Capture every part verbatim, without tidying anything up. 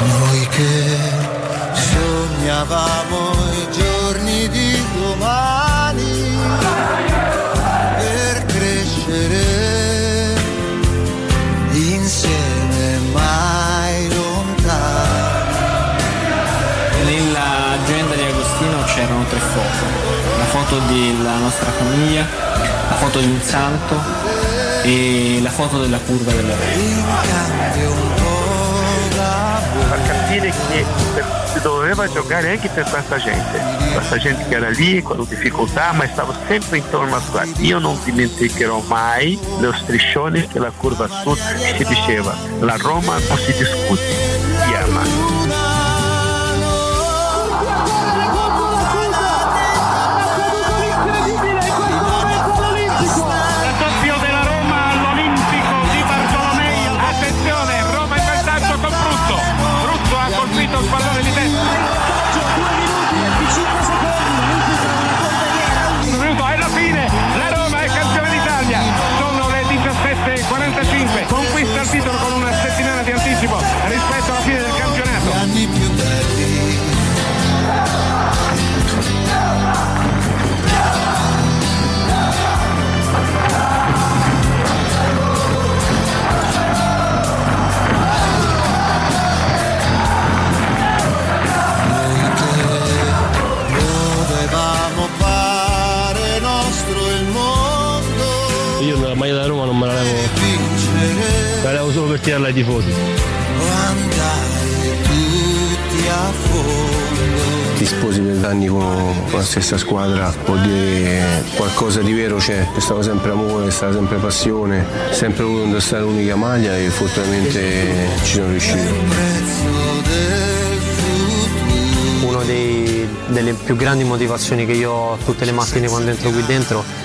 Noi che sognavamo i giorni di domani per crescere insieme mai lontani. Nell'agenda di Agostino c'erano tre foto: la foto della nostra famiglia, la foto di un santo e la foto della curva della Roma. A capire che si doveva giocare anche per questa gente, questa gente che era lì con difficoltà, ma stava sempre intorno a qua. Io non dimenticherò mai lo striscione che la curva sud si diceva: la Roma non si discute, si ama. Alla tifosi. Ti sposi per anni con la stessa squadra, vuol dire qualcosa di vero c'è, c'è stato sempre amore, è stata sempre passione, sempre voluto indossare l'unica maglia e fortunatamente ci sono riuscito. Una delle più grandi motivazioni che io ho tutte le mattine quando entro qui dentro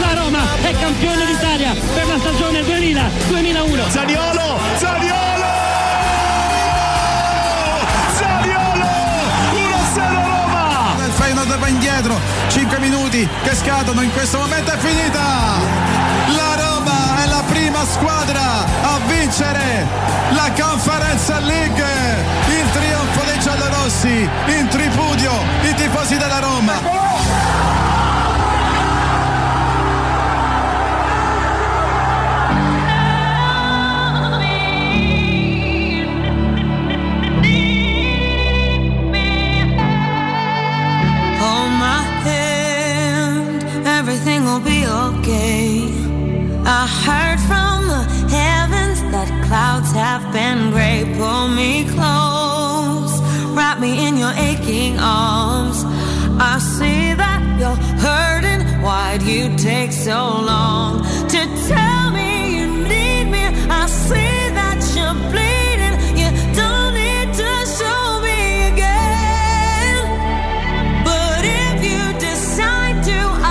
La Roma è campione d'Italia per la stagione duemila duemilauno. Zaniolo, Zaniolo, Zaniolo, uno a zero Roma. Il Feyenoord va indietro, cinque minuti che scadono, in questo momento è finita. La Roma è la prima squadra a vincere la Conference League. Il trionfo dei giallorossi, in tripudio i tifosi della Roma. Be okay. I heard from the heavens that clouds have been gray. Pull me close, wrap me in your aching arms. I see that you're hurting. Why'd you take so long to tell me you need me? I see that you're bleeding. You don't need to show me again. But if you decide to, I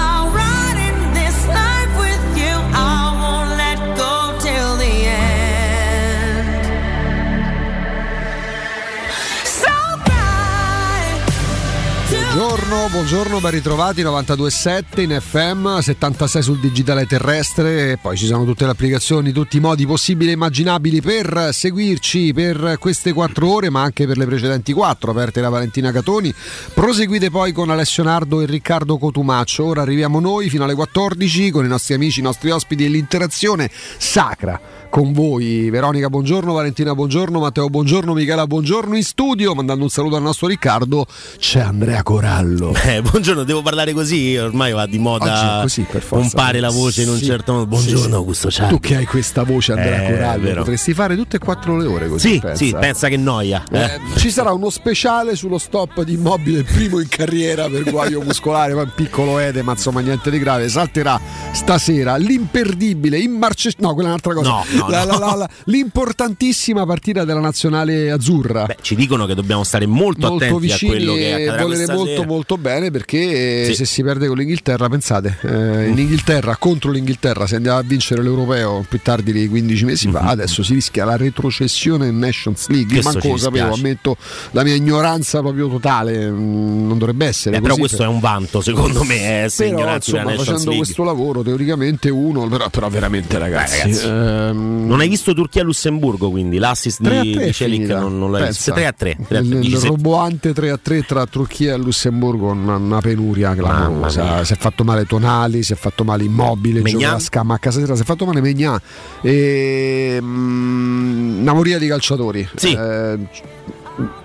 Buongiorno, buongiorno, ben ritrovati, novantadue virgola sette in F M, settantasei sul digitale terrestre e poi ci sono tutte le applicazioni, tutti i modi possibili e immaginabili per seguirci per queste quattro ore, ma anche per le precedenti quattro, aperte da Valentina Catoni, proseguite poi con Alessio Nardo e Riccardo Cotumaccio. Ora arriviamo noi fino alle quattordici con i nostri amici, i nostri ospiti e l'interazione sacra con voi. Veronica buongiorno, Valentina buongiorno, Matteo buongiorno, Michela buongiorno in studio, mandando un saluto al nostro Riccardo, c'è Andrea Correa. Eh, buongiorno, devo parlare così, ormai va di moda così, per forza, pompare la voce in un sì, certo modo. Buongiorno sì, Augusto Ciardi. Tu che hai questa voce, Andrea eh, Corallo, potresti fare tutte e quattro le ore così. Sì, pensa, sì, pensa che noia. Eh. Eh, ci sarà uno speciale sullo stop di Immobile, primo in carriera per guaio muscolare, ma un piccolo edema, insomma niente di grave, salterà stasera. L'imperdibile, immarcescibile, no, quella è un'altra cosa. No, no, la, no. La, la, la, l'importantissima partita della nazionale azzurra. Beh, ci dicono che dobbiamo stare molto, molto attenti a quello che accadrà questa sera. Molto molto bene, perché sì. se si perde con l'Inghilterra, pensate, eh, in Inghilterra, contro l'Inghilterra, se andiamo a vincere l'Europeo più tardi di quindici mesi mm-hmm. fa, adesso si rischia la retrocessione in Nations League. Io manco lo sapevo, ammetto la mia ignoranza proprio totale, non dovrebbe essere eh, così. Però questo è un vanto, secondo me, eh, se però, insomma, facendo League. Questo lavoro teoricamente uno, però, però veramente ragazzi, ragazzi ehm... non hai visto Turchia-Lussemburgo, quindi l'assist di Celic non, non l'hai visto. tre a tre il roboante tre a tre tra Turchia e Lussemburgo, una, una penuria clamorosa. Si è fatto male Tonali, si è fatto male Immobile, gioca Scamacca stasera, si è fatto male Megnan, e mh, una moria di calciatori, sì. eh,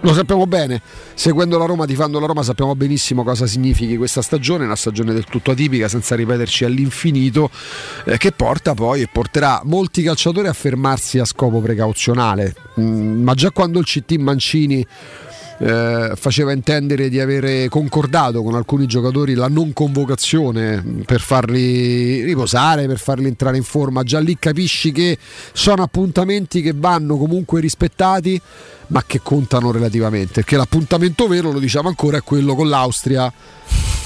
lo sappiamo bene, seguendo la Roma, tifando la Roma, sappiamo benissimo cosa significhi questa stagione, una stagione del tutto atipica, senza ripeterci all'infinito, eh, che porta poi e porterà molti calciatori a fermarsi a scopo precauzionale. Mm, ma già quando il C T Mancini Eh, faceva intendere di avere concordato con alcuni giocatori la non convocazione per farli riposare, per farli entrare in forma, già lì capisci che sono appuntamenti che vanno comunque rispettati, ma che contano relativamente, perché l'appuntamento vero, lo diciamo ancora, è quello con l'Austria,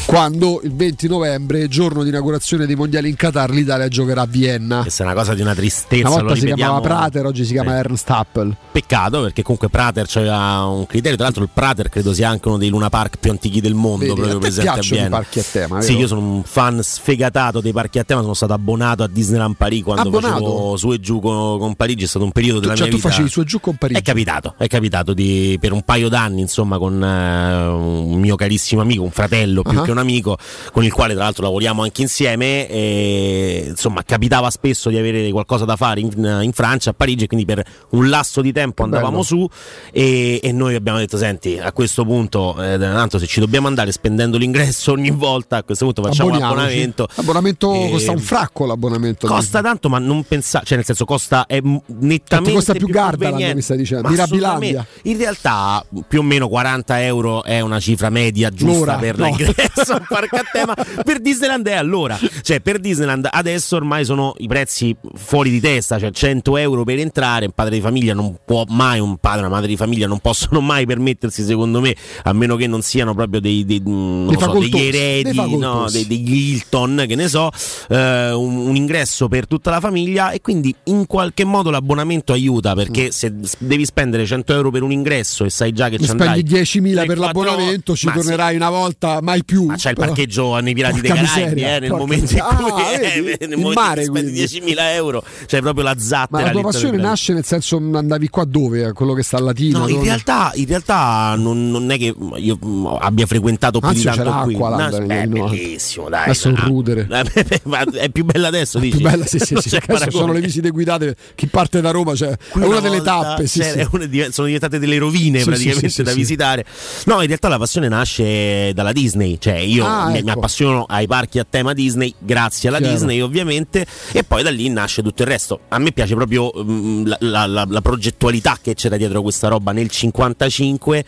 quando il venti novembre, giorno di inaugurazione dei mondiali in Qatar, l'Italia giocherà a Vienna. Questa è una cosa di una tristezza. Una volta si chiamava Prater, oggi si chiama eh. Ernst Happel. Peccato, perché comunque Prater c'era un criterio, tra l'altro il Prater credo sia anche uno dei Luna Park più antichi del mondo. Vedi, proprio presente a Vienna. I parchi a tema, sì, io sono un fan sfegatato dei parchi a tema, sono stato abbonato a Disneyland Paris quando abbonato. facevo su e giù con, con Parigi, è stato un periodo tu, della cioè, mia vita. Tu facevi su e giù con Parigi? È capitato, è capitato di, per un paio d'anni, insomma, con uh, un mio carissimo amico, un fratello più uh-huh. che un amico, con il quale tra l'altro lavoriamo anche insieme, e, insomma, capitava spesso di avere qualcosa da fare in, in Francia, a Parigi, quindi per un lasso di tempo andavamo su e, e noi abbiamo detto: senti, a questo punto eh, tanto se ci dobbiamo andare spendendo l'ingresso ogni volta, a questo punto facciamo l'abbonamento. L'abbonamento e... costa un fracco, l'abbonamento costa di... tanto, ma non pensare, cioè nel senso costa è nettamente costa più, più Gardaland, mi stai dicendo, Mirabilandia. In realtà più o meno quaranta euro è una cifra media giusta L'ora, per no. l'ingresso un parco a tema. Per Disneyland è allora, cioè per Disneyland adesso ormai sono i prezzi fuori di testa, cioè cento euro per entrare, un padre di famiglia non può mai, un padre una madre di famiglia non possono mai permettersi, secondo me, a meno che non siano proprio dei, dei non so, degli eredi, dei no, dei, degli Hilton, che ne so, eh, un, un ingresso per tutta la famiglia, e quindi in qualche modo l'abbonamento aiuta, perché se devi spendere cento euro per un ingresso e sai già che ci andrai, spendi diecimila per l'abbonamento, ci tornerai sì. una volta, mai più. Ma c'è il parcheggio nei Pirati dei Caraibi, eh, nel momento in cui ah, eh, nel momento mare, spendi diecimila euro, c'è proprio la zattera. Ma la tua passione nasce nel senso, andavi qua dove? A quello che sta a Latina? No, in dove? realtà, in realtà non, non è che io abbia frequentato più di tanto qui. Anzi, è bellissimo, dai. Adesso un rudere. È più bella adesso, dici? Più bella, sì, sì, sì. Adesso sono le visite guidate, chi parte da Roma, cioè, è una, una delle tappe. Sì, sì. Una, sono diventate delle rovine sì, praticamente sì, sì, da sì. visitare. No, in realtà la passione nasce dalla Disney, cioè io ah, mi, ecco. mi appassiono ai parchi a tema Disney grazie alla Chiaro. Disney, ovviamente, e poi da lì nasce tutto il resto. A me piace proprio mh, la, la, la, la progettualità che c'era dietro questa roba nel cinquantacinque,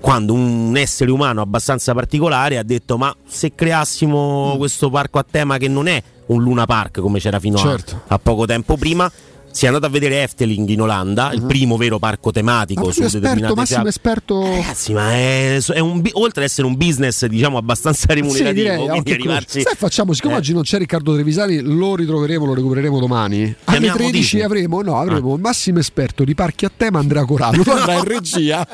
quando un essere umano abbastanza particolare ha detto: ma se creassimo mm. questo parco a tema che non è un Luna Park come c'era fino certo. a, a poco tempo prima. Si è andato a vedere Efteling in Olanda, uh-huh. il primo vero parco tematico ma su esperto, determinate massimo fiabe. esperto. Ragazzi, ma è, è un, oltre ad essere un business, diciamo, abbastanza remunerativo, sì, quindi arrivarci. Sai, facciamo, siccome eh. oggi non c'è Riccardo Trevisani, lo ritroveremo, lo recupereremo domani. Alle tredici avremo, no, avremo ah. il massimo esperto di parchi a tema, Andrea Corallo. Tu andrai in regia.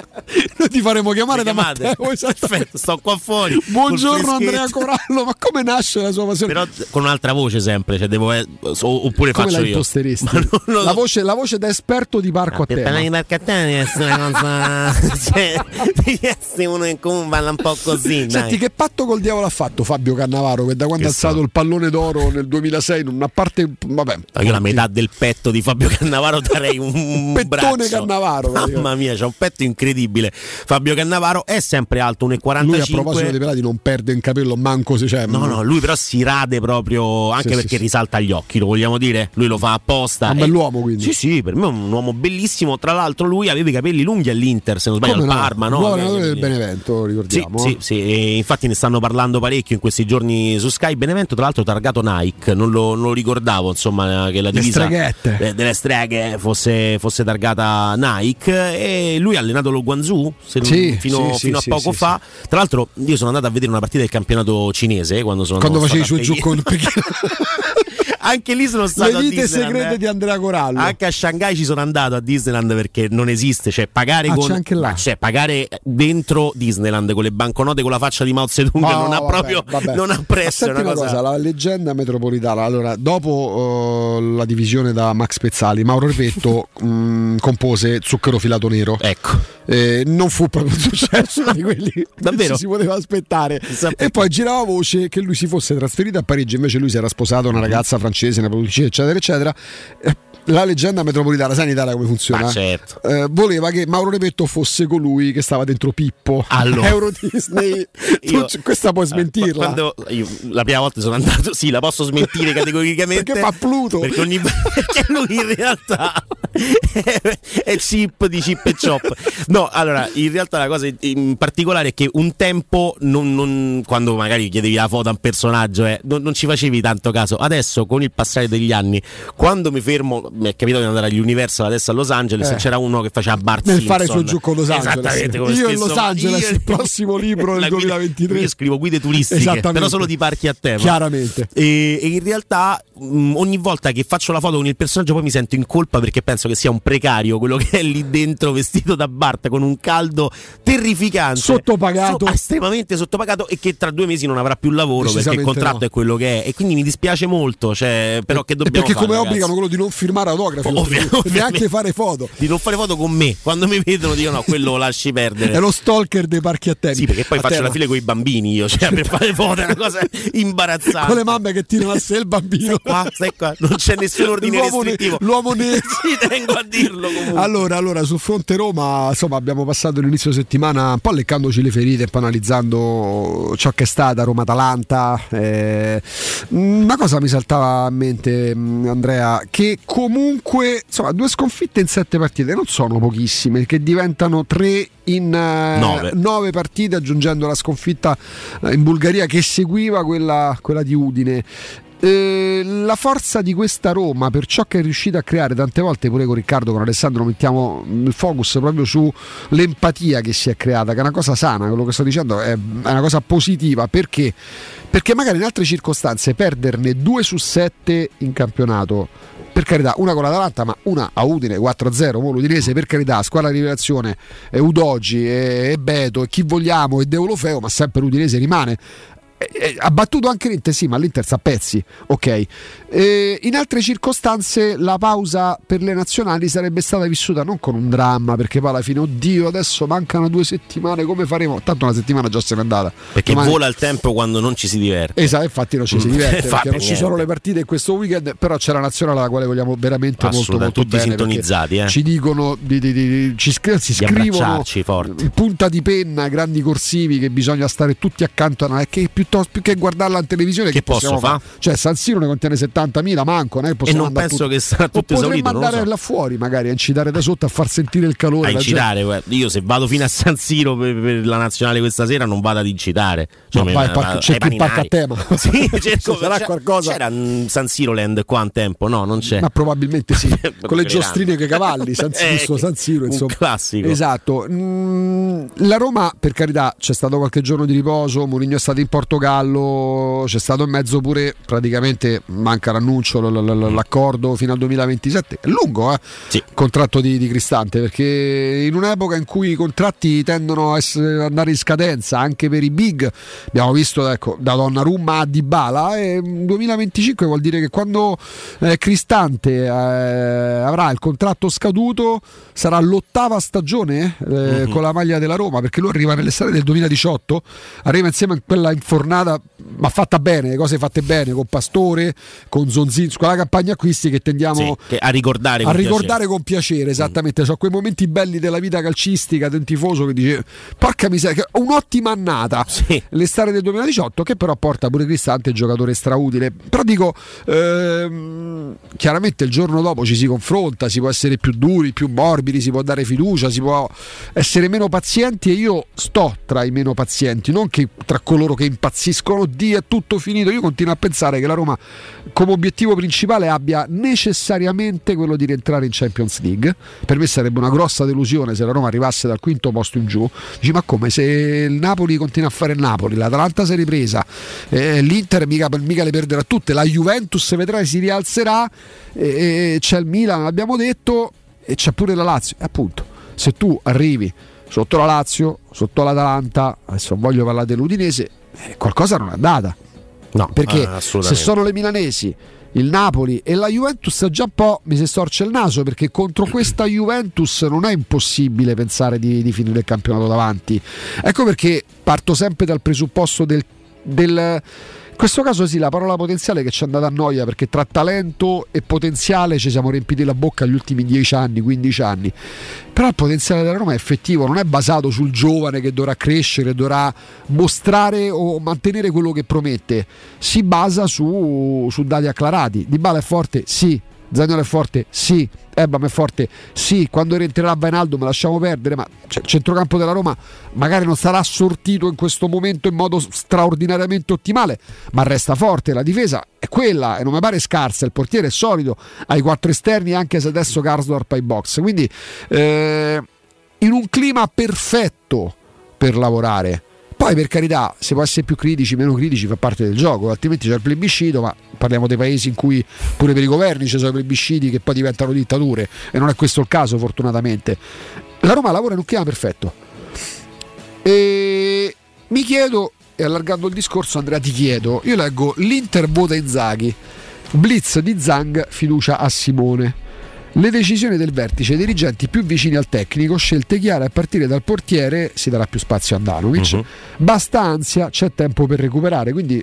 Noi ti faremo chiamare Mi da Matteo, Perfetto, sto qua fuori. Buongiorno Andrea Corallo, ma come nasce la sua passione? Però con un'altra voce sempre, cioè devo oppure come faccio io. No, la voce, la voce da esperto di parco a tema. Per di parco a tema deve essere una cosa. Cioè, deve essere uno in comune, balla un po' così. Senti, dai. Che patto col diavolo ha fatto Fabio Cannavaro, che da quando che ha alzato so. il pallone d'oro nel duemilasei, in una parte. Vabbè. Io la metà del petto di Fabio Cannavaro darei un, un pettone braccio. Cannavaro. Mamma mia, c'ha un petto incredibile. Fabio Cannavaro è sempre alto, uno e quarantacinque. Lui, a proposito dei pelati, non perde in capello manco se c'è. No, no, lui però si rade proprio, anche sì, perché sì, risalta agli occhi, lo vogliamo dire? Lui lo fa apposta. Ah, dell'uomo, quindi. Sì, sì, per me è un uomo bellissimo. Tra l'altro lui aveva i capelli lunghi all'Inter, se non sbaglio, al no? Parma, no? Buon allenatore del Benevento, ricordiamo. Sì, eh. sì, sì. E infatti ne stanno parlando parecchio in questi giorni su Sky. Benevento, tra l'altro, targato Nike, non lo, non lo ricordavo, insomma, che la divisa de, delle streghe fosse, fosse targata Nike. E lui ha allenato lo Guangzhou se sì, non, fino, sì, fino sì, a poco sì, fa. Sì. Tra l'altro, io sono andato a vedere una partita del campionato cinese quando sono quando facevi su giù con anche lì sono stato. Le vite segrete eh. di Andrea Corallo. Anche a Shanghai ci sono andato a Disneyland perché non esiste, cioè pagare ah, con c'è anche là. Cioè pagare dentro Disneyland con le banconote con la faccia di Mao Zedong oh, non ha vabbè, proprio vabbè. non ha prezzo. Una cosa. cosa, la leggenda metropolitana. Allora, dopo uh, la divisione da Max Pezzali, Mauro Repetto mh, compose Zucchero filato nero. Ecco. Eh, non fu proprio un successo di quelli davvero si poteva aspettare. Esatto. E poi girava voce che lui si fosse trasferito a Parigi, invece lui si era sposato a una ragazza francese, una produttrice, eccetera eccetera. La leggenda metropolitana, sai in Italia come funziona? Certo. Eh, voleva che Mauro Repetto fosse colui che stava dentro Pippo, allora. Euro Disney. Io, tu, questa puoi smentirla. Quando, io, la prima volta sono andato, sì, la posso smentire categoricamente. Perché fa Pluto? Perché, ogni, perché lui in realtà è, è chip di chip e chop. No, allora, in realtà la cosa in particolare è che un tempo, non, non, quando magari chiedevi la foto a un personaggio, eh, non, non ci facevi tanto caso. Adesso, con il passare degli anni, quando mi fermo... mi è capitato di andare agli Universal adesso a Los Angeles eh. c'era uno che faceva Bart nel Simpson. Fare su giù con Los Angeles, io in Los Angeles il prossimo libro del duemilaventitré io scrivo guide turistiche però solo di parchi a tema, chiaramente, e, e in realtà mh, ogni volta che faccio la foto con il personaggio poi mi sento in colpa perché penso che sia un precario quello che è lì dentro vestito da Bart con un caldo terrificante, sottopagato, so, estremamente sottopagato, e che tra due mesi non avrà più lavoro perché il contratto no. è quello che è, e quindi mi dispiace molto, cioè, però che dobbiamo e perché fare, come ragazzi? Obbligano quello di non firmare autografi, neanche fare foto, di non fare foto con me, quando mi vedono dicono no, quello lasci perdere, è lo stalker dei parchi a tema. Sì, perché poi a faccio terra. La fila con i bambini io, cioè, per fare foto è una cosa imbarazzante, con le mamme che tirano a sé il bambino. Stai qua, stai qua, non c'è nessun ordine l'uomo restrittivo ne, l'uomo nero, ci tengo a dirlo comunque. Allora, allora sul fronte Roma, insomma, abbiamo passato l'inizio settimana un po' leccandoci le ferite e poi analizzando ciò che è stata Roma-Atalanta. eh, una cosa mi saltava a mente, Andrea, che comunque Comunque, insomma, due sconfitte in sette partite non sono pochissime, che diventano tre in nove. nove partite, aggiungendo la sconfitta in Bulgaria che seguiva quella, quella di Udine. Eh, la forza di questa Roma, per ciò che è riuscita a creare, tante volte pure con Riccardo, con Alessandro mettiamo il focus proprio sull'empatia che si è creata, che è una cosa sana, quello che sto dicendo è una cosa positiva, perché perché magari in altre circostanze perderne due su sette in campionato, per carità, una con l'Atalanta ma una a Udine quattro a zero, mo l'Udinese, per carità, squadra di rivelazione, e Udogi e, e Beto e chi vogliamo e Deulofeo, ma sempre l'Udinese rimane. Ha battuto anche l'Inter, sì, ma l'Inter sta a pezzi, ok. E in altre circostanze la pausa per le nazionali sarebbe stata vissuta non con un dramma, perché poi alla fine, oddio, adesso mancano due settimane, come faremo? Tanto una settimana già se n'è andata, perché domani... vola il tempo quando non ci si diverte. Esatto, infatti non ci si diverte perché non niente. Ci sono le partite in questo weekend, però c'è la nazionale alla quale vogliamo veramente molto molto tutti bene, sintonizzati, eh. Ci dicono di, di, di, ci scri- si di scrivono forte. Punta di penna, grandi corsivi, che bisogna stare tutti accanto a una, che più più che guardarla in televisione, che, che posso fare? Cioè San Siro ne contiene settantamila, manco, non è che e non penso tutto. Che sarà tutto esaurito, non andare so. Là fuori magari a incitare da sotto, a far sentire il calore, a incitare. Io se vado fino a San Siro per, per la nazionale questa sera non vado ad incitare, cioè, vai, parco, c'è più parco a tema. Sì, cerco, sarà qualcosa. C'era San Siro Land qua un tempo? No, non c'è, ma probabilmente sì. Con le giostrine che cavalli San Siro, eh, San Siro, insomma, un classico. Esatto. Mm, la Roma, per carità, c'è stato qualche giorno di riposo, Mourinho è stato in Portogallo, c'è stato in mezzo pure, praticamente manca l'annuncio, l'accordo fino al duemilaventisette, è lungo eh? Sì. Contratto di, di Cristante, perché in un'epoca in cui i contratti tendono a essere, andare in scadenza anche per i big, abbiamo visto, ecco, da Donnarumma a Dybala, e duemilaventicinque vuol dire che quando eh, Cristante eh, avrà il contratto scaduto sarà l'ottava stagione eh, mm-hmm. con la maglia della Roma, perché lui arriva nell'estate del duemiladiciotto, arriva insieme a quella informazione tornata ma fatta bene, le cose fatte bene con Pastore, con Zonzinski, con la campagna acquisti che tendiamo sì, che a ricordare, a con, ricordare piacere. con piacere, esattamente, mm. cioè quei momenti belli della vita calcistica di un tifoso che dice porca miseria, un'ottima annata sì. l'estate del duemiladiciotto, che però porta pure Cristante, il giocatore strautile, però dico ehm, chiaramente il giorno dopo ci si confronta, si può essere più duri, più morbidi, si può dare fiducia, si può essere meno pazienti, e io sto tra i meno pazienti, non che tra coloro che impazziscono, oddio è tutto finito. Io continuo a pensare che la Roma come obiettivo principale abbia necessariamente quello di rientrare in Champions League. Per me sarebbe una grossa delusione se la Roma arrivasse dal quinto posto in giù. Dici, ma come, se il Napoli continua a fare il Napoli, l'Atalanta si è ripresa, eh, l'Inter mica, mica le perderà tutte, la Juventus vedrai si rialzerà, eh, c'è il Milan, abbiamo detto, e c'è pure la Lazio, e appunto se tu arrivi sotto la Lazio, sotto l'Atalanta, adesso non voglio parlare dell'Udinese, eh, qualcosa non è andata, no, perché ah, se sono le milanesi, il Napoli e la Juventus, già un po' mi si storce il naso, perché contro questa Juventus non è impossibile pensare di, di finire il campionato davanti. Ecco perché parto sempre dal presupposto del, del in questo caso sì, la parola potenziale che ci è andata a noia, perché tra talento e potenziale ci siamo riempiti la bocca gli ultimi dieci anni, quindici anni, però il potenziale della Roma è effettivo, non è basato sul giovane che dovrà crescere, dovrà mostrare o mantenere quello che promette, si basa su, su dati acclarati. Dybala è forte? Sì. Zaniolo è forte? Sì. Ebram è forte? Sì. Quando rientrerà Wijnaldum me lasciamo perdere, ma il centrocampo della Roma magari non sarà assortito in questo momento in modo straordinariamente ottimale, ma resta forte, la difesa è quella e non mi pare scarsa, il portiere è solido, ha i quattro esterni anche se adesso Karsdorp ai box, quindi eh, in un clima perfetto per lavorare. Poi per carità, se può essere più critici, meno critici, fa parte del gioco, altrimenti c'è il plebiscito, ma parliamo dei paesi in cui pure per i governi ci sono i plebisciti che poi diventano dittature, e non è questo il caso fortunatamente. La Roma lavora in un clima perfetto e mi chiedo, e allargando il discorso Andrea ti chiedo, io leggo l'Inter vota Inzaghi, blitz di Zang, fiducia a Simone. Le decisioni del vertice, i dirigenti più vicini al tecnico, scelte chiare a partire dal portiere, si darà più spazio a Andanovic, uh-huh. basta ansia, c'è tempo per recuperare, quindi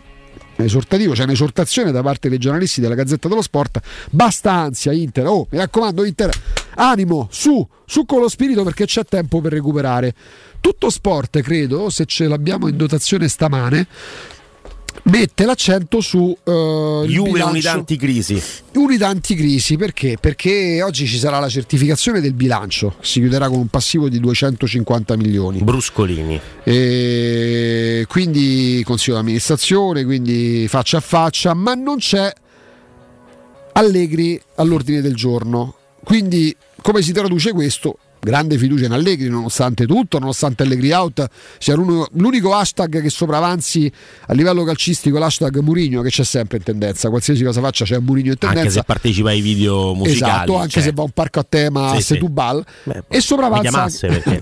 esortativo, c'è un'esortazione da parte dei giornalisti della Gazzetta dello Sport, basta ansia Inter, oh mi raccomando Inter, animo, su, su con lo spirito perché c'è tempo per recuperare. Tutto Sport, credo, se ce l'abbiamo in dotazione stamane, mette l'accento su uh, Juve, unità anticrisi. Unità anticrisi perché? Perché oggi ci sarà la certificazione del bilancio, si chiuderà con un passivo di duecentocinquanta milioni. Bruscolini. E quindi consiglio d'amministrazione, quindi faccia a faccia, ma non c'è Allegri all'ordine del giorno. Quindi come si traduce questo? Grande fiducia in Allegri nonostante tutto, nonostante Allegri out, c'è l'unico hashtag che sopravanzi a livello calcistico, l'hashtag Mourinho, che c'è sempre in tendenza, qualsiasi cosa faccia c'è Mourinho in tendenza, anche se partecipa ai video musicali, esatto, anche cioè... se va a un parco a tema, sì, a Setúbal sì. Beh, e sopravanza perché...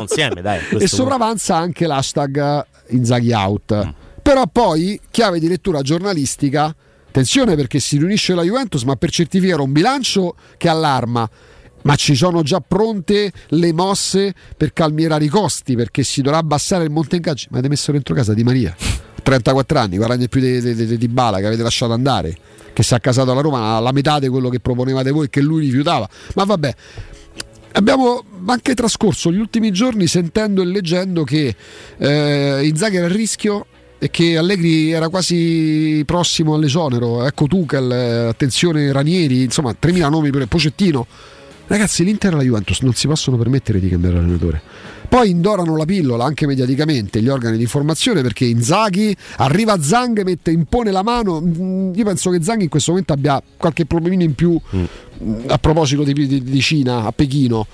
insieme, dai, e sopravanza anche l'hashtag Inzaghi out, mm. però poi chiave di lettura giornalistica, attenzione perché si riunisce la Juventus ma per certificare un bilancio che allarma, ma ci sono già pronte le mosse per calmierare i costi, perché si dovrà abbassare il monte ingaggi. Ma avete messo dentro casa Di Maria, trentaquattro anni, guadagna più di Dybala che avete lasciato andare, che si è accasato alla Roma la metà di quello che proponevate voi, che lui rifiutava. Ma vabbè, abbiamo anche trascorso gli ultimi giorni sentendo e leggendo che eh, Inzaghi era a rischio e che Allegri era quasi prossimo all'esonero, ecco Tuchel, attenzione Ranieri, insomma tremila nomi per Pochettino. Ragazzi, l'Inter e la Juventus non si possono permettere di cambiare allenatore. Poi indorano la pillola anche mediaticamente gli organi di informazione, perché Inzaghi arriva, Zang mette, impone la mano. Io penso che Zang in questo momento abbia qualche problemino in più mm. a proposito di, di, di Cina, a Pechino.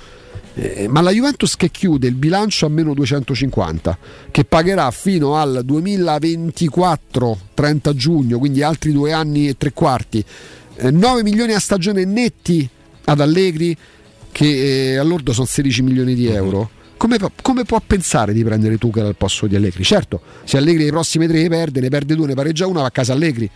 Eh, ma la Juventus che chiude il bilancio a meno duecentocinquanta, che pagherà fino al duemilaventiquattro, trenta giugno, quindi altri due anni e tre quarti, eh, nove milioni a stagione netti ad Allegri, che eh, all'ordo sono sedici milioni di euro. Come, come può pensare di prendere Tuchel al posto di Allegri? Certo, se Allegri le prossime tre perde, ne perde due, ne pareggia una, va a casa Allegri.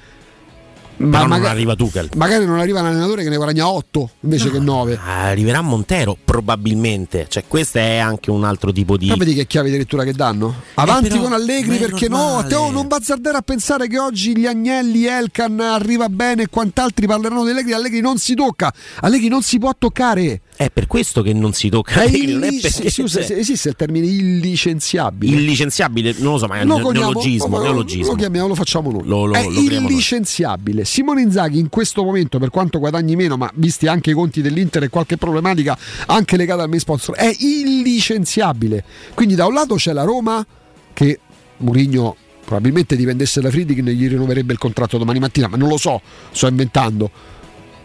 Ma però magari non arriva Tuchel, magari non arriva un allenatore che ne guadagna otto invece no, che nove. Arriverà Montero probabilmente, cioè questo è anche un altro tipo di... Ma vedi che chiavi di lettura che danno? Avanti eh però, con Allegri perché normale. No, Teo, non bazzardare a pensare che oggi gli Agnelli, Elkan arriva bene e quant'altri parleranno di Allegri. Allegri non si tocca, Allegri non si può toccare. È per questo che non si tocca. Il, non è perché... si usa, esiste il termine illicenziabile. Illicenziabile, non lo so, ma è un neologismo. Lo chiamiamo, lo facciamo noi. Lo, lo, è lo illicenziabile. Noi. Simone Inzaghi in questo momento, per quanto guadagni meno, ma visti anche i conti dell'Inter e qualche problematica anche legata al main sponsor, è illicenziabile. Quindi da un lato c'è la Roma che Mourinho probabilmente dipendesse da Friedrich e gli rinnoverebbe il contratto domani mattina, ma non lo so, sto inventando.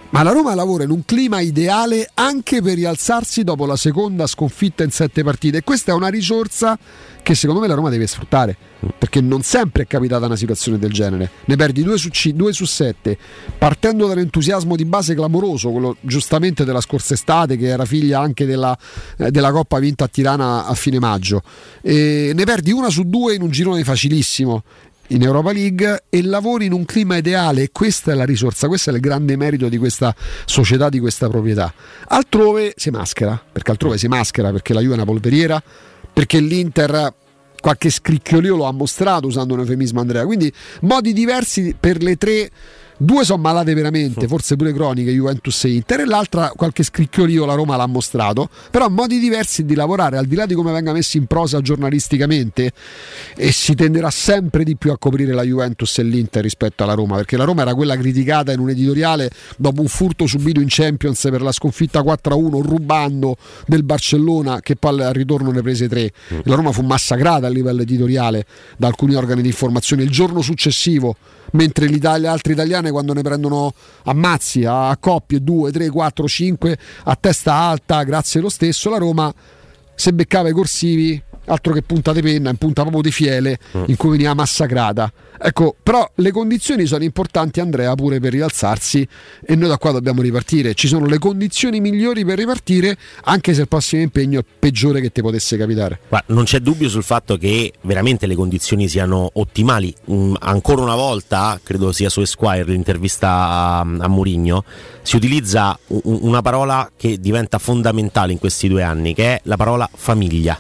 Ma la Roma lavora in un clima ideale anche per rialzarsi dopo la seconda sconfitta in sette partite, e questa è una risorsa che secondo me la Roma deve sfruttare, perché non sempre è capitata una situazione del genere. Ne perdi due su, C, due su sette partendo dall'entusiasmo di base clamoroso, quello giustamente della scorsa estate, che era figlia anche della, eh, della Coppa vinta a Tirana a fine maggio, e ne perdi una su due in un girone facilissimo in Europa League e lavori in un clima ideale, e questa è la risorsa, questo è il grande merito di questa società, di questa proprietà. Altrove si maschera, perché altrove si maschera perché la Juve è una polveriera, perché l'Inter qualche scricchiolio lo ha mostrato, usando un eufemismo, Andrea. Quindi modi diversi per le tre, due sono malate veramente, forse pure croniche, Juventus e Inter, e l'altra qualche scricchiolio la Roma l'ha mostrato, però modi diversi di lavorare, al di là di come venga messi in prosa giornalisticamente, e si tenderà sempre di più a coprire la Juventus e l'Inter rispetto alla Roma, perché la Roma era quella criticata in un editoriale dopo un furto subito in Champions per la sconfitta quattro a uno rubando del Barcellona, che poi al ritorno ne prese tre. La Roma fu massacrata a livello editoriale da alcuni organi di informazione il giorno successivo, mentre l'Italia, altre italiane quando ne prendono ammazzi a coppie due, tre, quattro, cinque a testa alta, grazie lo stesso, la Roma se beccava i corsivi altro che punta di penna, in punta proprio di fiele, in cui veniva massacrata. Ecco, però le condizioni sono importanti, Andrea, pure per rialzarsi, e noi da qua dobbiamo ripartire. Ci sono le condizioni migliori per ripartire, anche se il prossimo impegno è peggiore che ti potesse capitare. Ma non c'è dubbio sul fatto che veramente le condizioni siano ottimali. Mm, ancora una volta, credo sia su Esquire l'intervista a, a Mourinho, si utilizza un, una parola che diventa fondamentale in questi due anni, che è la parola famiglia.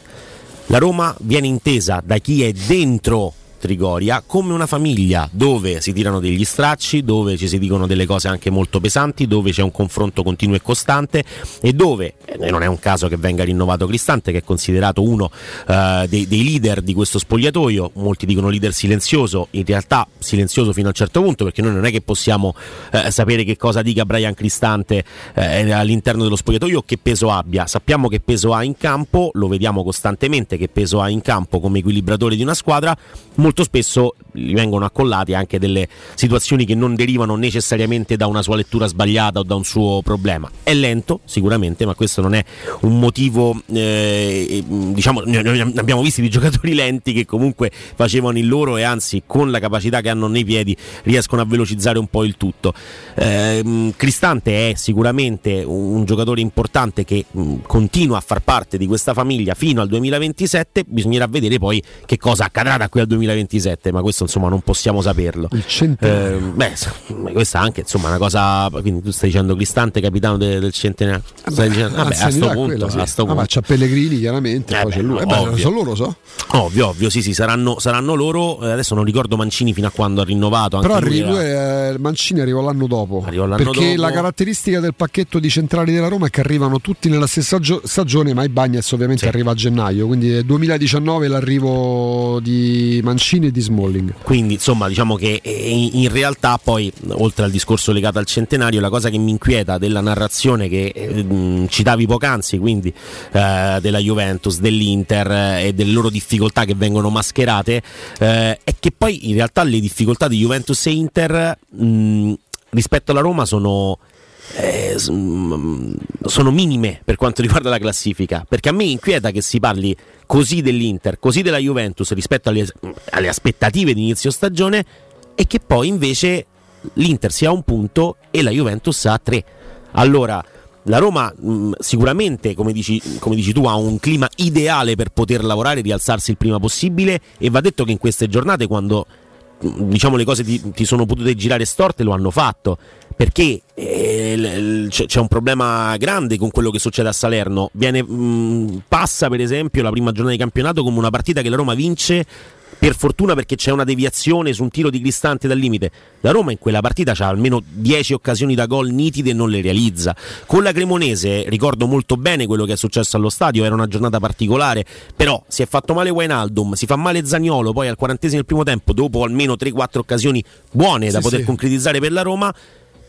La Roma viene intesa da chi è dentro Trigoria come una famiglia, dove si tirano degli stracci, dove ci si dicono delle cose anche molto pesanti, dove c'è un confronto continuo e costante, e dove, e non è un caso che venga rinnovato Cristante, che è considerato uno eh, dei, dei leader di questo spogliatoio. Molti dicono leader silenzioso, in realtà silenzioso fino a un certo punto, perché noi non è che possiamo eh, sapere che cosa dica Bryan Cristante eh, all'interno dello spogliatoio, che peso abbia. Sappiamo che peso ha in campo, lo vediamo costantemente che peso ha in campo come equilibratore di una squadra. Molto spesso gli vengono accollate anche delle situazioni che non derivano necessariamente da una sua lettura sbagliata o da un suo problema. È lento sicuramente, ma questo non è un motivo, eh, diciamo, noi abbiamo visto di giocatori lenti che comunque facevano il loro, e anzi con la capacità che hanno nei piedi riescono a velocizzare un po' il tutto. Eh, Cristante è sicuramente un giocatore importante che mh, continua a far parte di questa famiglia fino al duemilaventisette, bisognerà vedere poi che cosa accadrà da qui al duemilaventisette, ma questo insomma non possiamo saperlo. Il centenario. Eh, beh, questa anche insomma una cosa, quindi tu stai dicendo Cristante capitano de, del centenario. Ah, stai dicendo, vabbè, a sto punto, quella, sì. a sto punto. Ah, ma c'è Pellegrini chiaramente, eh poi beh, c'è lui. Eh beh, sono loro, so. Ovvio, ovvio, sì, sì, saranno, saranno loro. Eh, adesso non ricordo Mancini fino a quando ha rinnovato. Anche però lui era... eh, Mancini arrivò l'anno dopo. Arrivò l'anno perché dopo. La caratteristica del pacchetto di centrali della Roma è che arrivano tutti nella stessa gio- stagione, ma i Bagnets ovviamente sì. Arriva a gennaio, quindi è duemiladiciannove l'arrivo di Mancini. Mancini e di Smalling. Quindi insomma diciamo che in realtà poi, oltre al discorso legato al centenario, la cosa che mi inquieta della narrazione che eh, citavi poc'anzi, quindi eh, della Juventus, dell'Inter eh, e delle loro difficoltà che vengono mascherate, eh, è che poi in realtà le difficoltà di Juventus e Inter mh, rispetto alla Roma sono... Eh, sono minime per quanto riguarda la classifica, perché a me inquieta che si parli così dell'Inter, così della Juventus rispetto alle, alle aspettative di inizio stagione, e che poi invece l'Inter sia a un punto e la Juventus a tre. Allora la Roma mh, sicuramente, come dici, come dici tu, ha un clima ideale per poter lavorare, rialzarsi il prima possibile, e va detto che in queste giornate, quando diciamo le cose ti, ti sono potute girare storte, lo hanno fatto, perché eh, l, l, c'è un problema grande con quello che succede a Salerno. Viene, mh, passa per esempio la prima giornata di campionato come una partita che la Roma vince per fortuna, perché c'è una deviazione su un tiro di Cristante dal limite. La Roma in quella partita ha almeno dieci occasioni da gol nitide e non le realizza. Con la Cremonese ricordo molto bene quello che è successo allo stadio, era una giornata particolare, però si è fatto male Wijnaldum, si fa male Zaniolo, poi al quarantesimo del primo tempo, dopo almeno tre quattro occasioni buone da sì, poter sì. concretizzare per la Roma.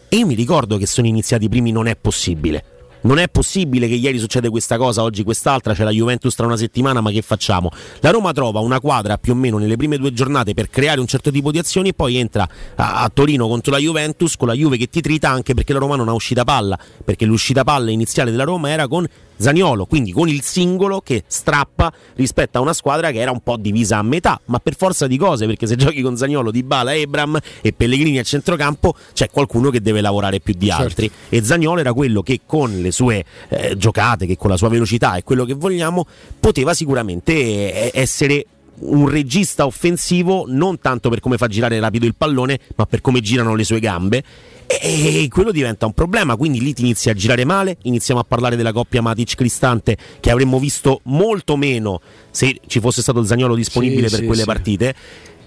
E io mi ricordo che sono iniziati i primi, non è possibile. Non è possibile che ieri succede questa cosa, oggi quest'altra, c'è la Juventus tra una settimana, ma che facciamo? La Roma trova una quadra più o meno nelle prime due giornate per creare un certo tipo di azioni e poi entra a, a Torino contro la Juventus con la Juve che ti trita, anche perché la Roma non ha uscita palla, perché l'uscita palla iniziale della Roma era con Zaniolo, quindi con il singolo che strappa rispetto a una squadra che era un po' divisa a metà, ma per forza di cose, perché se giochi con Zaniolo, Dybala, Ebram e Pellegrini a centrocampo c'è qualcuno che deve lavorare più di altri, certo. E Zaniolo era quello che con le sue eh, giocate, che con la sua velocità e quello che vogliamo, poteva sicuramente eh, essere un regista offensivo, non tanto per come fa girare rapido il pallone, ma per come girano le sue gambe. E quello diventa un problema, quindi lì ti inizia a girare male. Iniziamo a parlare della coppia Matic-Cristante, che avremmo visto molto meno se ci fosse stato Zaniolo disponibile sì, per sì, quelle sì. partite.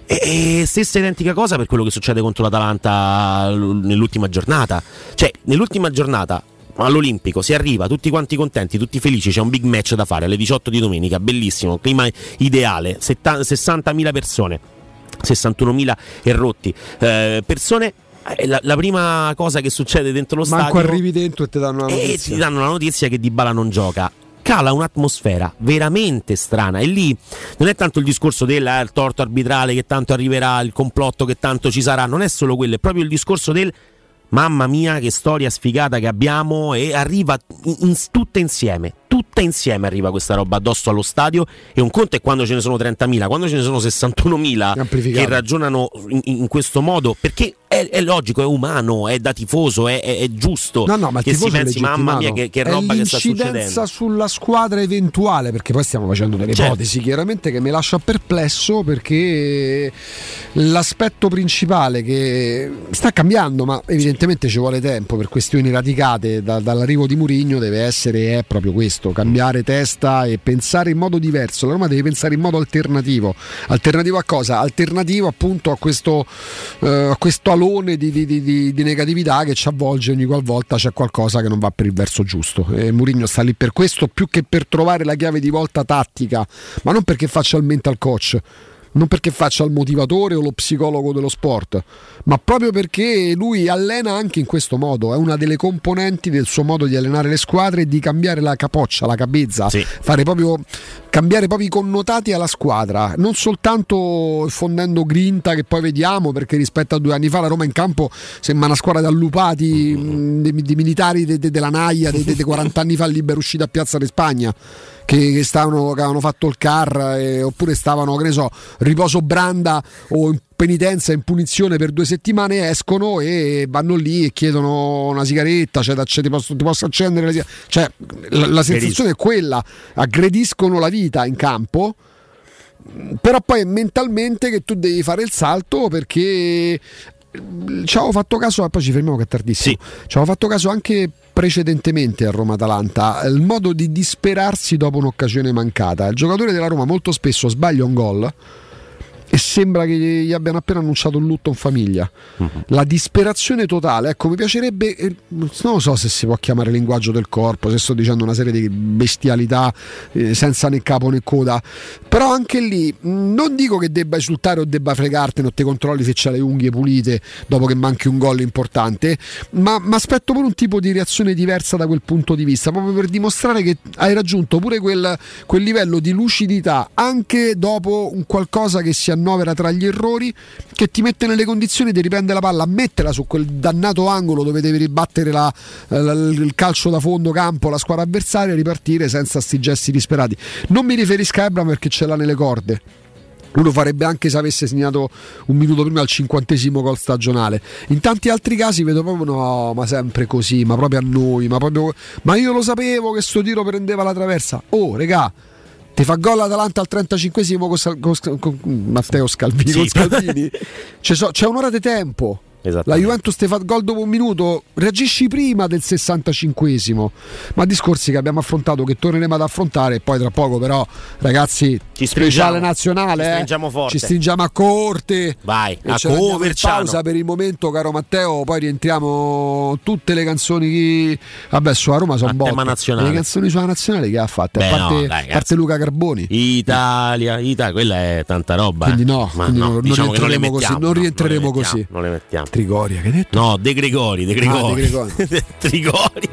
E stessa identica cosa per quello che succede contro l'Atalanta nell'ultima giornata. Cioè, nell'ultima giornata all'Olimpico si arriva tutti quanti contenti, tutti felici, c'è un big match da fare alle diciotto di domenica, bellissimo, clima ideale, sessantamila persone, sessantunomila e rotti eh, persone. La, la prima cosa che succede dentro lo Manco stadio, manco arrivi dentro e ti danno la notizia. E ti danno la notizia che Dybala non gioca. Cala un'atmosfera veramente strana, e lì non è tanto il discorso del eh, il torto arbitrale che tanto arriverà, il complotto che tanto ci sarà, non è solo quello, è proprio il discorso del mamma mia che storia sfigata che abbiamo, e arriva in, in, tutta insieme, tutta insieme arriva questa roba addosso allo stadio. E un conto è quando ce ne sono trentamila, quando ce ne sono sessantunomila che ragionano in, in questo modo, perché è, è logico, è umano, è da tifoso, è, è, è giusto no, no, ma che si pensi mamma mia che, che roba che sta succedendo. È l'incidenza sulla squadra eventuale, perché poi stiamo facendo delle certo. ipotesi chiaramente che mi lascia perplesso, perché l'aspetto principale che sta cambiando, ma evidentemente Evidentemente ci vuole tempo per questioni radicate da, dall'arrivo di Mourinho, deve essere è proprio questo, cambiare testa e pensare in modo diverso. La Roma deve pensare in modo alternativo. Alternativo a cosa? Alternativo appunto a questo, uh, a questo alone di, di, di, di negatività che ci avvolge ogni qualvolta c'è qualcosa che non va per il verso giusto. E Mourinho sta lì per questo, più che per trovare la chiave di volta tattica, ma non perché faccia il mental coach, non perché faccia il motivatore o lo psicologo dello sport, ma proprio perché lui allena anche in questo modo. È una delle componenti del suo modo di allenare le squadre e di cambiare la capoccia, la cabezza, sì. fare proprio cambiare proprio i connotati alla squadra, non soltanto fondendo grinta che poi vediamo, perché rispetto a due anni fa la Roma in campo sembra una squadra di allupati, mm-hmm. di, di militari de, de, della Naia dei de, de quaranta anni fa, libera uscita a Piazza di Spagna, che, che, stavano, che avevano fatto il car eh, oppure stavano, che ne so, riposo branda o in penitenza, in punizione per due settimane, escono e vanno lì e chiedono una sigaretta, cioè, ti, posso, ti posso accendere la sigaretta, cioè, la, la sensazione è quella, aggrediscono la vita in campo. Però poi è mentalmente che tu devi fare il salto, perché ci avevo fatto caso, poi ci fermiamo che è tardissimo, sì. ci avevo fatto caso anche precedentemente a Roma-Atalanta, il modo di disperarsi dopo un'occasione mancata. Il giocatore della Roma molto spesso sbaglia un gol e sembra che gli abbiano appena annunciato il lutto in famiglia, uh-huh. la disperazione totale. Ecco, mi piacerebbe, non lo so se si può chiamare linguaggio del corpo, se sto dicendo una serie di bestialità eh, senza né capo né coda, però anche lì non dico che debba esultare o debba fregartene o te controlli se c'hai le unghie pulite dopo che manchi un gol importante, ma mi aspetto pure un tipo di reazione diversa da quel punto di vista, proprio per dimostrare che hai raggiunto pure quel, quel livello di lucidità anche dopo un qualcosa che sia annovera tra gli errori, che ti mette nelle condizioni di riprendere la palla, metterla su quel dannato angolo dove devi ribattere la, la, il calcio da fondo campo, la squadra avversaria, e ripartire senza sti gesti disperati. Non mi riferisco a Ebram perché ce l'ha nelle corde, uno farebbe anche se avesse segnato un minuto prima al cinquantesimo gol stagionale. In tanti altri casi vedo proprio no, ma sempre così, ma proprio a noi, ma proprio ma io lo sapevo che sto tiro prendeva la traversa. Oh regà, ti fa gol l'Atalanta al trentacinquesimo con, Sal- con, Sc- con Matteo Scalvini, sì. Con Scalvini. c'è, so- c'è un'ora di tempo. La Juventus ti fa gol dopo un minuto, reagisci prima del sessantacinquesimo. Ma discorsi che abbiamo affrontato, che torneremo ad affrontare, e poi tra poco, però, ragazzi, speciale nazionale, ci stringiamo, eh? Forte. Ci stringiamo a corte. Vai, e a cover, pausa per il momento, caro Matteo. Poi rientriamo. Tutte le canzoni che... vabbè, su a Roma sono botte. Le canzoni sulla nazionale che ha fatto? Beh, a parte, no, dai, parte Luca Carboni, Italia, Italia, quella è tanta roba. Quindi no, quindi no, non, diciamo non rientreremo non mettiamo, così. Non rientreremo no, non mettiamo, così. Non le mettiamo. Trigoria, che hai detto? No, De Gregori, De Gregori. Ah, De Gregori. De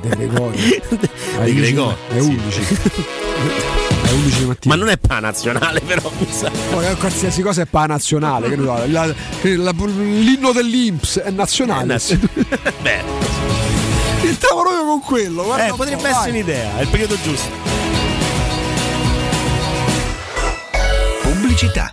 Gregori. De Gregori. È undici. È undici di mattina. Ma non è panazionale, però, mi sa. Poi, qualsiasi cosa è panazionale. L'inno dell'Inps è nazionale. È nazio... Beh. Entriamo proprio con quello. Guarda, eh, potrebbe vai. Essere un'idea, è il periodo giusto. Pubblicità.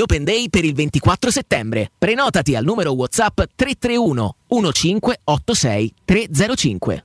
Open Day per il ventiquattro settembre. Prenotati al numero WhatsApp tre tre uno uno cinque otto sei tre zero cinque.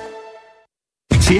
Se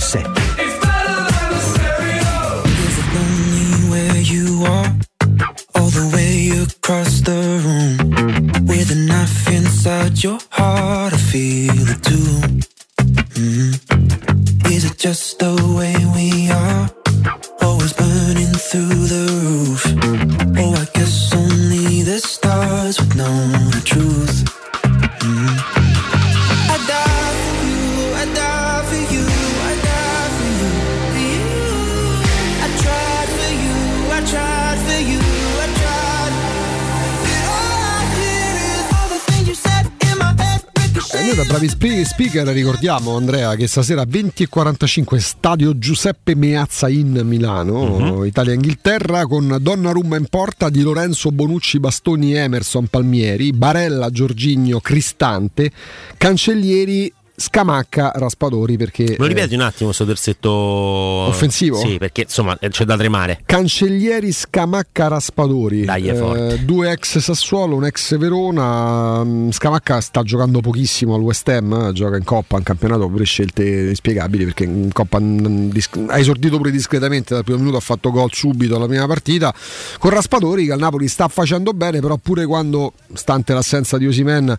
Set. It's better than the stereo. Is it lonely where you are? All the way across the room. With a knife inside your heart, I feel it too. Mm-hmm. Is it just the way we are? Always burning through the roof. Oh, I guess only the stars would know the truth. Mm-hmm. Noi da bravi speaker ricordiamo, Andrea, che stasera venti e quarantacinque stadio Giuseppe Meazza in Milano, mm-hmm. Italia-Inghilterra, con Donnarumma in porta, Di Lorenzo, Bonucci, Bastoni, Emerson, Palmieri, Barella, Jorginho, Cristante, Cancellieri, Scamacca, Raspadori. Perché lo ripeti eh, un attimo sto terzetto offensivo? Sì, perché insomma c'è da tremare. Cancellieri, Scamacca, Raspadori. Dai, è forte. Eh, due ex Sassuolo, un ex Verona. Scamacca sta giocando pochissimo al West Ham, gioca in Coppa, in campionato per scelte inspiegabili, perché in Coppa ha esordito pure discretamente, dal primo minuto ha fatto gol subito alla prima partita. Con Raspadori che al Napoli sta facendo bene, però pure quando, stante l'assenza di Osimhen,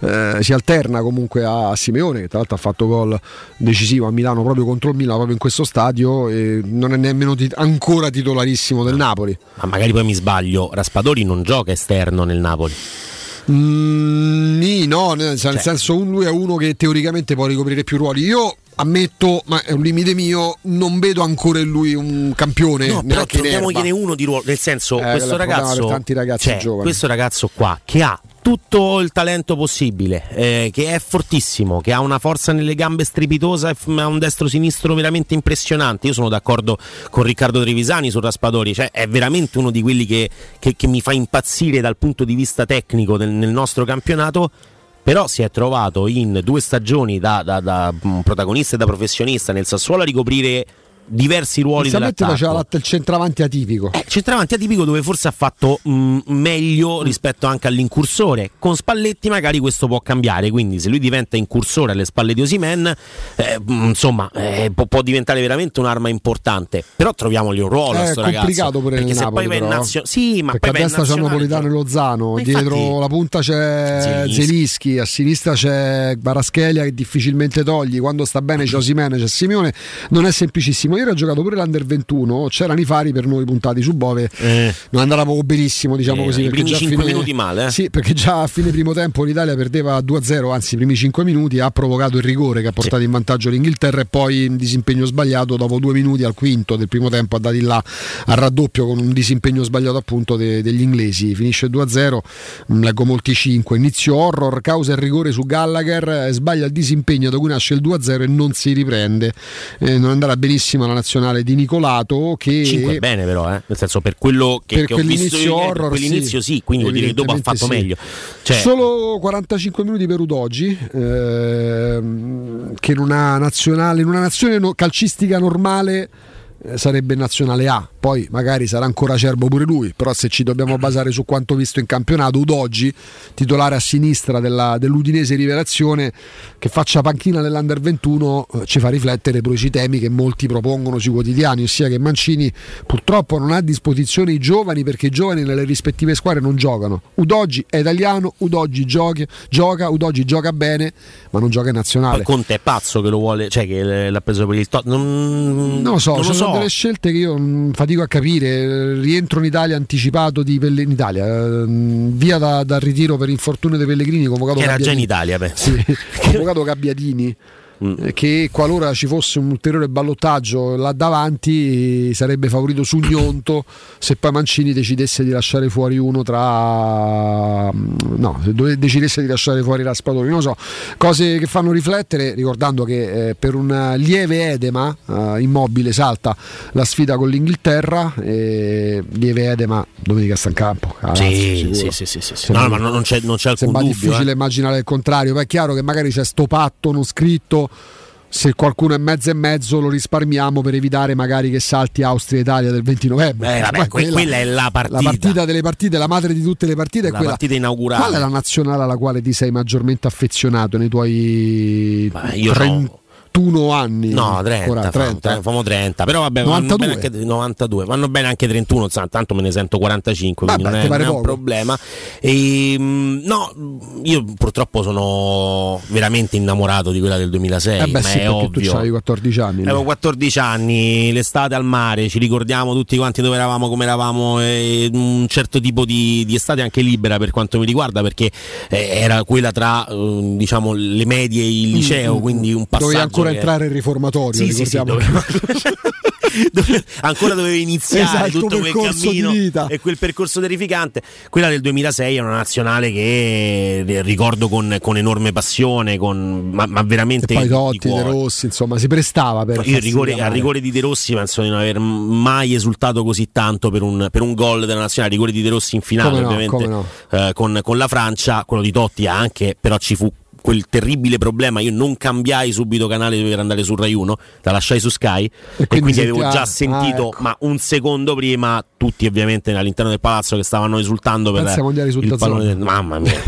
eh, si alterna comunque a, a Simeone, che tra l'altro ha fatto gol decisivo a Milano proprio contro il Milan, proprio in questo stadio, e non è nemmeno tit- ancora titolarissimo del Napoli. Ma magari poi mi sbaglio, Raspadori non gioca esterno nel Napoli? Mm, no, nel cioè. senso, lui è uno che teoricamente può ricoprire più ruoli. Io ammetto, ma è un limite mio, non vedo ancora in lui un campione. No, però troviamogliene uno di ruolo, nel senso, eh, questo ragazzo, tanti ragazzi cioè, giovani. Questo ragazzo qua che ha tutto il talento possibile, eh, che è fortissimo, che ha una forza nelle gambe strepitosa, ha un destro-sinistro veramente impressionante. Io sono d'accordo con Riccardo Trevisani su Raspadori, cioè è veramente uno di quelli che, che, che mi fa impazzire dal punto di vista tecnico nel, nel nostro campionato. Però si è trovato in due stagioni da, da, da protagonista e da professionista nel Sassuolo a ricoprire diversi ruoli dell'attacco. Faceva il centravanti atipico. Eh, centravanti atipico dove forse ha fatto mh, meglio rispetto anche all'incursore. Con Spalletti magari questo può cambiare, quindi se lui diventa incursore alle spalle di Osimhen, eh, insomma, eh, può, può diventare veramente un'arma importante. Però troviamogli un ruolo, eh, sto ragazzo, pure perché se Napoli, poi vai nazio- sì, ma perché poi a destra c'è Napolitano e Lozano, infatti, dietro la punta c'è Zelischi, a sinistra c'è Baraschelia che difficilmente togli, quando sta bene c'è Osimhen, c'è Simeone, non è semplicissimo. Ieri ha giocato pure l'Under ventuno, c'erano i fari per noi puntati su Bove, eh. non andava proprio benissimo, diciamo eh, così, i primi cinque fine, minuti male eh. Sì, perché già a fine primo tempo l'Italia perdeva due a zero, anzi i primi cinque minuti ha provocato il rigore che ha portato sì. in vantaggio l'Inghilterra, e poi in disimpegno sbagliato dopo due minuti al quinto del primo tempo ha dato in là al raddoppio con un disimpegno sbagliato appunto de- degli inglesi, finisce due a zero. Leggo molti cinque, inizio horror, causa il rigore su Gallagher, sbaglia il disimpegno da cui nasce il due a zero e non si riprende, eh, non andava benissimo la nazionale di Nicolato, che cinque è bene però, eh? Nel senso, per quello che, per che ho visto io, horror, per quell'inizio sì, sì, quindi vuol dire che dopo ha fatto sì. meglio, cioè... solo quarantacinque minuti per Udoggi, ehm, che in una nazionale in una nazione calcistica normale sarebbe nazionale A, poi magari sarà ancora acerbo pure lui, però se ci dobbiamo basare su quanto visto in campionato, Udoggi titolare a sinistra della, dell'Udinese, rivelazione, che faccia panchina nell'Under ventuno, eh, ci fa riflettere pure sui temi che molti propongono sui quotidiani, ossia che Mancini purtroppo non ha a disposizione i giovani, perché i giovani nelle rispettive squadre non giocano. Udoggi è italiano, Udoggi gioca, gioca Udoggi gioca bene, ma non gioca in nazionale. Poi Conte è pazzo che lo vuole, cioè che l'ha preso per il top, non... non lo so, non sono lo so. delle scelte che io fatico a capire. Rientro in Italia anticipato di Pelle... in Italia, eh, via da, dal ritiro per infortunio dei Pellegrini, convocato che era Gabbiadini. Già in Italia, beh. Sì, convocato Gabbiadini, mm. che qualora ci fosse un ulteriore ballottaggio là davanti sarebbe favorito Sugnonto, se poi Mancini decidesse di lasciare fuori uno tra no, se decidesse di lasciare fuori Raspadori, non so, cose che fanno riflettere, ricordando che eh, per un lieve edema eh, Immobile salta la sfida con l'Inghilterra, eh, lieve edema, domenica sta in campo. Cazzo, sì, sì, sì, sì, sì, sì. No, ma non c'è, non c'è alcun dubbio, difficile eh. immaginare il contrario, ma è chiaro che magari c'è sto patto non scritto, se qualcuno è mezzo e mezzo lo risparmiamo per evitare magari che salti Austria-Italia del venti novembre. Eh, vabbè, quella, quella è la partita. La partita delle partite, la madre di tutte le partite è la quella. Partita inaugurale. Qual è la nazionale alla quale ti sei maggiormente affezionato nei tuoi trentuno anni? No, trenta, famo trenta, però vabbè, novantadue. Vanno bene anche, novantadue, vanno bene anche trentuno, tanto me ne sento quarantacinque, vabbè, quindi non è, non è un problema. E, no, io purtroppo sono veramente innamorato di quella del duemilasei. Eh beh, ma sì, è ovvio. Tu c'avevi quattordici anni. Avevo quattordici anni, l'estate al mare, ci ricordiamo tutti quanti dove eravamo, come eravamo, eh, un certo tipo di, di estate anche libera per quanto mi riguarda, perché eh, era quella tra eh, diciamo le medie e il liceo, mm-hmm. quindi un passaggio. Entrare in riformatorio, sì, sì, sì, doveva... dove... ancora doveva iniziare, esatto, tutto quel cammino e quel percorso terrificante. Quella del duemilasei è una nazionale che ricordo con, con enorme passione, con... ma, ma veramente. E poi Totti, De Rossi, insomma, si prestava per il rigore, al rigore di De Rossi. Penso di non aver mai esultato così tanto per un, per un gol della nazionale. Rigore di De Rossi in finale, no, ovviamente, no. Eh, con, con la Francia, quello di Totti anche, però ci fu quel terribile problema, io non cambiai subito canale per andare su Rai uno, la lasciai su Sky e quindi, e quindi avevo già sentito, ah, ecco. ma un secondo prima tutti ovviamente all'interno del palazzo che stavano esultando per il pallone del... mamma mia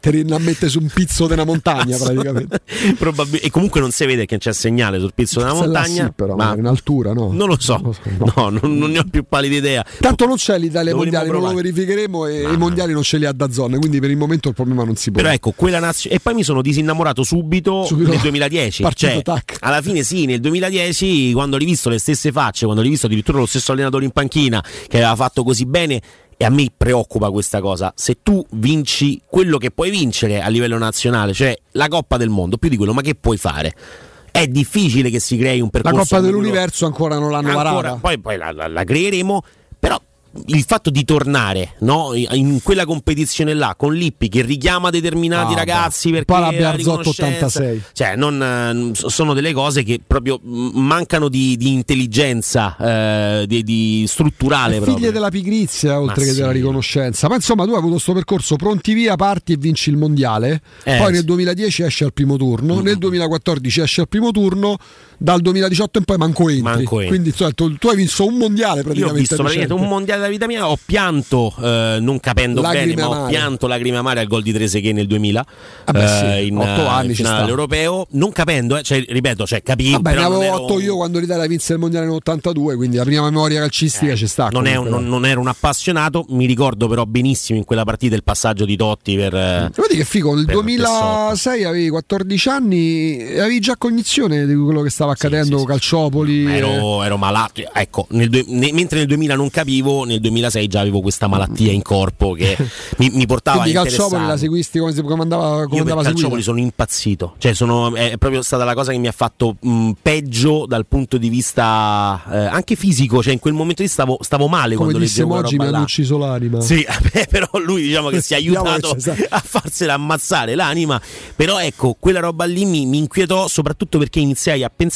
te ne mette su un pizzo della montagna praticamente. Probabil- e comunque non si vede che c'è segnale sul pizzo della montagna, sì, però, ma in altura no, non lo so, non, lo so, no. no non, non ne ho più pallida idea, tanto non c'è l'Italia ai mondiali, provare. Non lo verificheremo e ah, i mondiali non ce li ha da zone, quindi per il momento il problema non si può, però ecco quella nazionale. Poi mi sono disinnamorato subito, subito nel duemiladieci, cioè, alla fine sì, nel duemiladieci quando ho rivisto le stesse facce, quando ho rivisto addirittura lo stesso allenatore in panchina che aveva fatto così bene, e a me preoccupa questa cosa, se tu vinci quello che puoi vincere a livello nazionale, cioè la Coppa del Mondo, più di quello, ma che puoi fare? È difficile che si crei un percorso. La Coppa dell'Universo ancora non l'hanno ancora, varata. Poi, poi la, la, la creeremo, però... il fatto di tornare, no? in quella competizione là con Lippi che richiama determinati ah, ragazzi perché poi la Bearzotto ottantasei, cioè non, sono delle cose che proprio mancano di, di intelligenza eh, di, di strutturale, figlie della pigrizia oltre ma che sì. della riconoscenza, ma insomma tu hai avuto sto percorso pronti via, parti e vinci il mondiale, eh, poi sì. nel duemiladieci esce al primo turno, mm. nel duemilaquattordici esce al primo turno, dal duemiladiciotto in poi manco entri, manco entri. Quindi cioè, tu, tu hai vinto un mondiale praticamente. Io ho visto praticamente un mondiale della vita mia, ho pianto eh, non capendo lagrime bene amare. Ma ho pianto lagrime amare al gol di Trezeguet nel duemila, ah beh, eh, sì, in otto anni finale europeo, non capendo eh, cioè, ripeto cioè, capivo, vabbè, però ne avevo ero... otto io quando l'Italia vinse il mondiale nel ottantadue, quindi la prima memoria calcistica eh, ci sta, non, è un, non, non ero un appassionato, mi ricordo però benissimo in quella partita il passaggio di Totti per eh, vedi che figo, nel duemilasei avevi quattordici anni, avevi già cognizione di quello che stava accadendo, sì, sì, Calciopoli, ero, ero malato, ecco nel due, ne, mentre nel duemila non capivo, nel duemilasei già avevo questa malattia in corpo che mi, mi portava a interessare. Calciopoli la seguisti come, come andava, come andava a Calciopoli sono impazzito, cioè sono, è proprio stata la cosa che mi ha fatto mh, peggio dal punto di vista eh, anche fisico, cioè in quel momento lì stavo, stavo male, come quando leggevo oggi mi hanno ucciso l'anima, sì, beh, però lui diciamo che si è aiutato a farsela ammazzare l'anima, però ecco quella roba lì mi, mi inquietò soprattutto perché iniziai a pensare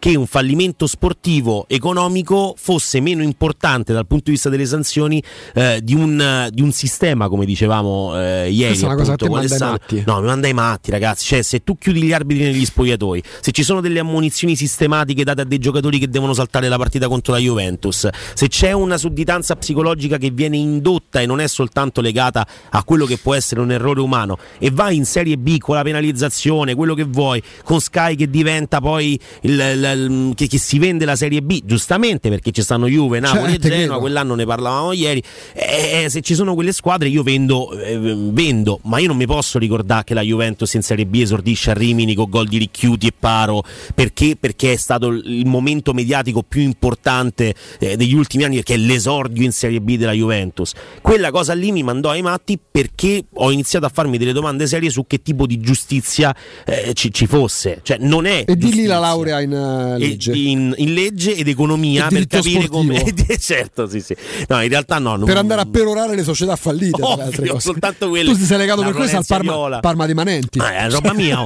che un fallimento sportivo economico fosse meno importante dal punto di vista delle sanzioni eh, di, un, di un sistema, come dicevamo eh, ieri. Questa appunto, è una cosa che manda i matti. No, mi manda i matti, ragazzi. Cioè, se tu chiudi gli arbitri negli spogliatoi, se ci sono delle ammonizioni sistematiche date a dei giocatori che devono saltare la partita contro la Juventus, se c'è una sudditanza psicologica che viene indotta e non è soltanto legata a quello che può essere un errore umano, e vai in Serie B con la penalizzazione, quello che vuoi, con Sky che diventa poi il, il, il, che, che si vende la Serie B, giustamente, perché ci stanno Juve, Napoli e Genoa, quell'anno ne parlavamo ieri, eh, se ci sono quelle squadre io vendo, eh, vendo, ma io non mi posso ricordare che la Juventus in Serie B esordisce a Rimini con gol di Ricchiuti e Paro, perché? Perché è stato il momento mediatico più importante eh, degli ultimi anni, perché è l'esordio in Serie B della Juventus. Quella cosa lì mi mandò ai matti, perché ho iniziato a farmi delle domande serie su che tipo di giustizia eh, ci, ci fosse, cioè non è e di lì la laurea in uh, legge in, in legge ed economia, per capire sportivo. Come certo sì sì no in realtà no non... per andare a perorare le società fallite. Ovvio, altre cose. Soltanto quello. Tu ti sei legato per questo al Parma, Parma di Manenti, ah, è roba mia.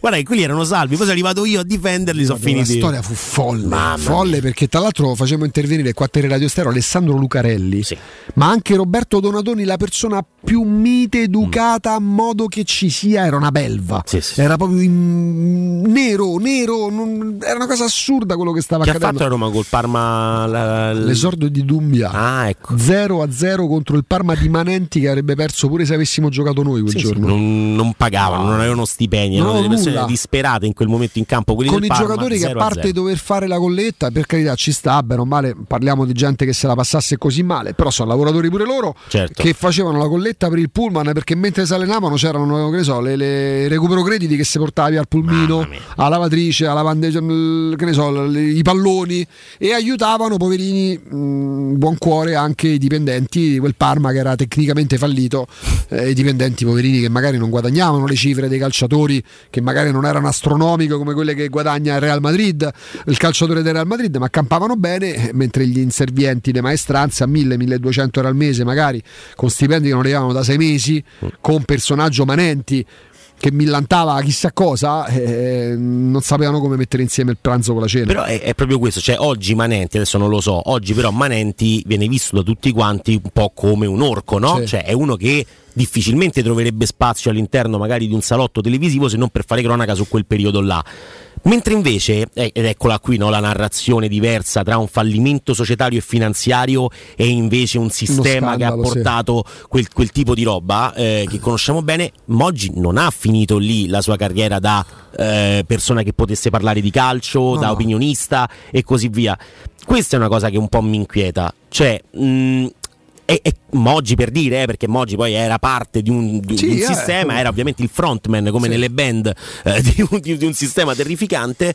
Guarda che quelli erano salvi, poi sono arrivato io a difenderli, sono finiti. La storia fu folle, Mamma folle mia. Perché tra l'altro facemmo intervenire qua a Tele Radio Stereo Alessandro Lucarelli, sì. ma anche Roberto Donatoni, la persona più mite, educata, a mm. modo che ci sia, era una belva, sì, sì. era proprio in... nero, nero, non... era una cosa assurda quello che stava che accadendo. Che ha fatto a Roma col Parma la... l'esordio di Dumbia, ah, ecco. zero a zero contro il Parma di Manenti, che avrebbe perso pure se avessimo giocato noi quel sì, giorno. Sì, non, non pagavano, non avevano stipendi, erano delle persone nulla. disperate in quel momento in campo. Quelli con del i Parma, giocatori che a parte dover fare la colletta, per carità ci sta, bene o male, parliamo di gente che se la passasse così male, però sono lavoratori pure loro, certo. che facevano la colletta per il pullman, perché mentre si allenavano c'erano, che ne so, le, le recupero crediti che si portava via al pulmino, alla lavatrice, alla bandeja, che ne so, le, i palloni, e aiutavano, poverini, mh, buon cuore, anche i dipendenti di quel Parma che era tecnicamente fallito, eh, i dipendenti poverini che magari non guadagnavano le cifre dei calciatori, che magari non erano astronomiche come quelle che guadagna il Real Madrid, il calciatore del Real Madrid, ma campavano bene, mentre gli inservienti, le maestranze a mille milleduecento euro al mese, magari con stipendi che non arrivavano da sei mesi, con personaggio Manenti che millantava chissà cosa, eh, non sapevano come mettere insieme il pranzo con la cena. Però è, è proprio questo, cioè oggi Manenti, adesso non lo so, oggi però Manenti viene visto da tutti quanti un po' come un orco, no? Sì. Cioè è uno che difficilmente troverebbe spazio all'interno magari di un salotto televisivo, se non per fare cronaca su quel periodo là. Mentre invece, ed eccola qui, no, la narrazione diversa tra un fallimento societario e finanziario e invece un sistema scandalo, che ha portato sì. quel, quel tipo di roba eh, che conosciamo bene, ma oggi non ha finito lì la sua carriera da eh, persona che potesse parlare di calcio, no. da opinionista e così via. Questa è una cosa che un po' mi inquieta, cioè... Mh, E, e Moggi per dire, eh, perché Moggi poi era parte di un, di sì, un eh, sistema, era ovviamente il frontman come sì. nelle band eh, di, un, di un sistema terrificante.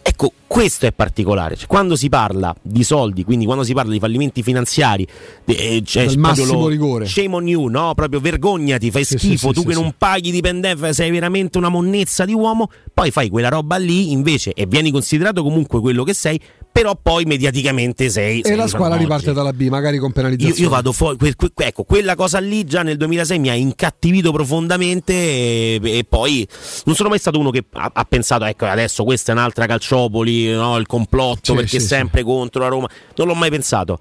Ecco, questo è particolare, cioè, quando si parla di soldi, quindi quando si parla di fallimenti finanziari, eh, c'è il massimo lo, rigore. Shame on you, no? Proprio vergognati, fai sì, schifo, sì, tu sì, che sì. non paghi dipendenti, sei veramente una monnezza di uomo, poi fai quella roba lì invece e vieni considerato comunque quello che sei, però poi mediaticamente sei... sei e la squadra riparte dalla B, magari con penalizzazione. Io, io vado fuori, que, que, ecco, quella cosa lì già nel duemilasei mi ha incattivito profondamente e, e poi non sono mai stato uno che ha, ha pensato, ecco adesso questa è un'altra calciata, no, il complotto sì, perché sì, sempre sì. contro la Roma, non l'ho mai pensato.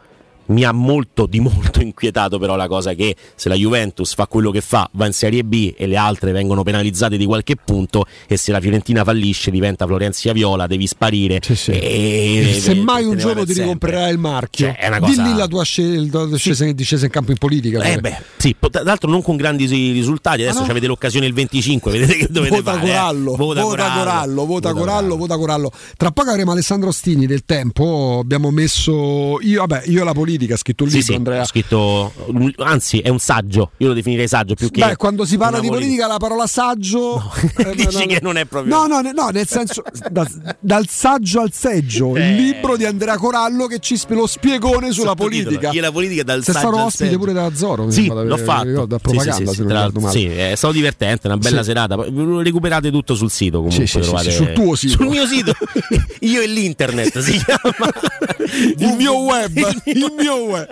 Mi ha molto di molto inquietato però la cosa che se la Juventus fa quello che fa, va in Serie B e le altre vengono penalizzate di qualche punto, e se la Fiorentina fallisce diventa Florenzia Viola, devi sparire sì, sì. E, e se mai un giorno ti ricomprerai il marchio, cioè, è una cosa... Dilli la tua scel- discesa sì. in campo in politica eh beh, sì, tra l'altro non con grandi risultati adesso, ah, no. avete l'occasione il venticinque, vedete che dovete vota fare Corallo, eh. vota, vota Corallo, Corallo vota Corallo, Corallo vota Corallo tra poco avremo Alessandro Ostini del Tempo, abbiamo messo io, vabbè, io la politica ha scritto un libro, sì, sì, Andrea. Ho scritto, anzi, è un saggio. Io lo definirei saggio più che. Beh, quando si parla di politica, politica, la parola saggio. No. Eh, Dici no, no, che non è proprio. No, no, no, nel senso da, dal saggio al seggio. Eh. Il libro di Andrea Corallo che ci lo spiegone sulla politica. Io la politica dal se saggio. Sarò ospite pure da Zoro. Sì, fate, l'ho fatto. Ricordo, da propaganda, sì, sì, sì, se tra, non sì, è stato divertente, una bella sì. serata. Lo recuperate tutto sul sito. Comunque, sì, trovate, sì, sul tuo sito. Sul mio sito. Io e l'internet si chiama. Il mio web. Il mio mio U E,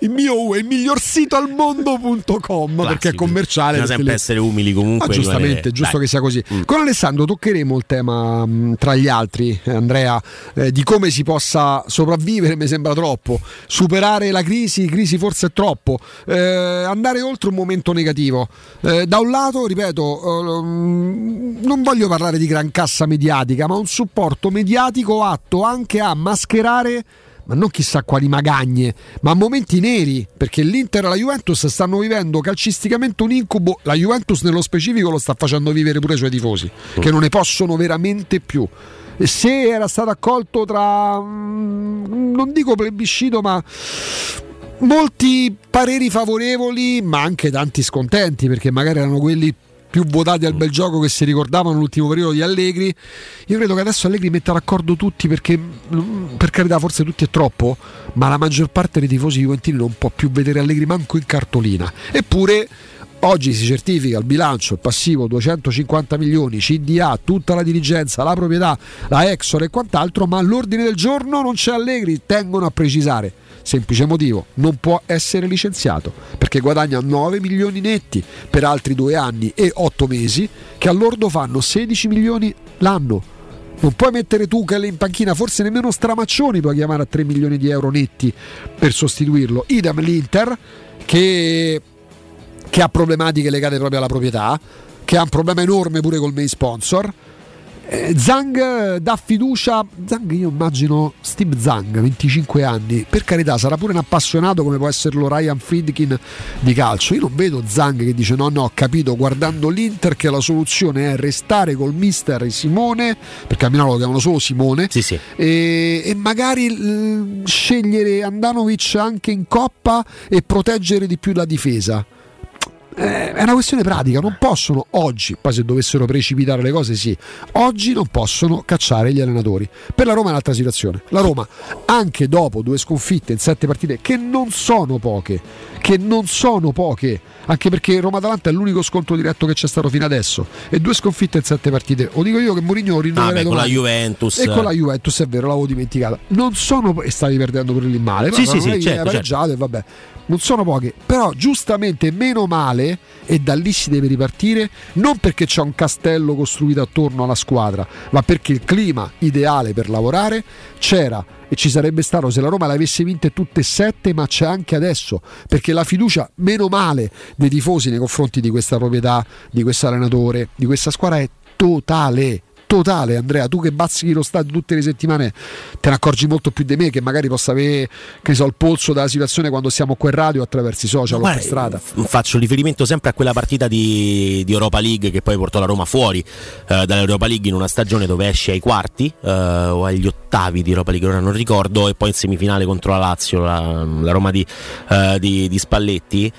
il mio U E, il miglior sito al mondo punto com, perché è commerciale. Bisogna sempre le... essere umili comunque. Ma giustamente, le... giusto Dai. Che sia così. Mm. Con Alessandro toccheremo il tema mh, tra gli altri, eh, Andrea, eh, di come si possa sopravvivere, mi sembra troppo, superare la crisi, crisi forse è troppo, eh, andare oltre un momento negativo. Eh, da un lato, ripeto, eh, non voglio parlare di gran cassa mediatica, ma un supporto mediatico atto anche a mascherare, ma non chissà quali magagne, ma momenti neri, perché l'Inter e la Juventus stanno vivendo calcisticamente un incubo. La Juventus nello specifico lo sta facendo vivere pure i suoi tifosi, che non ne possono veramente più. Se era stato accolto tra, non dico plebiscito, ma molti pareri favorevoli, ma anche tanti scontenti, perché magari erano quelli più votati al bel gioco che si ricordavano l'ultimo periodo di Allegri. Io credo che adesso Allegri metta d'accordo tutti, perché per carità forse tutti è troppo, ma la maggior parte dei tifosi juventini non può più vedere Allegri manco in cartolina. Eppure oggi si certifica il bilancio, il passivo duecentocinquanta milioni, C D A, tutta la dirigenza, la proprietà, la Exor e quant'altro, ma all'ordine del giorno non c'è Allegri, tengono a precisare. Semplice motivo, non può essere licenziato perché guadagna nove milioni netti per altri due anni e otto mesi, che all'ordo fanno sedici milioni l'anno. Non puoi mettere Tuchel in panchina, forse nemmeno Stramaccioni puoi chiamare a tre milioni di euro netti per sostituirlo. Idem l'Inter, che, che ha problematiche legate proprio alla proprietà, che ha un problema enorme pure col main sponsor. Zang dà fiducia. Zang, io immagino Steve Zang, venticinque anni, per carità, sarà pure un appassionato come può esserlo Ryan Friedkin di calcio. Io non vedo Zang che dice no no, ho capito guardando l'Inter che la soluzione è restare col mister Simone, perché a Milano lo chiamano solo Simone, sì, sì. E, e magari l- scegliere Andanovic anche in Coppa e proteggere di più la difesa. Eh, è una questione pratica, non possono oggi, poi se dovessero precipitare le cose sì, oggi non possono cacciare gli allenatori. Per la Roma è un'altra situazione. La Roma, anche dopo due sconfitte in sette partite, che non sono poche, che non sono poche, anche perché Roma-Atalanta è l'unico scontro diretto che c'è stato fino adesso, e due sconfitte in sette partite. Lo dico io che Mourinho rinnoverà ah, con la Juventus e con la Juventus, è vero, l'avevo dimenticata. Non sono, e stavi perdendo pure lì male, sì, sì, sì, certo, pareggiato certo. E vabbè. Non sono poche, però giustamente meno male, e da lì si deve ripartire, non perché c'è un castello costruito attorno alla squadra, ma perché il clima ideale per lavorare c'era e ci sarebbe stato se la Roma le avesse vinte tutte e sette, ma c'è anche adesso, perché la fiducia, meno male, dei tifosi nei confronti di questa proprietà, di questo allenatore, di questa squadra è totale. Totale, Andrea, tu che bazzichi lo stadio tutte le settimane te ne accorgi molto più di me, che magari possa avere, che so, il polso della situazione quando siamo qua in radio attraverso i social o per strada. Faccio riferimento sempre a quella partita di, di Europa League che poi portò la Roma fuori eh, dall'Europa League in una stagione dove esce ai quarti eh, o agli ottavi di Europa League, ora non ricordo, e poi in semifinale contro la Lazio, la, la Roma di, eh, di, di Spalletti.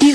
Il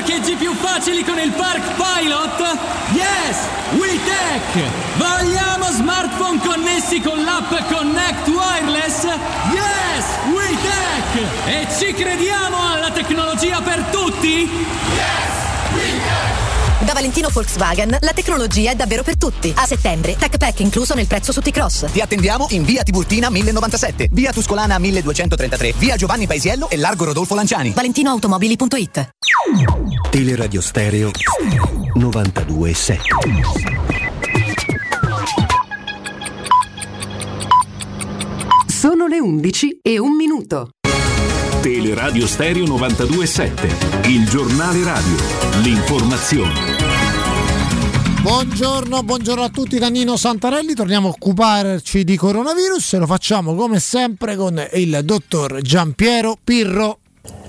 Parcheggi più facili con il Park Pilot? Yes! WeTech! Vogliamo smartphone connessi con l'app Connect Wireless? Yes! WeTech! E ci crediamo alla tecnologia per tutti? Yes! WeTech! Da Valentino Volkswagen la tecnologia è davvero per tutti. A settembre, Tech Pack incluso nel prezzo su T-Cross. Ti attendiamo in via Tiburtina millenovantasette, via Tuscolana milleduecentotrentatré, via Giovanni Paesiello e largo Rodolfo Lanciani. valentino automobili punto it. Teleradio Stereo novantadue sette. Sono le undici e un minuto. Teleradio Stereo novantadue sette, il giornale radio, l'informazione. Buongiorno, buongiorno a tutti da Nino Santarelli. Torniamo a occuparci di coronavirus e lo facciamo come sempre con il dottor Giampiero Pirro.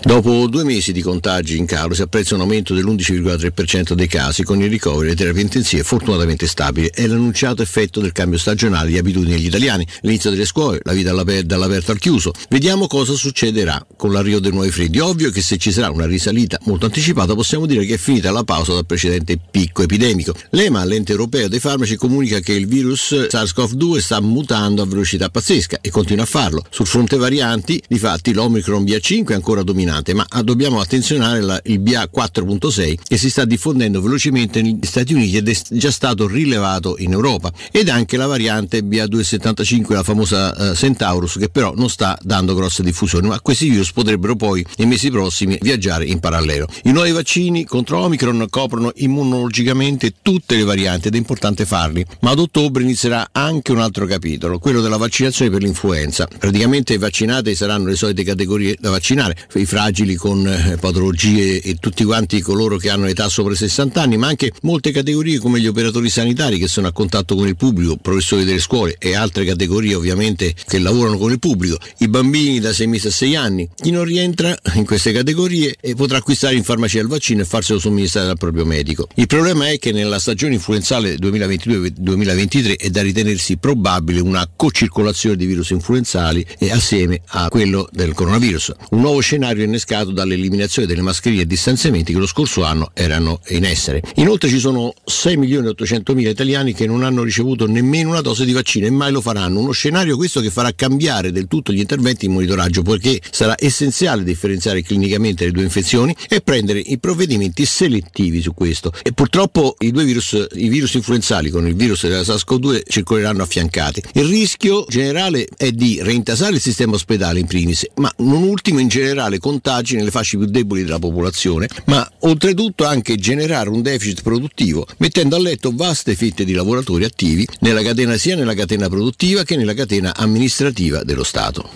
Dopo due mesi di contagi in calo si apprezza un aumento dell'undici virgola tre per cento dei casi, con i ricoveri e le terapie intensive fortunatamente stabili. È l'annunciato effetto del cambio stagionale di abitudini degli italiani, l'inizio delle scuole, la vita dall'aperto al chiuso. Vediamo cosa succederà con l'arrivo dei nuovi freddi. Ovvio che se ci sarà una risalita molto anticipata possiamo dire che è finita la pausa dal precedente picco epidemico. L'E M A, l'ente europeo dei farmaci, comunica che il virus SARS-CoV due sta mutando a velocità pazzesca e continua a farlo. Sul fronte varianti, difatti, l'Omicron B A cinque è ancora dominante, ma dobbiamo attenzionare la, il B A quattro virgola sei che si sta diffondendo velocemente negli Stati Uniti ed è già stato rilevato in Europa, ed anche la variante B A due virgola settantacinque, la famosa eh, Centaurus, che però non sta dando grosse diffusioni, ma questi virus potrebbero poi nei mesi prossimi viaggiare in parallelo. I nuovi vaccini contro Omicron coprono immunologicamente tutte le varianti ed è importante farli, ma ad ottobre inizierà anche un altro capitolo, quello della vaccinazione per l'influenza. Praticamente i vaccinati saranno le solite categorie da vaccinare, i fragili con patologie e tutti quanti coloro che hanno età sopra i sessanta anni, ma anche molte categorie come gli operatori sanitari che sono a contatto con il pubblico, professori delle scuole e altre categorie ovviamente che lavorano con il pubblico, i bambini da sei mesi a sei anni. Chi non rientra in queste categorie potrà acquistare in farmacia il vaccino e farselo somministrare dal proprio medico. Il problema è che nella stagione influenzale duemilaventidue duemilaventitré è da ritenersi probabile una co-circolazione di virus influenzali e assieme a quello del coronavirus. Un nuovo scenario innescato dall'eliminazione delle mascherine e distanziamenti che lo scorso anno erano in essere. Inoltre ci sono sei milioni ottocentomila italiani che non hanno ricevuto nemmeno una dose di vaccino e mai lo faranno. Uno scenario questo che farà cambiare del tutto gli interventi in monitoraggio, perché sarà essenziale differenziare clinicamente le due infezioni e prendere i provvedimenti selettivi su questo. E purtroppo i due virus, i virus influenzali con il virus della SARS-CoV due circoleranno affiancati. Il rischio generale è di reintasare il sistema ospedale in primis, ma non ultimo in generale contagi nelle fasce più deboli della popolazione, ma oltretutto anche generare un deficit produttivo, mettendo a letto vaste fitte di lavoratori attivi nella catena, sia nella catena produttiva che nella catena amministrativa dello Stato.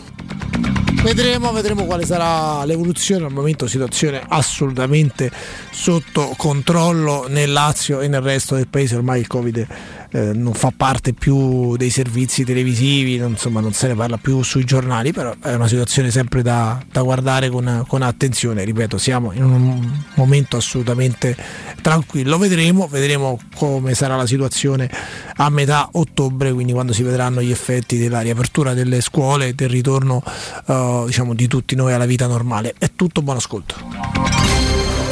Vedremo, vedremo quale sarà l'evoluzione. Al momento situazione assolutamente sotto controllo nel Lazio e nel resto del paese. Ormai il Covid eh, non fa parte più dei servizi televisivi, non, insomma non se ne parla più sui giornali, però è una situazione sempre da, da guardare con, con attenzione. Ripeto, siamo in un momento assolutamente tranquillo. Vedremo, vedremo come sarà la situazione a metà ottobre, quindi quando si vedranno gli effetti della riapertura delle scuole, del ritorno eh, diciamo di tutti noi alla vita normale. È tutto, buon ascolto.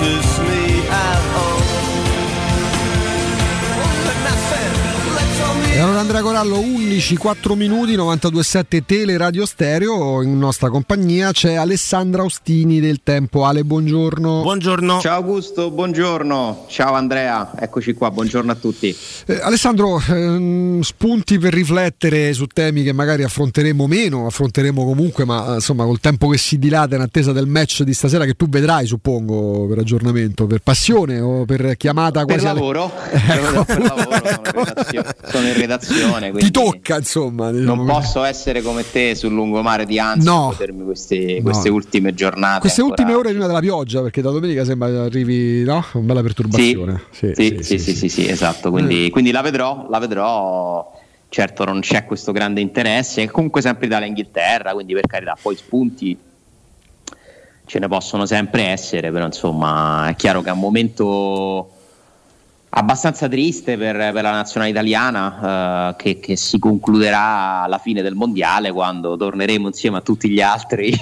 notice me at all. E allora Andrea Corallo, undici e quattro minuti, novantadue e sette Tele Radio Stereo, in nostra compagnia c'è Alessandra Austini del Tempo. Ale, buongiorno. Buongiorno. Ciao Augusto, buongiorno. Ciao Andrea, eccoci qua, buongiorno a tutti. Eh, Alessandro, ehm, spunti per riflettere su temi che magari affronteremo meno, affronteremo comunque, ma insomma col tempo che si dilata in attesa del match di stasera che tu vedrai, suppongo, per aggiornamento, per passione o per chiamata quasi... Per lavoro, alle... ecco. per lavoro, sono in sono in redazione, quindi ti tocca, insomma, diciamo. Non posso essere come te sul lungomare di ansia, no, potermi queste, queste no. ultime giornate, queste ancora... ultime ore prima della pioggia, perché da domenica sembra arrivi, no? Una bella perturbazione. Sì, sì, sì, sì, sì, sì, sì, sì, sì, sì, esatto. Quindi, eh. quindi la vedrò, la vedrò. Certo, non c'è questo grande interesse. Comunque, sempre dall'Inghilterra, quindi per carità, poi spunti ce ne possono sempre essere, però insomma, è chiaro che a un momento abbastanza triste per, per la nazionale italiana, eh, che, che si concluderà alla fine del mondiale, quando torneremo insieme a tutti gli altri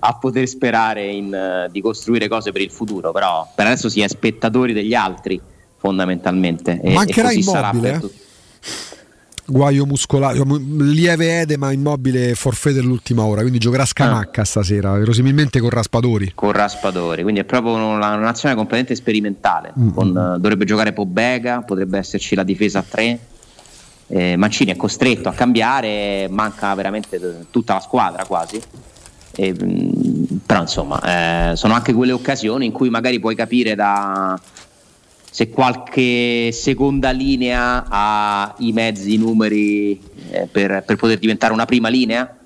a poter sperare in, uh, di costruire cose per il futuro, però per adesso si è spettatori degli altri fondamentalmente, e, mancherà e così Immobile, sarà per tutti. Guaio muscolare, lieve edema, Immobile forfè dell'ultima ora, quindi giocherà Scamacca ah. stasera, verosimilmente con Raspadori. Con Raspadori, quindi è proprio una nazione completamente sperimentale. Mm-hmm. Con, dovrebbe giocare Pobega, potrebbe esserci la difesa a tre. Eh, Mancini è costretto a cambiare, manca veramente tutta la squadra quasi. E, però insomma, eh, sono anche quelle occasioni in cui magari puoi capire da. Se qualche seconda linea ha i mezzi, i numeri eh, per, per poter diventare una prima linea,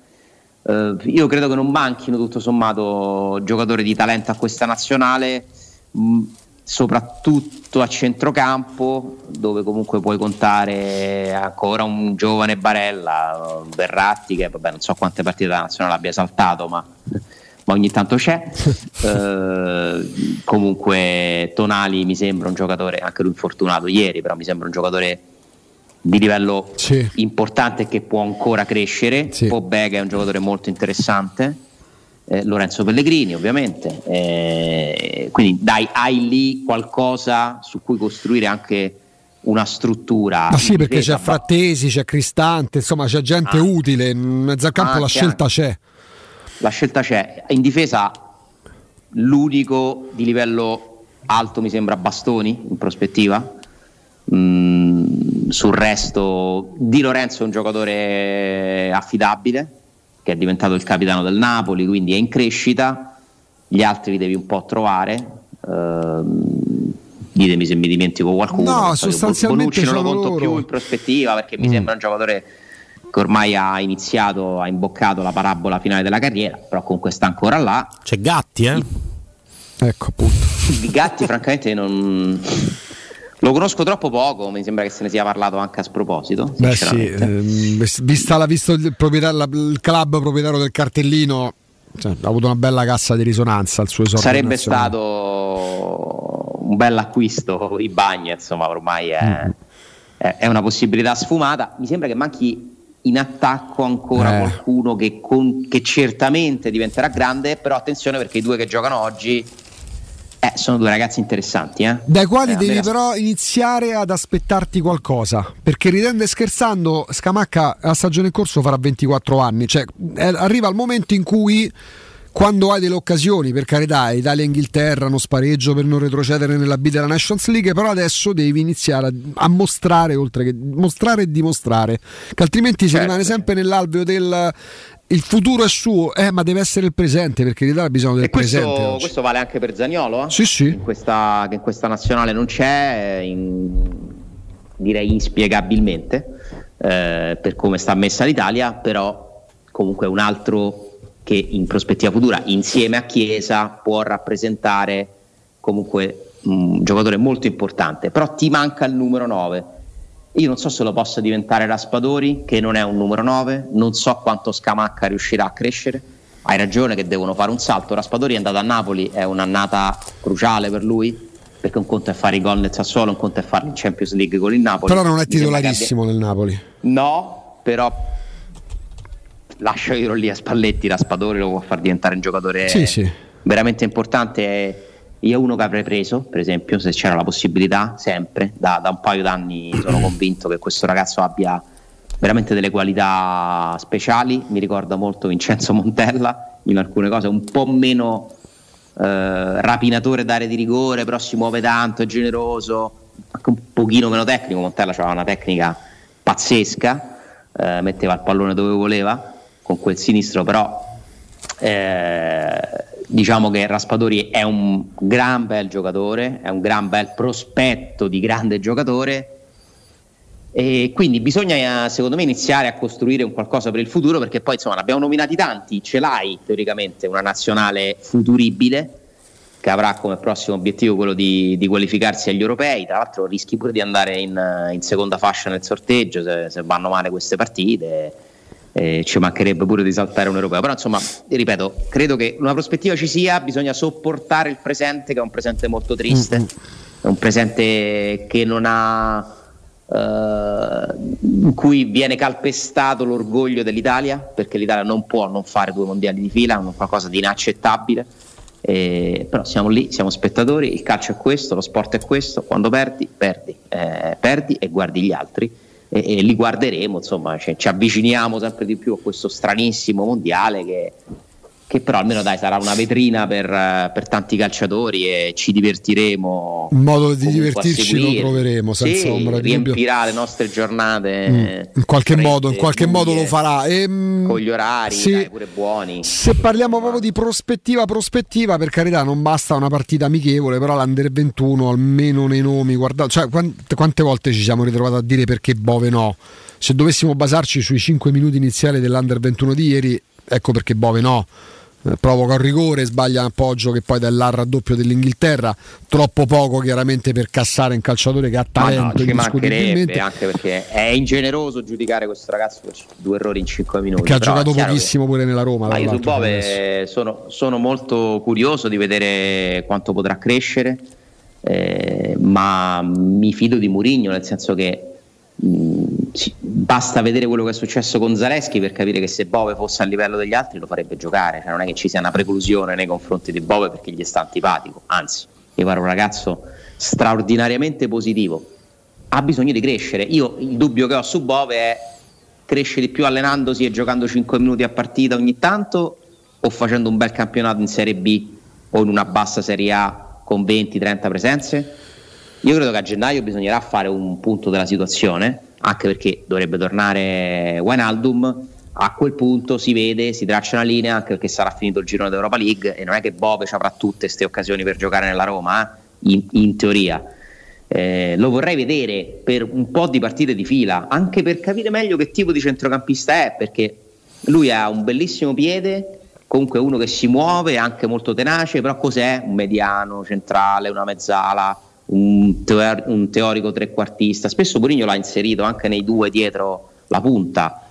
eh, io credo che non manchino tutto sommato giocatori di talento a questa nazionale, mh, soprattutto a centrocampo, dove comunque puoi contare ancora un giovane Barella, Verratti, che vabbè, non so quante partite della nazionale abbia saltato, ma... ma ogni tanto c'è. Eh, comunque Tonali mi sembra un giocatore, anche lui infortunato ieri, però mi sembra un giocatore di livello sì. importante che può ancora crescere. Sì. Pobega è un giocatore molto interessante, eh, Lorenzo Pellegrini ovviamente, eh, quindi dai, hai lì qualcosa su cui costruire anche una struttura. Ma sì, perché difesa, c'è Frattesi, c'è Cristante, insomma c'è gente ah, utile, in mezzo al campo la scelta anche. c'è. La scelta c'è, in difesa l'unico di livello alto mi sembra Bastoni in prospettiva, mm, sul resto Di Lorenzo è un giocatore affidabile che è diventato il capitano del Napoli, quindi è in crescita, gli altri li devi un po' trovare, ehm, ditemi se mi dimentico qualcuno. No, sostanzialmente non lo conto loro. Più in prospettiva perché mm. mi sembra un giocatore che ormai ha iniziato, ha imboccato la parabola finale della carriera, però comunque sta ancora là. C'è Gatti, eh? Ecco, appunto. Di Gatti francamente non... lo conosco troppo poco, mi sembra che se ne sia parlato anche a sproposito. Beh sì, ehm, vista la, visto il, proprietario, il club proprietario del cartellino, cioè, ha avuto una bella cassa di risonanza al suo esordio. Sarebbe nazionale. Stato un bel acquisto i bagni, insomma, ormai è, mm. è, è una possibilità sfumata. Mi sembra che manchi in attacco ancora eh. qualcuno che, con, che certamente diventerà grande, però attenzione perché i due che giocano oggi eh, sono due ragazzi interessanti, eh? Dai quali eh, devi vera... però iniziare ad aspettarti qualcosa, perché ridendo e scherzando Scamacca a stagione in corso farà ventiquattro anni, cioè è, arriva il momento in cui, quando hai delle occasioni, per carità, Italia e Inghilterra, uno spareggio per non retrocedere nella B della Nations League, però adesso devi iniziare a, a mostrare, oltre che mostrare e dimostrare, che altrimenti certo. si rimane sempre nell'alveo del il futuro è suo, eh, ma deve essere il presente, perché in Italia ha bisogno del e questo, presente. Questo vale anche per Zaniolo, eh? Sì, sì. In questa, che in questa nazionale non c'è, in, direi inspiegabilmente, eh, per come sta messa l'Italia, però comunque un altro... che in prospettiva futura insieme a Chiesa può rappresentare comunque un giocatore molto importante, però ti manca il numero nove. Io non so se lo possa diventare Raspadori, che non è un numero nove, non so quanto Scamacca riuscirà a crescere. Hai ragione che devono fare un salto. Raspadori è andato a Napoli, è un'annata cruciale per lui, perché un conto è fare i gol nel Sassuolo, un conto è fare il Champions League con il Napoli. Però non è titolarissimo abbia... nel Napoli. No, però lascialo lì a Spalletti, Raspadori lo può far diventare un giocatore sì, sì. veramente importante. Io uno che avrei preso, per esempio, se c'era la possibilità, sempre, da, da un paio d'anni sono convinto che questo ragazzo abbia veramente delle qualità speciali, mi ricorda molto Vincenzo Montella in alcune cose, un po' meno eh, rapinatore d'area di rigore, però si muove tanto, è generoso, anche un pochino meno tecnico. Montella aveva una tecnica pazzesca, eh, metteva il pallone dove voleva con quel sinistro, però... Eh, diciamo che Raspadori è un gran bel giocatore, è un gran bel prospetto di grande giocatore, e quindi bisogna secondo me iniziare a costruire un qualcosa per il futuro, perché poi insomma ne abbiamo nominati tanti, ce l'hai teoricamente una nazionale futuribile che avrà come prossimo obiettivo quello di, di qualificarsi agli europei, tra l'altro rischi pure di andare in, in seconda fascia nel sorteggio se, se vanno male queste partite. Eh, ci mancherebbe pure di saltare un europeo, però insomma, ripeto, credo che una prospettiva ci sia, bisogna sopportare il presente, che è un presente molto triste, mm-hmm. è un presente che non ha eh, in cui viene calpestato l'orgoglio dell'Italia, perché l'Italia non può non fare due mondiali di fila, è un qualcosa di inaccettabile, eh, però siamo lì, siamo spettatori, il calcio è questo, lo sport è questo, quando perdi, perdi, eh, perdi e guardi gli altri. E, e li guarderemo, insomma, cioè, ci avviciniamo sempre di più a questo stranissimo mondiale che, che però almeno dai sarà una vetrina per, per tanti calciatori e ci divertiremo, un modo di divertirci lo troveremo senza sì, ombra di dubbio, riempirà le nostre giornate mm, in qualche modo, in qualche modo lo farà e, mm, con gli orari sì, dai, pure buoni. Se parliamo ma... proprio di prospettiva prospettiva, per carità non basta una partita amichevole, però l'Under ventuno almeno nei nomi guardate, cioè, quante, quante volte ci siamo ritrovati a dire perché Bove no, se dovessimo basarci sui cinque minuti iniziali dell'Under ventuno di ieri, ecco perché Bove no, provoca un rigore, sbaglia un appoggio che poi dà il raddoppio dell'Inghilterra, troppo poco chiaramente per cassare un calciatore che ha talento, no, no, indiscutibilmente, anche perché è ingeneroso giudicare questo ragazzo per due errori in cinque minuti, che ha giocato pochissimo pure nella Roma. Ma io su Bove sono, sono molto curioso di vedere quanto potrà crescere, eh, ma mi fido di Mourinho, nel senso che mh, sì, basta vedere quello che è successo con Zaleschi per capire che se Bove fosse a livello degli altri lo farebbe giocare, cioè non è che ci sia una preclusione nei confronti di Bove perché gli sta antipatico, anzi mi pare un ragazzo straordinariamente positivo, ha bisogno di crescere. Io il dubbio che ho su Bove è: cresce di più allenandosi e giocando cinque minuti a partita ogni tanto, o facendo un bel campionato in Serie B o in una bassa Serie A con venti trenta presenze? Io credo che a gennaio bisognerà fare un punto della situazione, anche perché dovrebbe tornare Wijnaldum, a quel punto si vede, si traccia una linea, anche perché sarà finito il girone d'Europa League e non è che Bove ci avrà tutte queste occasioni per giocare nella Roma, eh? in, in teoria eh, lo vorrei vedere per un po' di partite di fila, anche per capire meglio che tipo di centrocampista è, perché lui ha un bellissimo piede, comunque uno che si muove, anche molto tenace, però cos'è? Un mediano, centrale, una mezzala, Un, teor- un teorico trequartista. Spesso Mourinho l'ha inserito anche nei due dietro la punta,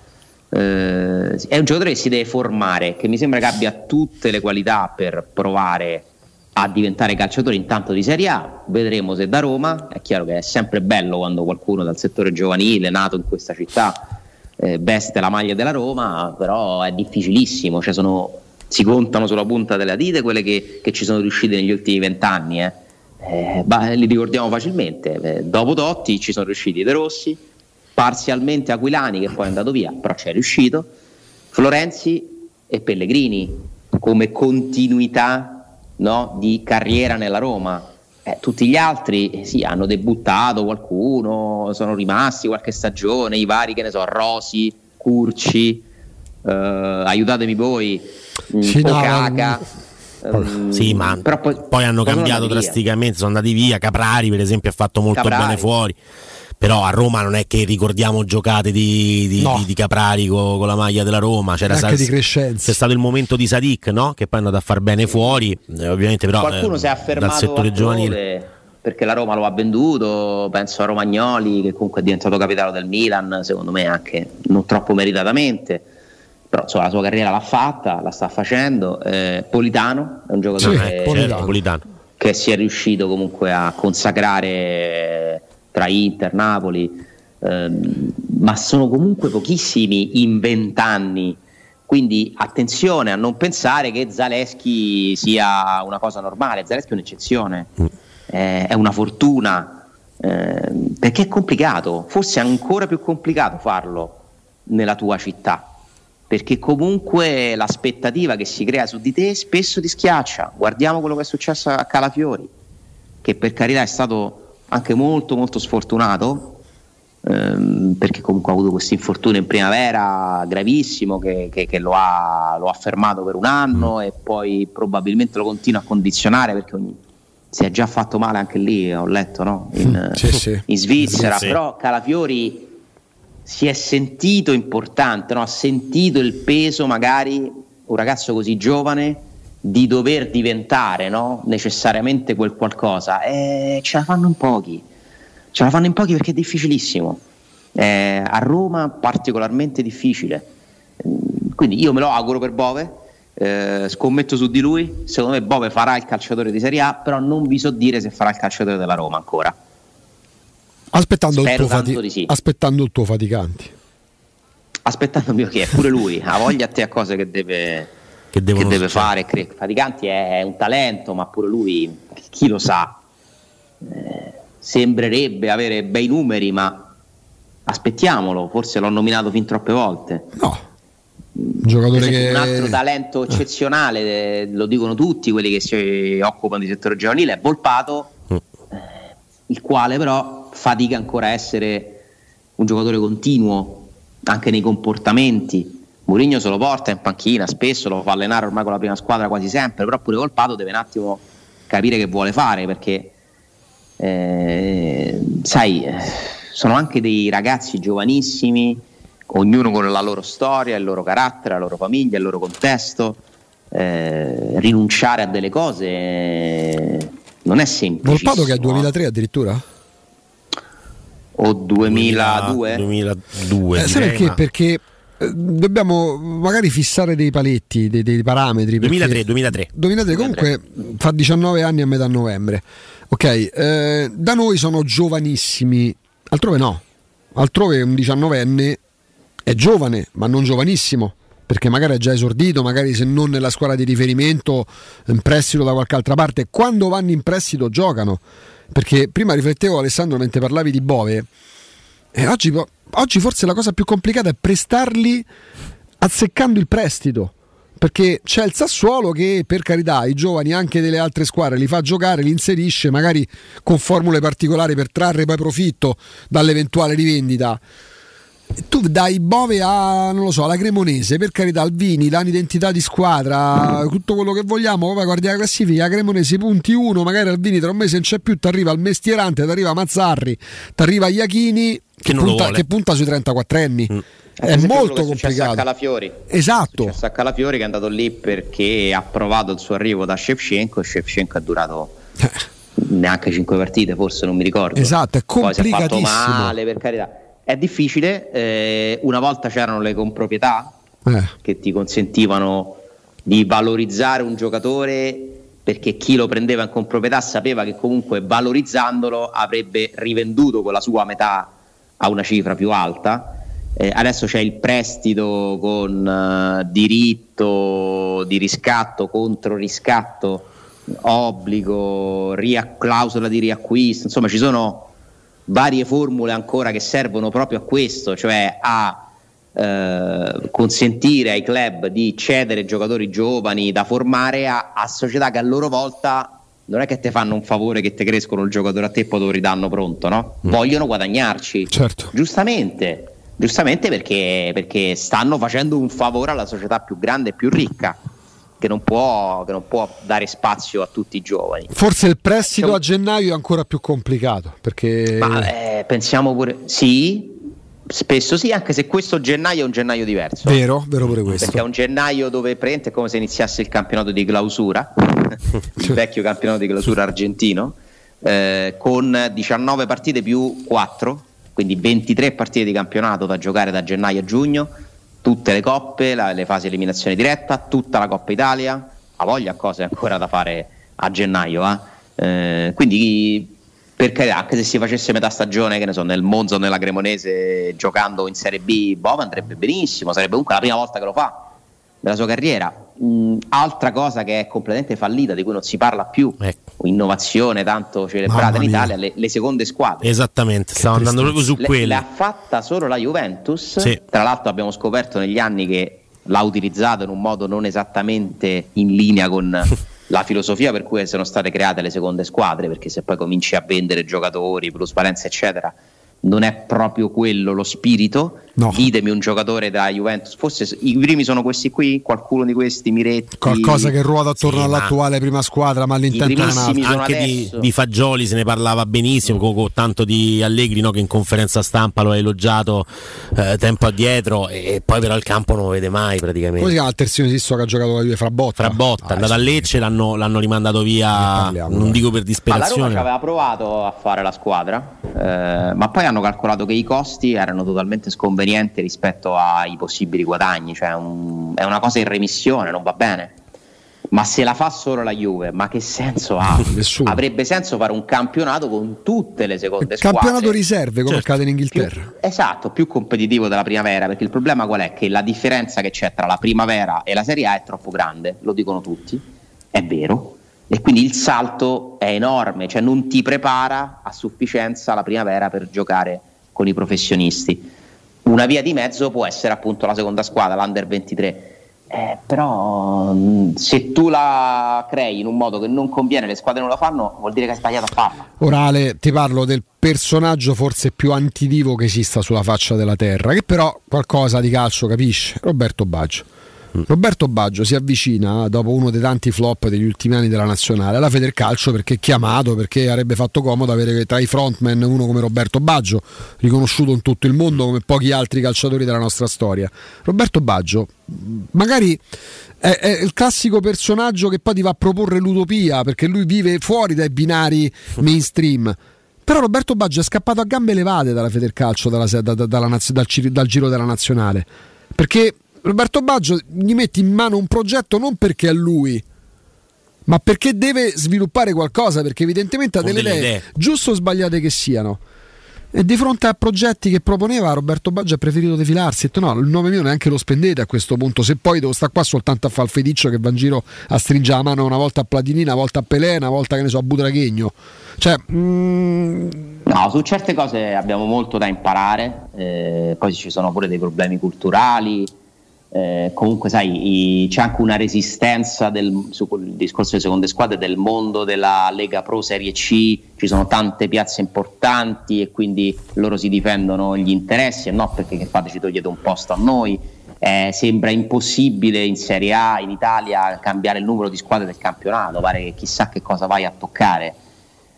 eh, è un giocatore che si deve formare, che mi sembra che abbia tutte le qualità per provare a diventare calciatore intanto di Serie A. Vedremo se da Roma, è chiaro che è sempre bello quando qualcuno dal settore giovanile nato in questa città eh, veste la maglia della Roma, però è difficilissimo, cioè sono, si contano sulla punta della dita quelle che, che ci sono riuscite negli ultimi vent'anni, eh Eh, bah, li ricordiamo facilmente, eh, dopo Totti ci sono riusciti De Rossi, parzialmente Aquilani che poi è andato via però ci è riuscito, Florenzi e Pellegrini come continuità, no, di carriera nella Roma. eh, tutti gli altri eh, sì, hanno debuttato, qualcuno sono rimasti qualche stagione, i vari, che ne so, Rosi, Curci, eh, aiutatemi voi, Okaka. Um, sì, ma però poi, poi hanno poi cambiato sono drasticamente, sono andati via. Caprari per esempio ha fatto molto Caprari. bene fuori, però a Roma non è che ricordiamo giocate di, di, no. di, di Caprari con, con la maglia della Roma, c'era anche di Crescenzi, c'è stato il momento di Sadik, no? Che poi è andato a far bene fuori, eh, ovviamente, però qualcuno eh, si è affermato dal settore giovanile, perché la Roma lo ha venduto, penso a Romagnoli che comunque è diventato capitano del Milan, secondo me anche non troppo meritatamente, però insomma, la sua carriera l'ha fatta, la sta facendo. eh, Politano è un giocatore sì, che, che si è riuscito comunque a consacrare tra Inter, Napoli, eh, ma sono comunque pochissimi in vent'anni Quindi attenzione a non pensare che Zalewski sia una cosa normale. Zalewski è un'eccezione, mm. eh, è una fortuna, eh, perché è complicato, forse è ancora più complicato farlo nella tua città, perché comunque l'aspettativa che si crea su di te spesso ti schiaccia. Guardiamo quello che è successo a Calafiori, che per carità è stato anche molto molto sfortunato, ehm, perché comunque ha avuto questo infortunio in primavera gravissimo che, che, che lo, ha, lo ha fermato per un anno e poi probabilmente lo continua a condizionare, perché ogni, si è già fatto male anche lì, ho letto, no? in, sì, sì. in Svizzera, sì. Però Calafiori si è sentito importante, no? Ha sentito il peso, magari un ragazzo così giovane, di dover diventare, no? necessariamente quel qualcosa, e ce la fanno in pochi, ce la fanno in pochi perché è difficilissimo, eh, a Roma particolarmente difficile, quindi io me lo auguro per Bove, eh, scommetto su di lui, secondo me Bove farà il calciatore di Serie A, però non vi so dire se farà il calciatore della Roma ancora. Aspettando il, tuo fati- sì. aspettando il tuo faticanti, aspettando il mio che è pure lui ha voglia a te a cose che deve, che che deve fare. Faticanti è un talento, ma pure lui, chi lo sa, eh, sembrerebbe avere bei numeri, ma aspettiamolo, forse l'ho nominato fin troppe volte. No, un giocatore che... un altro talento eccezionale, eh, lo dicono tutti quelli che si occupano di settore giovanile, è Volpato, mm. eh, il quale però fatica ancora a essere un giocatore continuo anche nei comportamenti. Mourinho se lo porta in panchina spesso, lo fa allenare ormai con la prima squadra quasi sempre, però pure Volpato deve un attimo capire che vuole fare, perché eh, sai, sono anche dei ragazzi giovanissimi, ognuno con la loro storia, il loro carattere, la loro famiglia, il loro contesto, eh, rinunciare a delle cose non è semplice. Volpato che è duemilatré addirittura? O duemiladue? duemiladue. Eh, sai perché? Perché eh, dobbiamo magari fissare dei paletti, dei, dei parametri. duemilatré, duemilatré. duemilatré. Comunque fa diciannove anni a metà novembre. Ok, eh, da noi sono giovanissimi, altrove no. Altrove un diciannovenne è giovane, ma non giovanissimo, perché magari è già esordito, magari se non nella squadra di riferimento in prestito da qualche altra parte. Quando vanno in prestito giocano. Perché prima riflettevo, Alessandro, mentre parlavi di Bove, e oggi, oggi forse la cosa più complicata è prestarli azzeccando il prestito, perché c'è il Sassuolo che, per carità, i giovani anche delle altre squadre li fa giocare, li inserisce magari con formule particolari per trarre poi profitto dall'eventuale rivendita. Tu dai Bove a, non lo so, alla Cremonese, per carità, Alvini dà un'identità di squadra, tutto quello che vogliamo, poi guardi la classifica, la Cremonese punti uno, magari Alvini tra un mese non c'è più, ti arriva il mestierante, ti arriva Mazzarri, ti arriva Iachini che, che, che punta sui trentaquattro anni. Mm. È molto complicato. A Calafiori. Esatto. A Calafiori, che è andato lì perché ha provato il suo arrivo da Shevchenko, e Shevchenko ha durato neanche cinque partite, forse, non mi ricordo. Esatto, è complicatissimo. Poi si è fatto male, per carità. È difficile, eh, una volta c'erano le comproprietà eh. che ti consentivano di valorizzare un giocatore, perché chi lo prendeva in comproprietà sapeva che comunque valorizzandolo avrebbe rivenduto con la sua metà a una cifra più alta. Eh, adesso c'è il prestito con eh, diritto di riscatto, contro riscatto, obbligo, ria- clausola di riacquisto, insomma ci sono varie formule ancora che servono proprio a questo, cioè a eh, consentire ai club di cedere giocatori giovani da formare a, a società che a loro volta non è che te fanno un favore che te crescono il giocatore a te e poi te lo ridanno pronto, no? Mm. Vogliono guadagnarci, certo. giustamente giustamente perché, perché stanno facendo un favore alla società più grande e più ricca, che non può, che non può dare spazio a tutti i giovani. Forse il prestito a gennaio è ancora più complicato, perché ma, eh, pensiamo pure, sì, spesso sì, anche se questo gennaio è un gennaio diverso. Vero, vero pure questo. Perché è un gennaio dove prende, è come se iniziasse il campionato di clausura, il vecchio campionato di clausura argentino, eh, con diciannove partite più quattro, quindi ventitré partite di campionato da giocare da gennaio a giugno. Tutte le coppe, la, le fasi eliminazione diretta, tutta la Coppa Italia, ha voglia cose ancora da fare a gennaio, eh? Eh, quindi per carità, anche se si facesse metà stagione, che ne so, nel Monza o nella Cremonese giocando in Serie B, Bove andrebbe benissimo, sarebbe comunque la prima volta che lo fa, della sua carriera. Mh, altra cosa che è completamente fallita, di cui non si parla più, ecco. Innovazione tanto celebrata in Italia, le, le seconde squadre. Esattamente, stavo andando proprio su quelle. L'ha fatta solo la Juventus, sì. Tra l'altro abbiamo scoperto negli anni che l'ha utilizzato in un modo non esattamente in linea con la filosofia per cui sono state create le seconde squadre, perché se poi cominci a vendere giocatori, plusvalenze eccetera, non è proprio quello lo spirito. No. Ditemi un giocatore da Juventus, forse i primi sono questi qui, qualcuno di questi, Miretti, qualcosa che ruota attorno sì, all'attuale prima squadra, ma all'interno anche di, di Fagioli se ne parlava benissimo, con, con tanto di Allegri, no, che in conferenza stampa lo ha elogiato eh, tempo addietro, e poi però il campo non lo vede mai praticamente. Come si chiama il terzino sinistro che ha giocato con la Juve? Frabotta Frabotta, ah, è andato a Lecce, l'hanno, l'hanno rimandato via, parliamo, non eh. dico per disperazione. Alla Roma aveva provato a fare la squadra, eh, ma poi hanno calcolato che i costi erano totalmente sconvenienti rispetto ai possibili guadagni, cioè un, è una cosa in remissione, non va bene. Ma se la fa solo la Juve, ma che senso ha? Nessuno. Avrebbe senso fare un campionato con tutte le seconde il squadre, campionato riserve, come certo. accade in Inghilterra, più, esatto, più competitivo della primavera, perché il problema qual è? Che la differenza che c'è tra la primavera e la Serie A è troppo grande, lo dicono tutti, è vero, e quindi il salto è enorme, cioè non ti prepara a sufficienza la primavera per giocare con i professionisti. Una via di mezzo può essere appunto la seconda squadra, l'Under ventitré, eh, però se tu la crei in un modo che non conviene, le squadre non la fanno, vuol dire che hai sbagliato a farla. Orale, ti parlo del personaggio forse più antidivo che esista sulla faccia della terra, che però qualcosa di calcio capisce, Roberto Baggio. Roberto Baggio si avvicina, dopo uno dei tanti flop degli ultimi anni della nazionale, alla Federcalcio, perché chiamato, perché avrebbe fatto comodo avere tra i frontman uno come Roberto Baggio, riconosciuto in tutto il mondo come pochi altri calciatori della nostra storia. Roberto Baggio magari è, è il classico personaggio che poi ti va a proporre l'utopia, perché lui vive fuori dai binari mainstream. Però Roberto Baggio è scappato a gambe levate dalla Federcalcio, dalla, da, da, dalla, dal, dal, dal giro della nazionale, perché Roberto Baggio gli mette in mano un progetto non perché è lui, ma perché deve sviluppare qualcosa, perché evidentemente ha delle, delle idee, idee, giusto o sbagliate che siano. E di fronte a progetti che proponeva, Roberto Baggio ha preferito defilarsi, ha detto no, il nome mio neanche lo spendete a questo punto, se poi devo stare qua soltanto a fare il feticcio che va in giro a stringere la mano una volta a Platini, una volta a Pelé, una volta che ne so a Butraghegno, cioè, mm... no, su certe cose abbiamo molto da imparare, eh, poi ci sono pure dei problemi culturali. Eh, comunque sai, i, c'è anche una resistenza del, sul discorso delle seconde squadre, del mondo della Lega Pro Serie C, ci sono tante piazze importanti e quindi loro si difendono gli interessi, e no, perché che fate, ci togliete un posto a noi, eh, sembra impossibile in Serie A in Italia cambiare il numero di squadre del campionato, pare che chissà che cosa vai a toccare.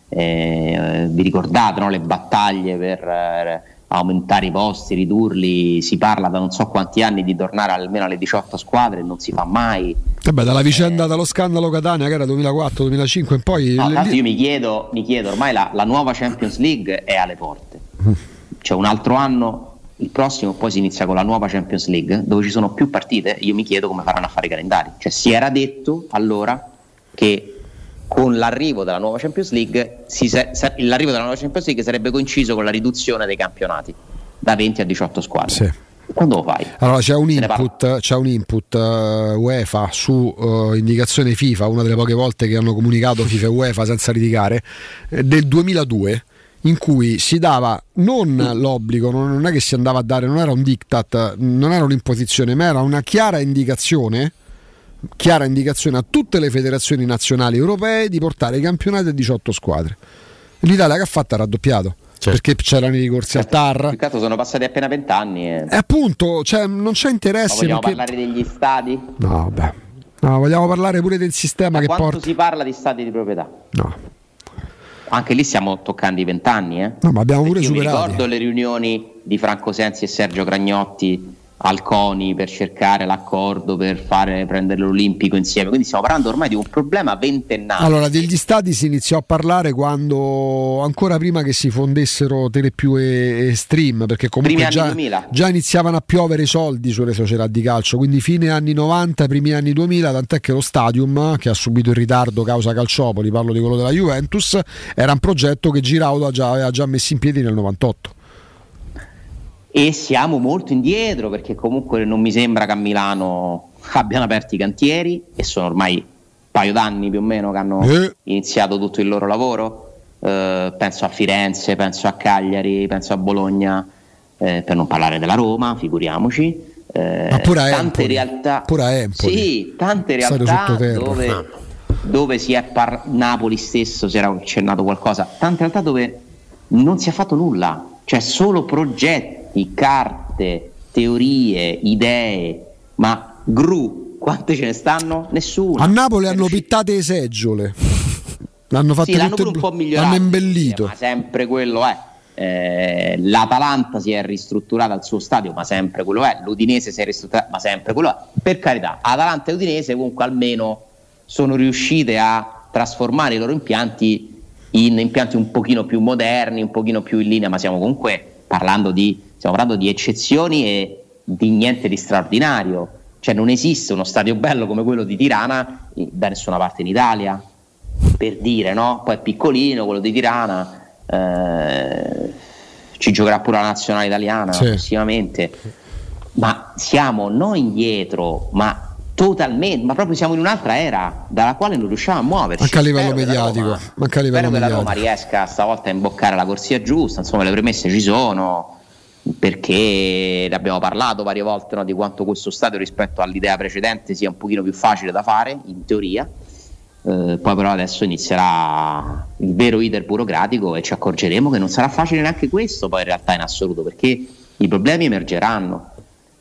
Eh, vi ricordate, no, le battaglie per... Eh, aumentare i posti, ridurli, si parla da non so quanti anni di tornare almeno alle diciotto squadre, non si fa mai. Vabbè, dalla vicenda, eh, dallo scandalo Catania che era duemilaquattro duemilacinque in poi. No, tanto io mi chiedo, mi chiedo ormai la, la nuova Champions League è alle porte, cioè un altro anno, il prossimo poi si inizia con la nuova Champions League dove ci sono più partite, io mi chiedo come faranno a fare i calendari, cioè si era detto allora che con l'arrivo della nuova Champions League si sa- sa- l'arrivo della nuova Champions League sarebbe coinciso con la riduzione dei campionati da venti a diciotto squadre. Sì. Quando lo fai? Allora c'è un input, c'è un input uh, UEFA su uh, indicazione FIFA, una delle poche volte che hanno comunicato FIFA e UEFA senza litigare, del duemiladue, in cui si dava non l'obbligo, non, non è che si andava a dare, non era un diktat, non era un'imposizione, ma era una chiara indicazione chiara indicazione a tutte le federazioni nazionali europee di portare i campionati a diciotto squadre. L'Italia che ha fatto ha raddoppiato, certo, perché c'erano i ricorsi, certo, al T A R. Peccato, sono passati appena vent'anni e... e appunto, cioè, non c'è interesse. Ma vogliamo perché... parlare degli stadi? No, beh. No, vogliamo parlare pure del sistema da che porta. Quanto si parla di stadi di proprietà? No. Anche lì stiamo toccando i vent'anni, eh? No, ma abbiamo perché pure superato. Mi ricordo le riunioni di Franco Sensi e Sergio Cragnotti al CONI per cercare l'accordo per fare prendere l'Olimpico insieme, quindi stiamo parlando ormai di un problema ventennale. Allora, degli stadi si iniziò a parlare quando, ancora prima che si fondessero Telepiù e, e Stream, perché comunque già, già iniziavano a piovere i soldi sulle società di calcio, quindi fine anni novanta, primi anni duemila, tant'è che lo Stadium, che ha subito il ritardo causa Calciopoli, parlo di quello della Juventus, era un progetto che Giraudo aveva già messo in piedi nel novantotto. E siamo molto indietro, perché comunque non mi sembra che a Milano abbiano aperto i cantieri, e sono ormai un paio d'anni più o meno che hanno eh. iniziato tutto il loro lavoro, eh, penso a Firenze, penso a Cagliari, penso a Bologna, eh, per non parlare della Roma, figuriamoci. Eh, Ma pure a tante Empoli, realtà, pure a Empoli. Sì, tante realtà dove, dove si è par- Napoli stesso si era accennato qualcosa, tante realtà dove non si è fatto nulla, cioè solo progetti, carte, teorie, idee, ma gru quante ce ne stanno? Nessuna. A Napoli hanno pittate le seggiole, l'hanno fatto, sì, l'hanno pure un po' migliorato, l'hanno embellito, ma sempre quello è. Eh, L'Atalanta si è ristrutturata al suo stadio, ma sempre quello è. L'Udinese si è ristrutturata, ma sempre quello è. Per carità, Atalanta e Udinese comunque almeno sono riuscite a trasformare i loro impianti in impianti un pochino più moderni, un pochino più in linea, ma stiamo comunque parlando di, stiamo parlando di eccezioni e di niente di straordinario. Cioè non esiste uno stadio bello come quello di Tirana da nessuna parte in Italia, per dire, no? Poi è piccolino quello di Tirana. Eh, ci giocherà pure la nazionale italiana, sì, prossimamente, ma siamo non indietro, ma totalmente, ma proprio siamo in un'altra era dalla quale non riusciamo a muoverci. Manca a livello mediatico, Roma, manca a livello spero mediatico. Che la Roma riesca stavolta a imboccare la corsia giusta, insomma le premesse ci sono, perché ne abbiamo parlato varie volte, no, di quanto questo stadio rispetto all'idea precedente sia un pochino più facile da fare in teoria. Eh, poi però adesso inizierà il vero iter burocratico e ci accorgeremo che non sarà facile neanche questo poi in realtà in assoluto, perché i problemi emergeranno,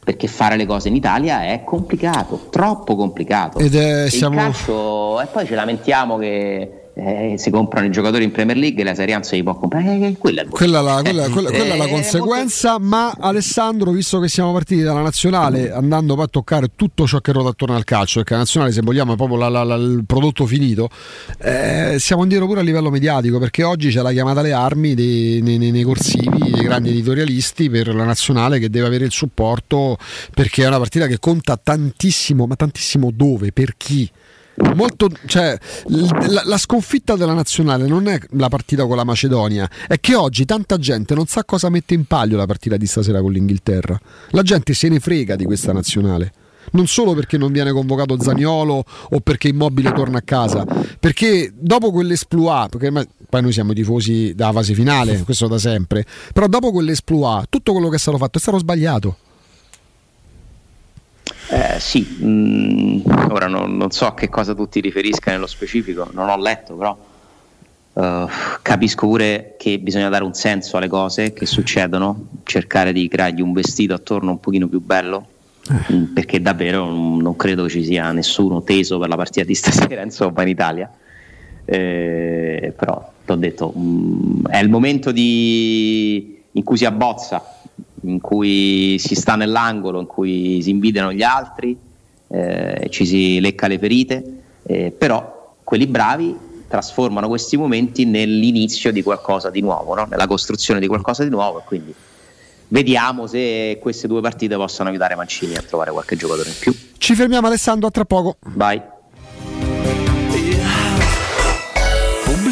perché fare le cose in Italia è complicato, troppo complicato. Ed è, e siamo... il calcio, e poi ci lamentiamo che eh, si comprano i giocatori in Premier League e la Serie A non si può comprare, eh, quella è il quella la, quella, quella, quella eh, la conseguenza molto... Ma Alessandro, visto che siamo partiti dalla nazionale andando poi a toccare tutto ciò che ruota attorno al calcio, perché la nazionale se vogliamo è proprio la, la, la, il prodotto finito, eh, siamo indietro pure a livello mediatico, perché oggi c'è la chiamata alle armi dei, nei, nei, nei corsivi dei grandi editorialisti per la nazionale, che deve avere il supporto perché è una partita che conta tantissimo, ma tantissimo dove, per chi? Molto, cioè, la, la sconfitta della nazionale non è la partita con la Macedonia, è che oggi tanta gente non sa cosa mette in palio la partita di stasera con l'Inghilterra. La gente se ne frega di questa nazionale, non solo perché non viene convocato Zaniolo o perché Immobile torna a casa, perché dopo quell'esploit, perché poi noi siamo tifosi dalla fase finale, questo da sempre, però dopo quell'esploit tutto quello che è stato fatto è stato sbagliato. Eh, sì, mm, ora non, non so a che cosa tu ti riferisca nello specifico, non ho letto, però uh, capisco pure che bisogna dare un senso alle cose che succedono, cercare di creargli un vestito attorno un pochino più bello, mm, perché davvero non, non credo che ci sia nessuno teso per la partita di stasera, insomma, in Italia, eh, però ti ho detto, mm, è il momento di, in cui si abbozza, in cui si sta nell'angolo, in cui si invidiano gli altri, eh, ci si lecca le ferite, eh, però quelli bravi trasformano questi momenti nell'inizio di qualcosa di nuovo, no? Nella costruzione di qualcosa di nuovo, e quindi vediamo se queste due partite possono aiutare Mancini a trovare qualche giocatore in più. Ci fermiamo, Alessandro, a tra poco. Vai.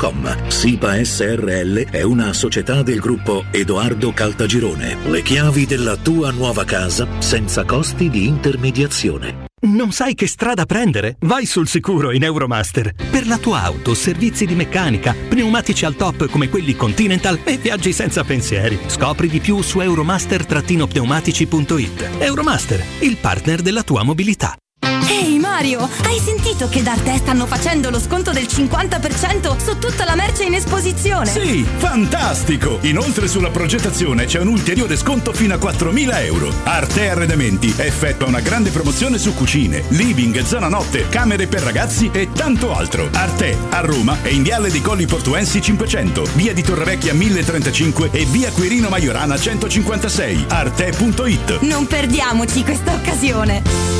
com. sipa punto com. SIPA S R L è una società del gruppo Edoardo Caltagirone. Le chiavi della tua nuova casa senza costi di intermediazione. Non sai che strada prendere? Vai sul sicuro in Euromaster. Per la tua auto, servizi di meccanica, pneumatici al top come quelli Continental e viaggi senza pensieri. Scopri di più su euromaster trattino pneumatici punto it. Euromaster, il partner della tua mobilità. Ehi hey Mario, hai sentito che da Arte stanno facendo lo sconto del cinquanta per cento su tutta la merce in esposizione? Sì, fantastico! Inoltre sulla progettazione c'è un ulteriore sconto fino a quattromila euro. Arte Arredamenti effettua una grande promozione su cucine, living, zona notte, camere per ragazzi e tanto altro. Arte, a Roma, è in Viale dei Colli Portuensi cinquecento, Via di Torrevecchia mille e trentacinque e Via Quirino Maiorana centocinquantasei. Arte punto it. Non perdiamoci questa occasione!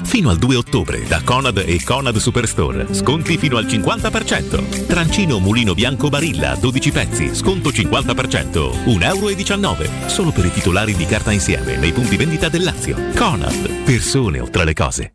Fino al due ottobre da Conad e Conad Superstore sconti fino al cinquanta per cento. Trancino mulino bianco Barilla dodici pezzi, sconto cinquanta per cento, un euro e diciannove. Solo per i titolari di carta insieme nei punti vendita del Lazio. Conad, persone oltre le cose.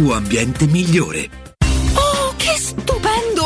tuo ambiente migliore. Oh, che stupendo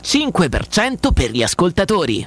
cinque per cento per gli ascoltatori.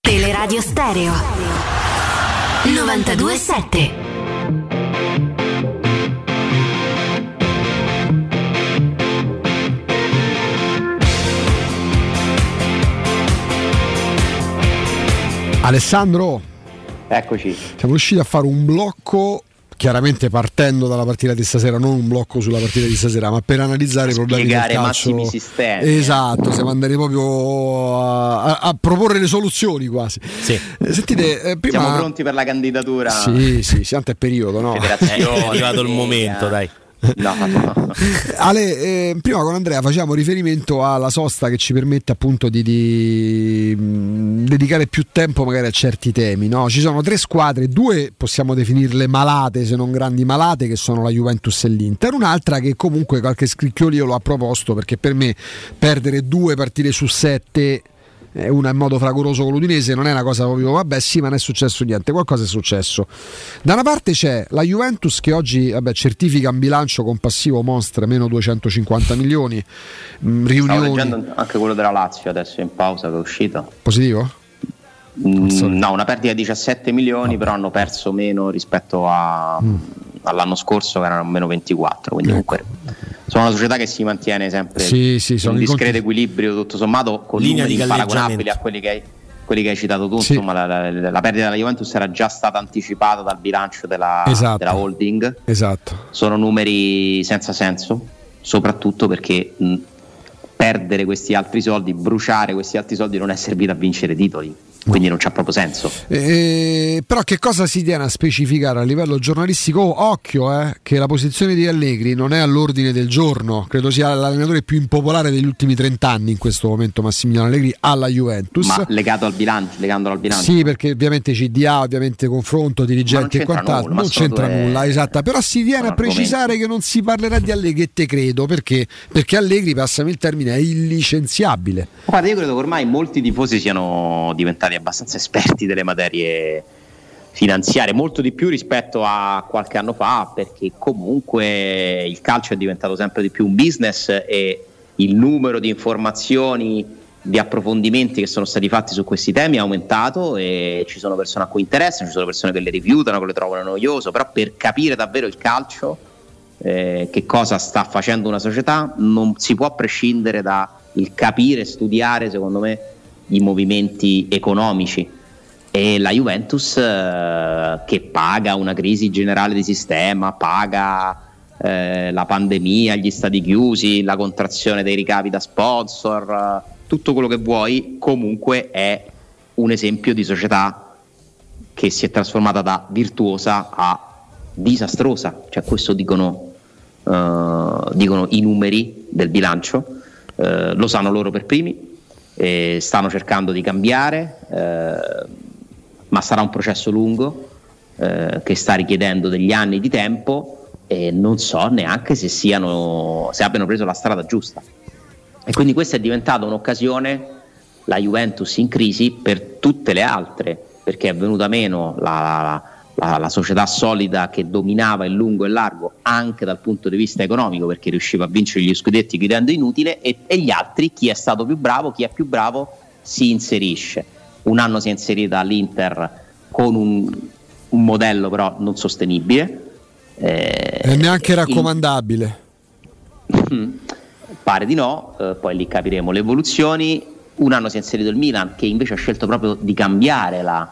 Teleradio Stereo novantadue sette. Alessandro, eccoci. Siamo riusciti a fare un blocco, chiaramente partendo dalla partita di stasera, non un blocco sulla partita di stasera, ma per analizzare i problemi del calcio. Massimi sistemi. Esatto, siamo andati proprio a, a proporre le soluzioni quasi. Sì. Sentite, eh, prima... siamo pronti per la candidatura. Sì, sì, sì, tanto è periodo, no? Federazione, eh, è arrivato il momento, dai. No, no, no. Ale, eh, prima con Andrea facciamo riferimento alla sosta che ci permette appunto di, di mh, dedicare più tempo magari a certi temi, no? Ci sono tre squadre, due possiamo definirle malate, se non grandi malate, che sono la Juventus e l'Inter. Un'altra che comunque qualche scricchiolio lo ha proposto, perché per me perdere due partite su sette, una in modo fragoroso con l'Udinese, non è una cosa proprio vabbè sì, ma non è successo niente, qualcosa è successo. Da una parte c'è la Juventus che oggi vabbè, certifica un bilancio con passivo monstre, meno duecentocinquanta milioni. Mh, riunioni. Stavo leggendo anche quello della Lazio adesso in pausa che è uscito. Positivo? Mm, so. No, una perdita di diciassette milioni, no. Però hanno perso meno rispetto a, mm. all'anno scorso che erano meno ventiquattro, quindi ecco. Comunque sono una società che si mantiene sempre sì, sì, in discreto equilibrio tutto sommato, con numeri imparagonabili a quelli che hai, quelli che hai citato tu, sì. Insomma, la, la, la perdita della Juventus era già stata anticipata dal bilancio della, esatto. della holding, esatto. Sono numeri senza senso, soprattutto perché mh, perdere questi altri soldi, bruciare questi altri soldi non è servito a vincere titoli, quindi non c'ha proprio senso. Eh, però che cosa si tiene a specificare a livello giornalistico? Oh, occhio eh, che la posizione di Allegri non è all'ordine del giorno, credo sia l'allenatore più impopolare degli ultimi trent'anni in questo momento Massimiliano Allegri alla Juventus, ma legato al bilancio, legandolo al bilancio. Sì, perché ovviamente C D A, ovviamente confronto dirigenti e quant'altro, non c'entra nulla, non c'entra nulla è... esatto, però si tiene a precisare che non si parlerà di Allegri, e te credo, perché perché Allegri, passami il termine, è illicenziabile. Guarda, io credo che ormai molti tifosi siano diventati abbastanza esperti delle materie finanziarie, molto di più rispetto a qualche anno fa, perché comunque il calcio è diventato sempre di più un business e il numero di informazioni, di approfondimenti che sono stati fatti su questi temi è aumentato, e ci sono persone a cui interessano, ci sono persone che le rifiutano, che le trovano noioso, però per capire davvero il calcio, eh, che cosa sta facendo una società, non si può prescindere da il capire, studiare, secondo me, i movimenti economici. E la Juventus, eh, che paga una crisi generale di sistema, paga eh, la pandemia, gli stati chiusi, la contrazione dei ricavi da sponsor, eh, tutto quello che vuoi, comunque è un esempio di società che si è trasformata da virtuosa a disastrosa, cioè questo dicono, eh, dicono i numeri del bilancio, eh, lo sanno loro per primi. E stanno cercando di cambiare, eh, ma sarà un processo lungo, eh, che sta richiedendo degli anni di tempo, e non so neanche se siano, se abbiano preso la strada giusta. E quindi questa è diventata un'occasione, la Juventus in crisi, per tutte le altre, perché è venuta meno la, la, la, la società solida che dominava in lungo e largo anche dal punto di vista economico, perché riusciva a vincere gli scudetti chiudendo inutile, e, e gli altri, chi è stato più bravo, chi è più bravo si inserisce. Un anno si è inserita l'Inter con un, un modello però non sostenibile, eh, e neanche raccomandabile in... pare di no, eh, poi lì capiremo le evoluzioni. Un anno si è inserito il Milan, che invece ha scelto proprio di cambiare la,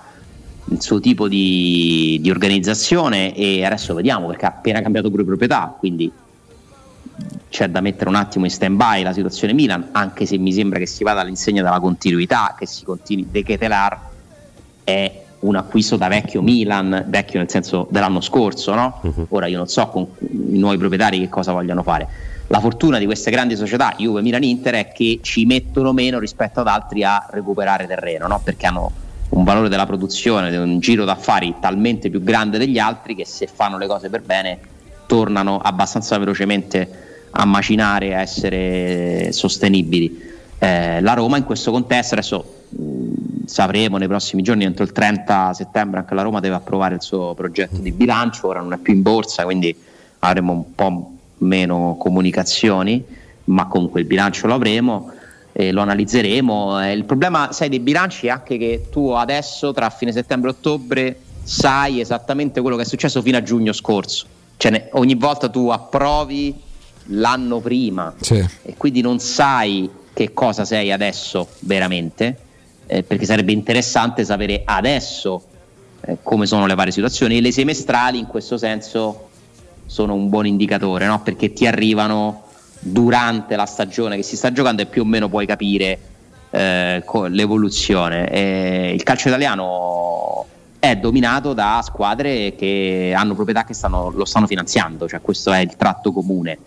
il suo tipo di, di organizzazione, e adesso vediamo, perché ha appena cambiato pure proprietà, quindi c'è da mettere un attimo in stand by la situazione Milan, anche se mi sembra che si vada all'insegna della continuità, che si continui. De Ketelar è un acquisto da vecchio Milan, vecchio nel senso dell'anno scorso, no? Uh-huh. Ora io non so con i nuovi proprietari che cosa vogliano fare. La fortuna di queste grandi società, Juve, Milan, Inter, è che ci mettono meno rispetto ad altri a recuperare terreno, no? Perché hanno un valore della produzione, un giro d'affari talmente più grande degli altri, che se fanno le cose per bene tornano abbastanza velocemente a macinare, a essere sostenibili. Eh, la Roma in questo contesto adesso, mh, sapremo nei prossimi giorni, entro il trenta settembre anche la Roma deve approvare il suo progetto di bilancio, ora non è più in borsa, quindi avremo un po' meno comunicazioni, ma comunque il bilancio lo avremo e lo analizzeremo. Il problema, sai, dei bilanci è anche che tu adesso tra fine settembre e ottobre sai esattamente quello che è successo fino a giugno scorso, cioè ne, ogni volta tu approvi l'anno prima, sì, e quindi non sai che cosa sei adesso veramente, eh, perché sarebbe interessante sapere adesso eh, come sono le varie situazioni, e le semestrali in questo senso sono un buon indicatore, no? Perché ti arrivano durante la stagione che si sta giocando e più o meno puoi capire eh, l'evoluzione. E il calcio italiano è dominato da squadre che hanno proprietà che stanno, lo stanno finanziando, cioè questo è il tratto comune.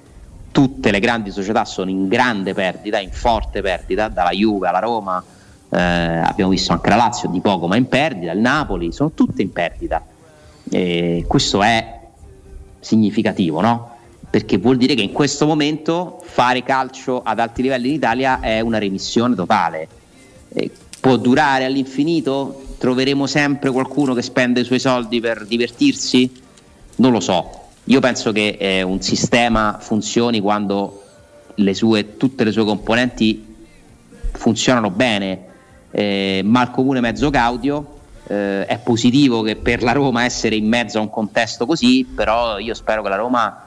Tutte le grandi società sono in grande perdita, in forte perdita, dalla Juve alla Roma, eh, abbiamo visto anche la Lazio di poco ma in perdita, il Napoli, sono tutte in perdita, e questo è significativo, no? Perché vuol dire che in questo momento fare calcio ad alti livelli in Italia è una remissione totale. E può durare all'infinito? Troveremo sempre qualcuno che spende i suoi soldi per divertirsi? Non lo so. Io penso che eh, un sistema funzioni quando le sue, tutte le sue componenti funzionano bene, eh, ma il comune mezzo gaudio. Eh, è positivo che per la Roma essere in mezzo a un contesto così, però io spero che la Roma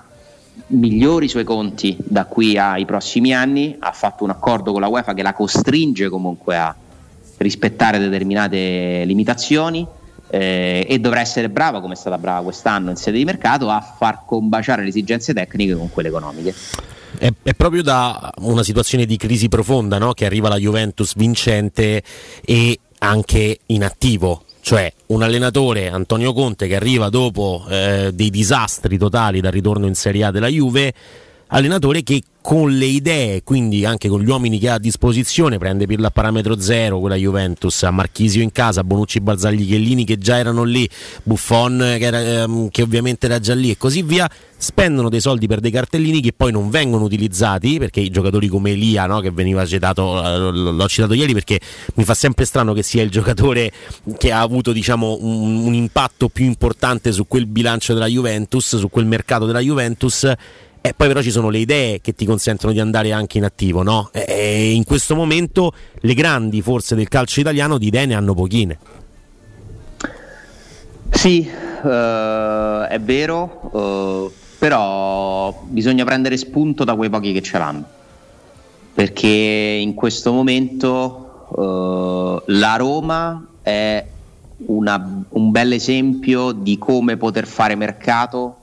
migliori i suoi conti da qui ai prossimi anni. Ha fatto un accordo con la UEFA che la costringe comunque a rispettare determinate limitazioni, eh, e dovrà essere brava, come è stata brava quest'anno in sede di mercato, a far combaciare le esigenze tecniche con quelle economiche. è, è proprio da una situazione di crisi profonda, no? Che arriva la Juventus vincente e anche inattivo. Cioè un allenatore, Antonio Conte, che arriva dopo eh, dei disastri totali dal ritorno in Serie A della Juve, allenatore che con le idee, quindi anche con gli uomini che ha a disposizione, prende Pirlo a parametro zero quella Juventus, a Marchisio in casa, Bonucci, Barzagli, Chiellini che già erano lì, Buffon che, era, ehm, che ovviamente era già lì e così via, spendono dei soldi per dei cartellini che poi non vengono utilizzati, perché i giocatori come Elia, no, che veniva citato, l'ho citato ieri perché mi fa sempre strano che sia il giocatore che ha avuto, diciamo, un, un impatto più importante su quel bilancio della Juventus, su quel mercato della Juventus. E poi però ci sono le idee che ti consentono di andare anche in attivo, no? E in questo momento le grandi forze del calcio italiano di idee ne hanno pochine. Sì, eh, è vero, eh, però bisogna prendere spunto da quei pochi che ce l'hanno, perché in questo momento eh, la Roma è una, un bel esempio di come poter fare mercato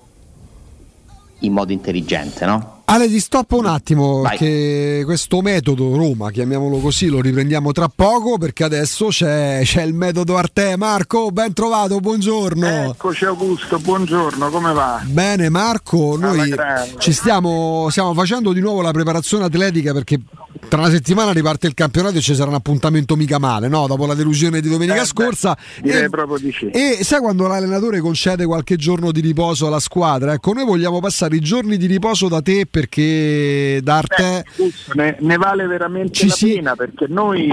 in modo intelligente, no? Ale, ti stoppo un attimo. Vai. Che questo metodo Roma, chiamiamolo così, lo riprendiamo tra poco, perché adesso c'è, c'è il metodo Arte. Marco, ben trovato, buongiorno. Eccoci Augusto, buongiorno, come va? Bene Marco, noi ci stiamo stiamo facendo di nuovo la preparazione atletica, perché tra una settimana riparte il campionato e ci sarà un appuntamento mica male, no? Dopo la delusione di domenica eh, scorsa beh, direi e, proprio di sì. E sai quando l'allenatore concede qualche giorno di riposo alla squadra? Ecco, noi vogliamo passare i giorni di riposo da te, perché da Arte ne, ne vale veramente ci la si... pena, perché noi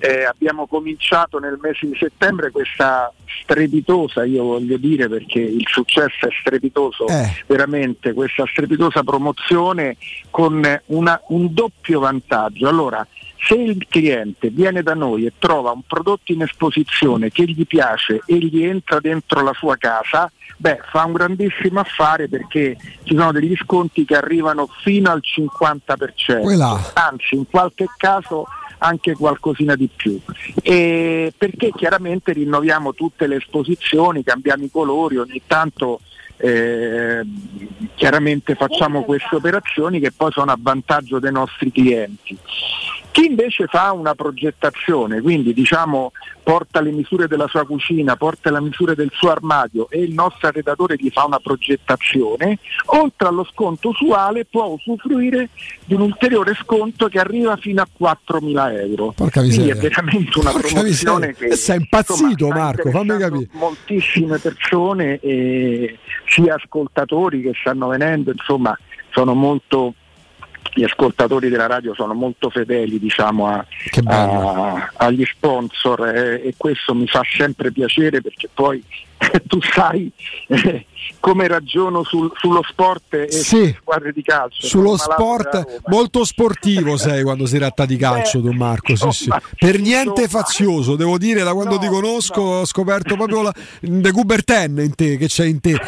eh, abbiamo cominciato nel mese di settembre questa strepitosa, io voglio dire perché il successo è strepitoso, eh. veramente questa strepitosa promozione con una, un doppio vantaggio. Allora, se il cliente viene da noi e trova un prodotto in esposizione che gli piace e gli entra dentro la sua casa, beh, fa un grandissimo affare, perché ci sono degli sconti che arrivano fino al cinquanta per cento, quella. Anzi in qualche caso anche qualcosina di più, e perché chiaramente rinnoviamo tutte le esposizioni, cambiamo i colori ogni tanto, eh, chiaramente facciamo queste operazioni che poi sono a vantaggio dei nostri clienti. Chi invece fa una progettazione, quindi diciamo porta le misure della sua cucina, porta le misure del suo armadio e il nostro arredatore gli fa una progettazione, oltre allo sconto usuale può usufruire di un ulteriore sconto che arriva fino a quattromila euro. Porca miseria. Quindi è veramente una Porca promozione miseria. che sei impazzito, insomma, Marco, fammi capire. Moltissime persone, eh, sia ascoltatori che stanno venendo, insomma sono molto... gli ascoltatori della radio sono molto fedeli, diciamo, a, a, agli sponsor, eh, e questo mi fa sempre piacere, perché poi eh, tu sai eh, come ragiono sul, sullo sport e sì. sulle squadre di calcio. Sullo sport molto sportivo sei quando si tratta di calcio, Don Marco, sì, sì. Per niente fazioso, devo dire, da quando no, ti conosco no. ho scoperto proprio la, de Coubertin in te, che c'è in te.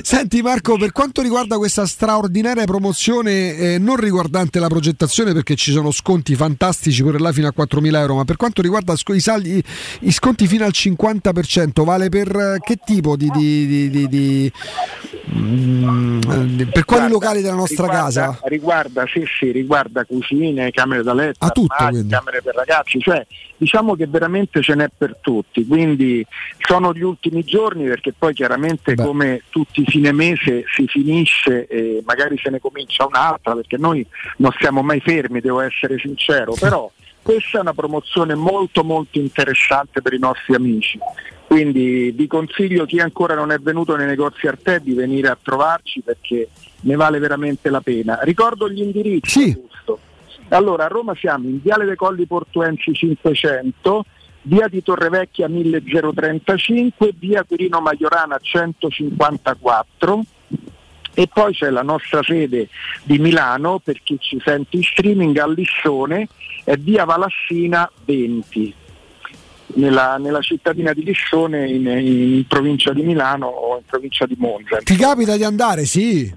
Senti Marco, per quanto riguarda questa straordinaria promozione, eh, non riguardante la progettazione, perché ci sono sconti fantastici pure là fino a quattromila euro, ma per quanto riguarda i saldi, i sconti fino al cinquanta per cento, vale per che tipo di, di, di, di, di mm, per quali riguarda, locali della nostra riguarda, casa? Riguarda, sì sì, riguarda cucine, camere da letto, a tutto, armadi, camere per ragazzi, cioè diciamo che veramente ce n'è per tutti, quindi sono gli ultimi giorni, perché poi chiaramente Beh. come tutti i fine mese si finisce e magari se ne comincia un'altra, perché noi non siamo mai fermi, devo essere sincero, però questa è una promozione molto molto interessante per i nostri amici, quindi vi consiglio, chi ancora non è venuto nei negozi Arte, di venire a trovarci, perché ne vale veramente la pena. Ricordo gli indirizzi, sì. giusto? Allora, a Roma siamo in Viale dei Colli Portuensi cinquecento, Via di Torrevecchia milletrentacinque, Via Quirino Maiorana centocinquantaquattro, e poi c'è la nostra sede di Milano, per chi ci sente in streaming, a Lissone, è Via Valassina venti. Nella, nella cittadina di Lissone, in, in provincia di Milano o in provincia di Monza. Ti capita di andare? Sì.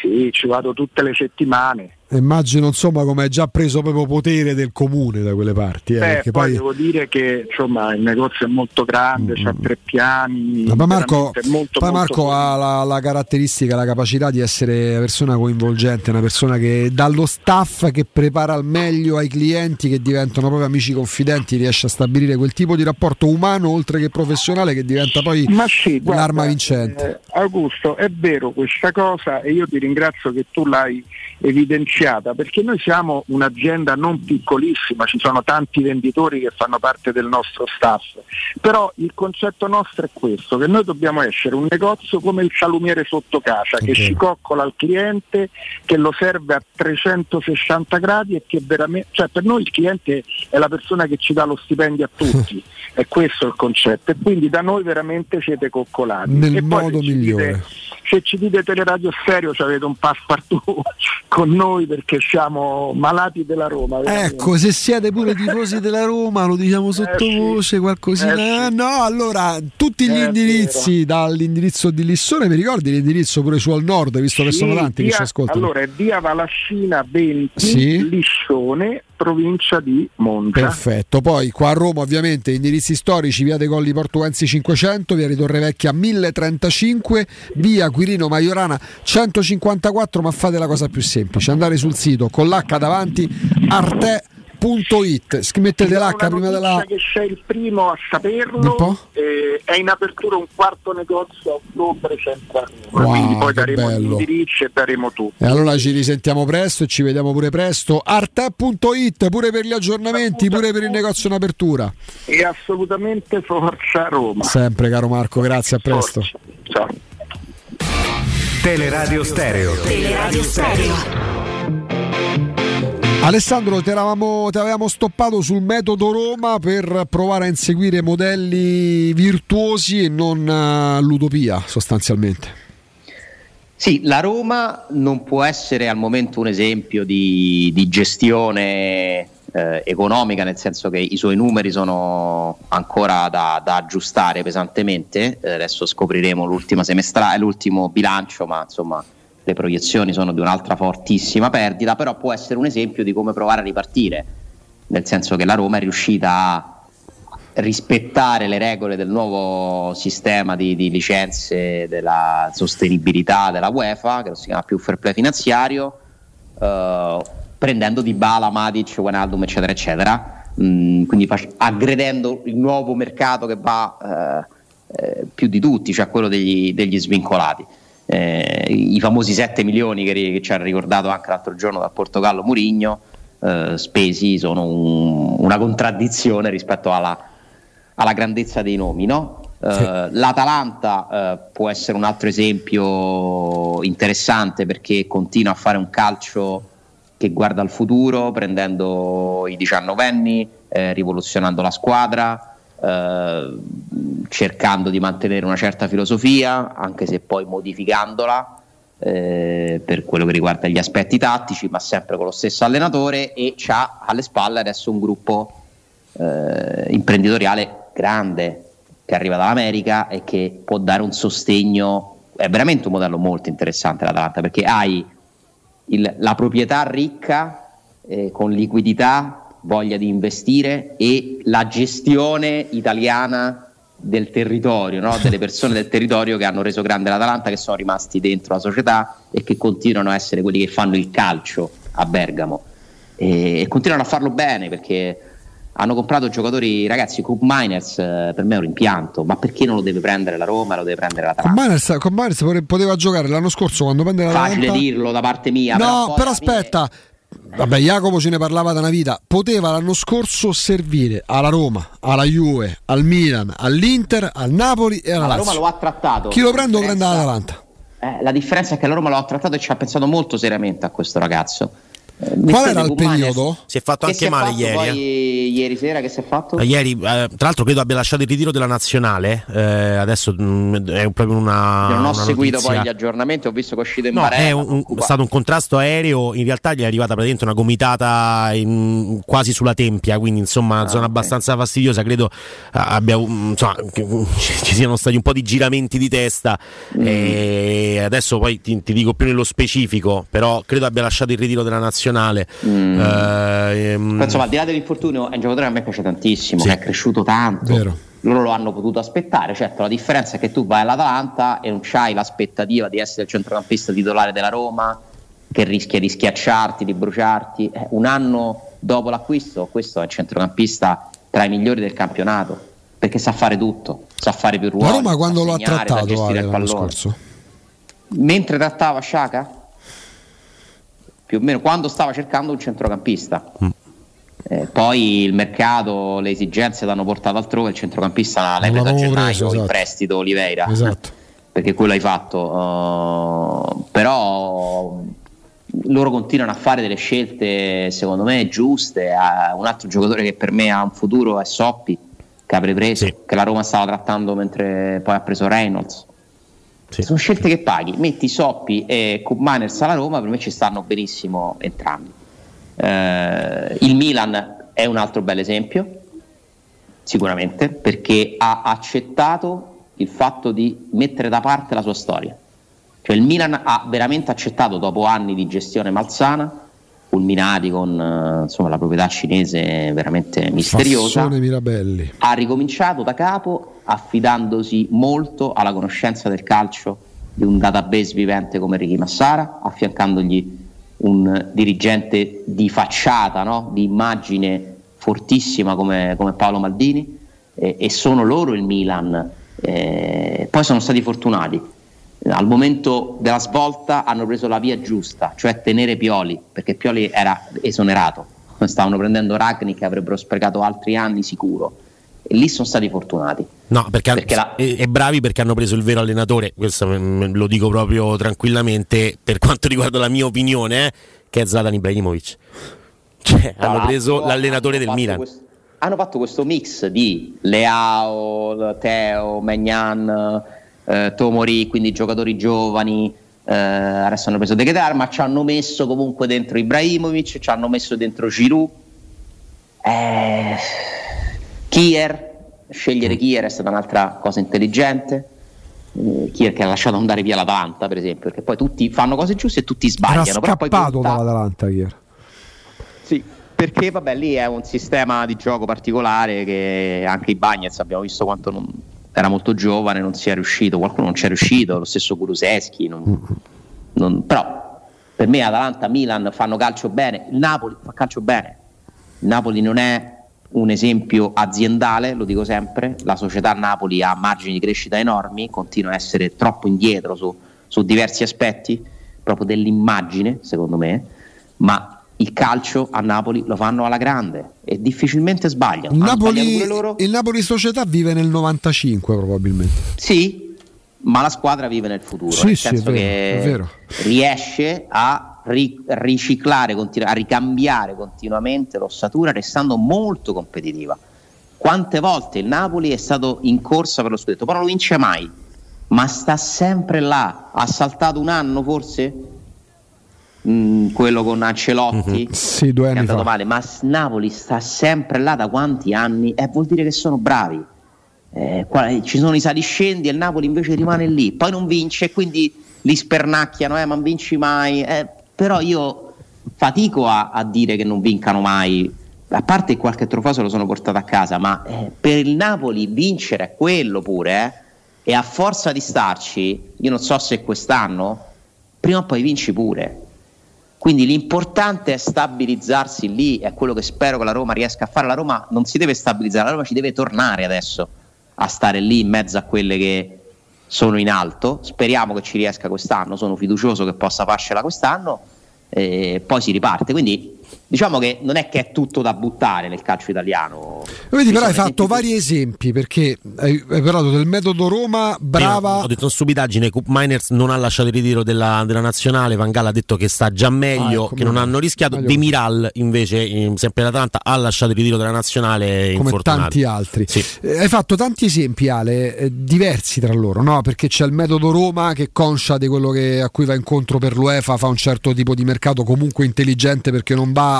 Sì, ci vado tutte le settimane. immagino, insomma, come è già preso proprio potere del comune da quelle parti. Eh, Beh, perché poi, poi devo dire che insomma il negozio è molto grande, mm. c'ha tre piani. Ma Marco, molto, poi molto Marco ha la, la caratteristica, la capacità di essere una persona coinvolgente, una persona che dallo staff che prepara al meglio ai clienti che diventano proprio amici confidenti, riesce a stabilire quel tipo di rapporto umano oltre che professionale che diventa poi Ma sì, guarda, l'arma vincente. Eh, Augusto, è vero questa cosa e io ti ringrazio che tu l'hai evidenziato, perché noi siamo un'azienda non piccolissima, ci sono tanti venditori che fanno parte del nostro staff, però il concetto nostro è questo, che noi dobbiamo essere un negozio come il salumiere sotto casa, okay, che ci coccola al cliente, che lo serve a trecentosessanta gradi e che veramente, cioè per noi il cliente è la persona che ci dà lo stipendio a tutti, è questo il concetto, e quindi da noi veramente siete coccolati nel e modo poi se migliore. Ci dite, se ci dite Teleradio serio, cioè avete un passepartout con noi, perché siamo malati della Roma, veramente. Ecco, se siete pure tifosi della Roma lo diciamo sottovoce, eh sì, qualcosina, eh sì. No, allora tutti gli eh indirizzi dall'indirizzo di Lissone, mi ricordi l'indirizzo pure su al nord, visto sì, che sono tanti via, che ci ascoltano, allora è via Valascina venti, sì, Lissone, provincia di Monza. Perfetto, poi qua a Roma ovviamente indirizzi storici, via dei Colli Portuensi cinquecento, via di Torrevecchia mille e trentacinque, via Quirino Maiorana centocinquantaquattro, ma fate la cosa più semplice, andare sul sito con l'H davanti, arte punto it, mettete l'H prima della... che sei il primo a saperlo, eh, è in apertura un quarto negozio a ottobre centrale, wow, quindi poi daremo gli indirizzi e daremo tutto. E allora ci risentiamo presto e ci vediamo pure presto, arte punto it pure per gli aggiornamenti, pure per il negozio in apertura, e assolutamente forza Roma sempre, caro Marco, grazie, a presto, forza. Ciao. Teleradio Stereo. Teleradio Stereo. Alessandro, te eravamo, te avevamo stoppato sul metodo Roma per provare a inseguire modelli virtuosi e non uh, l'utopia, sostanzialmente. Sì, la Roma non può essere al momento un esempio di, di gestione eh, economica, nel senso che i suoi numeri sono ancora da, da aggiustare pesantemente. Eh, adesso scopriremo l'ultima semestrale, l'ultimo bilancio, ma insomma le proiezioni sono di un'altra fortissima perdita, però può essere un esempio di come provare a ripartire, nel senso che la Roma è riuscita a rispettare le regole del nuovo sistema di, di licenze, della sostenibilità della UEFA, che si chiama più fair play finanziario, eh, prendendo Dybala, Matic, Wijnaldum eccetera eccetera, mm, quindi fac- aggredendo il nuovo mercato che va eh, eh, più di tutti, cioè quello degli, degli svincolati, eh, i famosi sette milioni che, ri- che ci ha ricordato anche l'altro giorno dal Portogallo Mourinho, eh, spesi sono un, una contraddizione rispetto alla alla grandezza dei nomi, no? Eh, sì. L'Atalanta eh, può essere un altro esempio interessante, perché continua a fare un calcio che guarda al futuro, prendendo i diciannovenni, eh, rivoluzionando la squadra, eh, cercando di mantenere una certa filosofia, anche se poi modificandola eh, per quello che riguarda gli aspetti tattici, ma sempre con lo stesso allenatore, e c'ha alle spalle adesso un gruppo eh, imprenditoriale grande che arriva dall'America e che può dare un sostegno. È veramente un modello molto interessante l'Atalanta, perché hai il, la proprietà ricca eh, con liquidità, voglia di investire, e la gestione italiana del territorio, no? Delle persone del territorio che hanno reso grande l'Atalanta, che sono rimasti dentro la società e che continuano a essere quelli che fanno il calcio a Bergamo e, e continuano a farlo bene, perché hanno comprato giocatori, ragazzi, Cup Miners eh, per me è un rimpianto, ma perché non lo deve prendere la Roma, lo deve prendere l'Atalanta? Cup Miners poteva giocare l'anno scorso quando prende la Facile l'Atalanta. Dirlo da parte mia. No, però, però aspetta, fine... vabbè, Jacopo ce ne parlava da una vita, poteva l'anno scorso servire alla Roma, alla Juve, al Milan, all'Inter, al Napoli e alla, alla Lazio. La Roma lo ha trattato. Chi lo prende lo prende l'Atalanta. Eh, la differenza è che la Roma lo ha trattato e ci ha pensato molto seriamente a questo ragazzo. Qual era il periodo? Si è fatto che anche è male fatto ieri. Poi, ieri sera che si è fatto? Ieri, eh, tra l'altro credo abbia lasciato il ritiro della nazionale. Eh, adesso mh, è proprio una. Io non ho una seguito notizia. Poi gli aggiornamenti, ho visto che è uscito in no, Barella. È un, un, stato un contrasto aereo. In realtà gli è arrivata praticamente una gomitata in, quasi sulla tempia. Quindi, insomma, ah, zona okay. abbastanza fastidiosa. Credo abbia insomma, che, ci siano stati un po' di giramenti di testa. Mm. E adesso poi ti, ti dico più nello specifico. Però credo abbia lasciato il ritiro della nazionale. Mm. Eh, ehm... Insomma, al di là dell'infortunio, è un giocatore che a me piace tantissimo, sì. È cresciuto tanto. Vero. Loro lo hanno potuto aspettare, certo. La differenza è che tu vai all'Atalanta e non c'hai l'aspettativa di essere il centrocampista titolare della Roma, che rischia di schiacciarti, di bruciarti. Eh, un anno dopo l'acquisto, questo è il centrocampista tra i migliori del campionato, perché sa fare tutto, sa fare più ruoli. La Roma quando lo ha trattato Ale, l'anno scorso, mentre trattava Sciacca? Più o meno quando stava cercando un centrocampista, mm. eh, poi il mercato, le esigenze l'hanno portato altrove. Il centrocampista l'hai preso a gennaio, preso, esatto. In prestito Oliveira, esatto. Perché quello hai fatto. Uh, però loro continuano a fare delle scelte, secondo me, giuste. Uh, un altro giocatore che per me ha un futuro è Soppi, che avrei preso, sì. Che la Roma stava trattando mentre poi ha preso Reynolds. Sì. Sono scelte che paghi, metti Soppi e Koopmeiners alla Roma, per me ci stanno benissimo entrambi. Eh, il Milan è un altro bel esempio, sicuramente, perché ha accettato il fatto di mettere da parte la sua storia. Cioè il Milan ha veramente accettato, dopo anni di gestione malsana, culminati con insomma, la proprietà cinese veramente misteriosa, Fassone Mirabelli. Ha ricominciato da capo, affidandosi molto alla conoscenza del calcio di un database vivente come Ricky Massara, affiancandogli un dirigente di facciata, no? Di immagine fortissima come, come Paolo Maldini, eh, e sono loro il Milan. Eh, poi sono stati fortunati, al momento della svolta hanno preso la via giusta, cioè tenere Pioli, perché Pioli era esonerato, stavano prendendo Ragni che avrebbero sprecato altri anni sicuro, e lì sono stati fortunati. No, perché, perché la... e, e bravi perché hanno preso il vero allenatore, questo lo dico proprio tranquillamente per quanto riguarda la mia opinione, eh, che è Zlatan Ibrahimovic. Cioè, hanno l'altro, preso l'allenatore hanno del Milan. Questo, hanno fatto questo mix di Leao, Teo, Maignan, eh, Tomori, quindi giocatori giovani, eh, adesso hanno preso De Ketelaere, ma ci hanno messo comunque dentro Ibrahimovic, ci hanno messo dentro Giroud. Eh... Kier, scegliere Kier è stata un'altra cosa intelligente. Eh, Kier che ha lasciato andare via l'Atalanta, per esempio, perché poi tutti fanno cose giuste e tutti sbagliano. Era scappato però poi dall'Atalanta Kier. Sì, perché vabbè lì è un sistema di gioco particolare che anche i Bagnets abbiamo visto quanto non, era molto giovane, non si è riuscito, qualcuno non c'è riuscito, lo stesso Kulusevski. Non, non, però per me Atalanta, Milan fanno calcio bene, il Napoli fa calcio bene. Il Napoli non è un esempio aziendale, lo dico sempre, la società Napoli ha margini di crescita enormi, continua a essere troppo indietro su, su diversi aspetti proprio dell'immagine, secondo me, ma il calcio a Napoli lo fanno alla grande e difficilmente sbagliano. Napoli, pure loro. Il Napoli società vive nel novantacinque probabilmente. Sì, ma la squadra vive nel futuro, sì, nel sì, senso è vero, che è vero. Riesce a riciclare, a ricambiare continuamente l'ossatura restando molto competitiva. Quante volte il Napoli è stato in corsa per lo scudetto, però non lo vince mai, ma sta sempre là. Ha saltato un anno forse, mm, quello con Ancelotti, mm-hmm. sì, due anni è andato fa. Male, ma Napoli sta sempre là da quanti anni? Eh, vuol dire che sono bravi, eh, qua, ci sono i saliscendi e il Napoli invece rimane lì, poi non vince, quindi li spernacchiano, eh, ma non vinci mai, eh. Però io fatico a, a dire che non vincano mai, a parte qualche trofeo se lo sono portato a casa, ma eh, per il Napoli vincere è quello pure, eh, e a forza di starci, io non so se quest'anno, prima o poi vinci pure. Quindi l'importante è stabilizzarsi lì, è quello che spero che la Roma riesca a fare. La Roma non si deve stabilizzare, la Roma ci deve tornare adesso a stare lì in mezzo a quelle che sono in alto, speriamo che ci riesca quest'anno, sono fiducioso che possa farcela quest'anno, eh, poi si riparte, quindi diciamo che non è che è tutto da buttare nel calcio italiano. Vedi, però hai fatto vari esempi, perché hai parlato del metodo Roma, brava. Io ho detto stupidaggine, Cup Miners non ha lasciato il ritiro della, della nazionale, Van Gaal ha detto che sta già meglio, ah, ecco, che non hanno rischiato. Meglio. De Miral invece, sempre l'Atalanta, ha lasciato il ritiro della nazionale, come tanti altri. Sì. Eh, hai fatto tanti esempi, Ale, eh, diversi tra loro, no? Perché c'è il metodo Roma, che conscia di quello che, a cui va incontro per l'UEFA, fa un certo tipo di mercato comunque intelligente, perché non va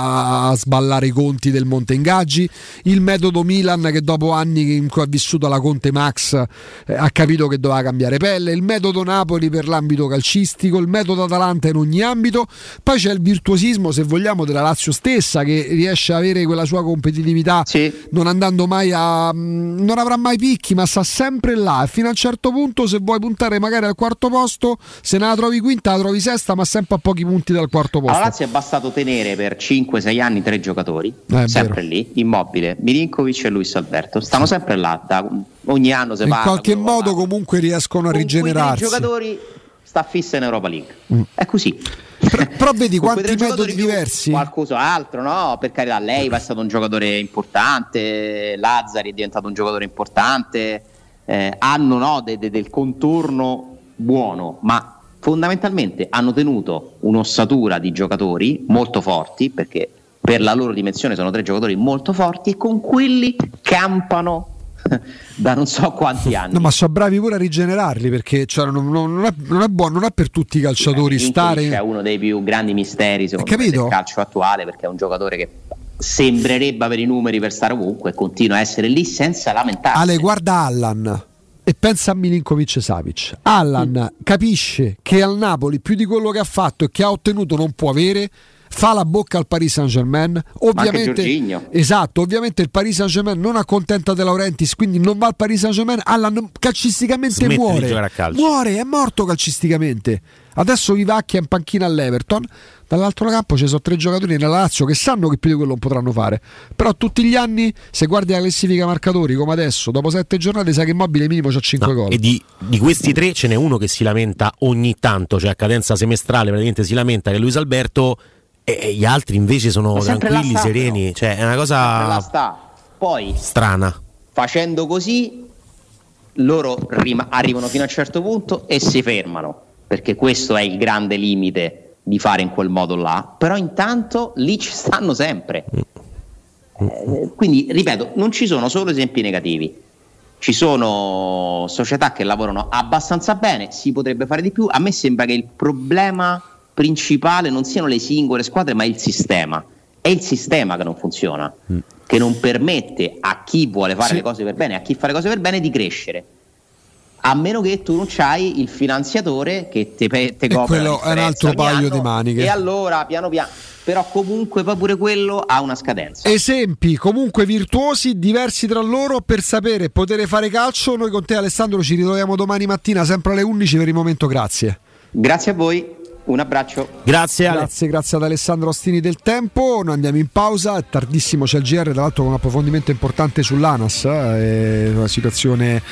a sballare i conti del Monte Ingaggi. Il metodo Milan, che dopo anni in cui ha vissuto la Conte Max, eh, ha capito che doveva cambiare pelle. Il metodo Napoli per l'ambito calcistico, il metodo Atalanta in ogni ambito. Poi c'è il virtuosismo, se vogliamo, della Lazio stessa, che riesce a avere quella sua competitività, sì, non andando mai a mh, non avrà mai picchi, ma sta sempre là, e fino a un certo punto, se vuoi puntare magari al quarto posto, se ne la trovi quinta, la trovi sesta, ma sempre a pochi punti dal quarto posto. Alla Lazio è bastato tenere per cinque sei anni tre giocatori, eh, sempre vero. lì, Immobile, Milinkovic e Luis Alberto, stanno sempre là, da, ogni anno se in parla, qualche modo parla. Comunque riescono a con rigenerarsi. I giocatori sta fissa in Europa League, mm. è così. Però, però vedi quanti metodi diversi. Qualcos'altro, no? Per carità, lei è stato un giocatore importante, Lazzari è diventato un giocatore importante, eh, hanno no, de, de, del contorno buono, ma fondamentalmente hanno tenuto un'ossatura di giocatori molto forti, perché per la loro dimensione sono tre giocatori molto forti, e con quelli campano da non so quanti anni. No, ma sono bravi pure a rigenerarli, perché cioè, non, non, è, non è buono, non è per tutti i calciatori sì, stare. È uno dei più grandi misteri, secondo me, del calcio attuale, perché è un giocatore che sembrerebbe avere i numeri per stare ovunque e continua a essere lì senza lamentarsi. Ale, guarda Allan e pensa a Milinkovic e Savic. Allan mm. capisce che al Napoli più di quello che ha fatto e che ha ottenuto non può avere, fa la bocca al Paris Saint-Germain, ovviamente, esatto, ovviamente il Paris Saint-Germain non accontenta De Laurentiis, quindi non va al Paris Saint-Germain. Allan calcisticamente smette muore, muore, è morto calcisticamente. Adesso vivacchia in panchina all'Everton, dall'altro campo ci sono tre giocatori nella Lazio che sanno che più di quello non potranno fare, però tutti gli anni, se guardi la classifica marcatori come adesso, dopo sette giornate sai che Immobile minimo c'ha cinque no, gol. E di, di questi tre ce n'è uno che si lamenta ogni tanto, cioè a cadenza semestrale praticamente si lamenta, che Luis Alberto. E gli altri invece sono tranquilli, sta, sereni, no? Cioè è una cosa sta. Poi, strana. Facendo così loro rima- arrivano fino a un certo punto e si fermano, perché questo è il grande limite di fare in quel modo là. Però intanto lì ci stanno sempre, eh, quindi ripeto, non ci sono solo esempi negativi, ci sono società che lavorano abbastanza bene, si potrebbe fare di più. A me sembra che il problema principale non siano le singole squadre, ma il sistema. È il sistema che non funziona, mm. che non permette a chi vuole fare sì. le cose per bene, a chi fa le cose per bene, di crescere, a meno che tu non c'hai il finanziatore che te, te copre. Quello è un altro paio anno, di maniche. E allora piano piano, però comunque poi pure quello ha una scadenza. Esempi comunque virtuosi, diversi tra loro, per sapere e poter fare calcio. Noi con te, Alessandro, ci ritroviamo domani mattina sempre alle undici. Per il momento grazie. Grazie a voi. Un abbraccio. Grazie Ale. Grazie, grazie ad Alessandro Ostini del Tempo. Noi andiamo in pausa, è tardissimo, c'è il G R, tra l'altro con un approfondimento importante sull'ANAS, eh, una situazione.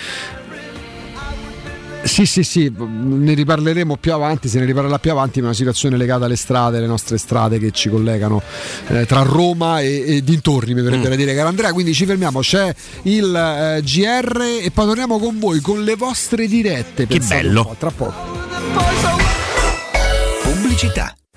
Sì, sì, sì, ne riparleremo più avanti, se ne riparlerà più avanti, ma è una situazione legata alle strade, le nostre strade che ci collegano eh, tra Roma e, e dintorni, mi verrebbe da dire, caro Andrea. Quindi ci fermiamo, c'è il eh, G R e poi torniamo con voi, con le vostre dirette. Che bello! Po', tra poco. Città.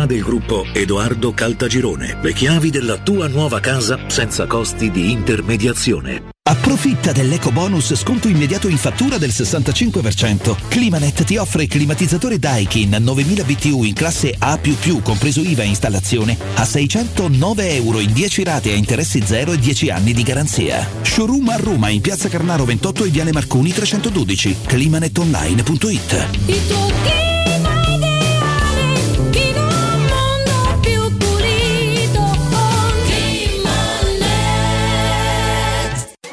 del gruppo Edoardo Caltagirone. Le chiavi della tua nuova casa senza costi di intermediazione. Approfitta dell'eco bonus sconto immediato in fattura del sessantacinque per cento. Climanet ti offre climatizzatore Daikin novemila B T U in classe A++, compreso I V A e installazione, a seicentonove euro in dieci rate a interessi zero e dieci anni di garanzia. Showroom a Roma in Piazza Carnaro ventotto e Viale Marconi trecentododici. climanet online punto it. Il tuo clima ideale. Oh,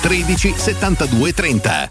tredici settantadue trenta.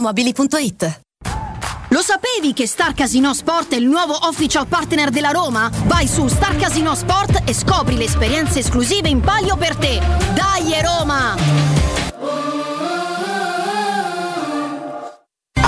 Automobili.it. Lo sapevi che Star Casino Sport è il nuovo official partner della Roma? Vai su Star Casino Sport e scopri le esperienze esclusive in palio per te. Dai Roma!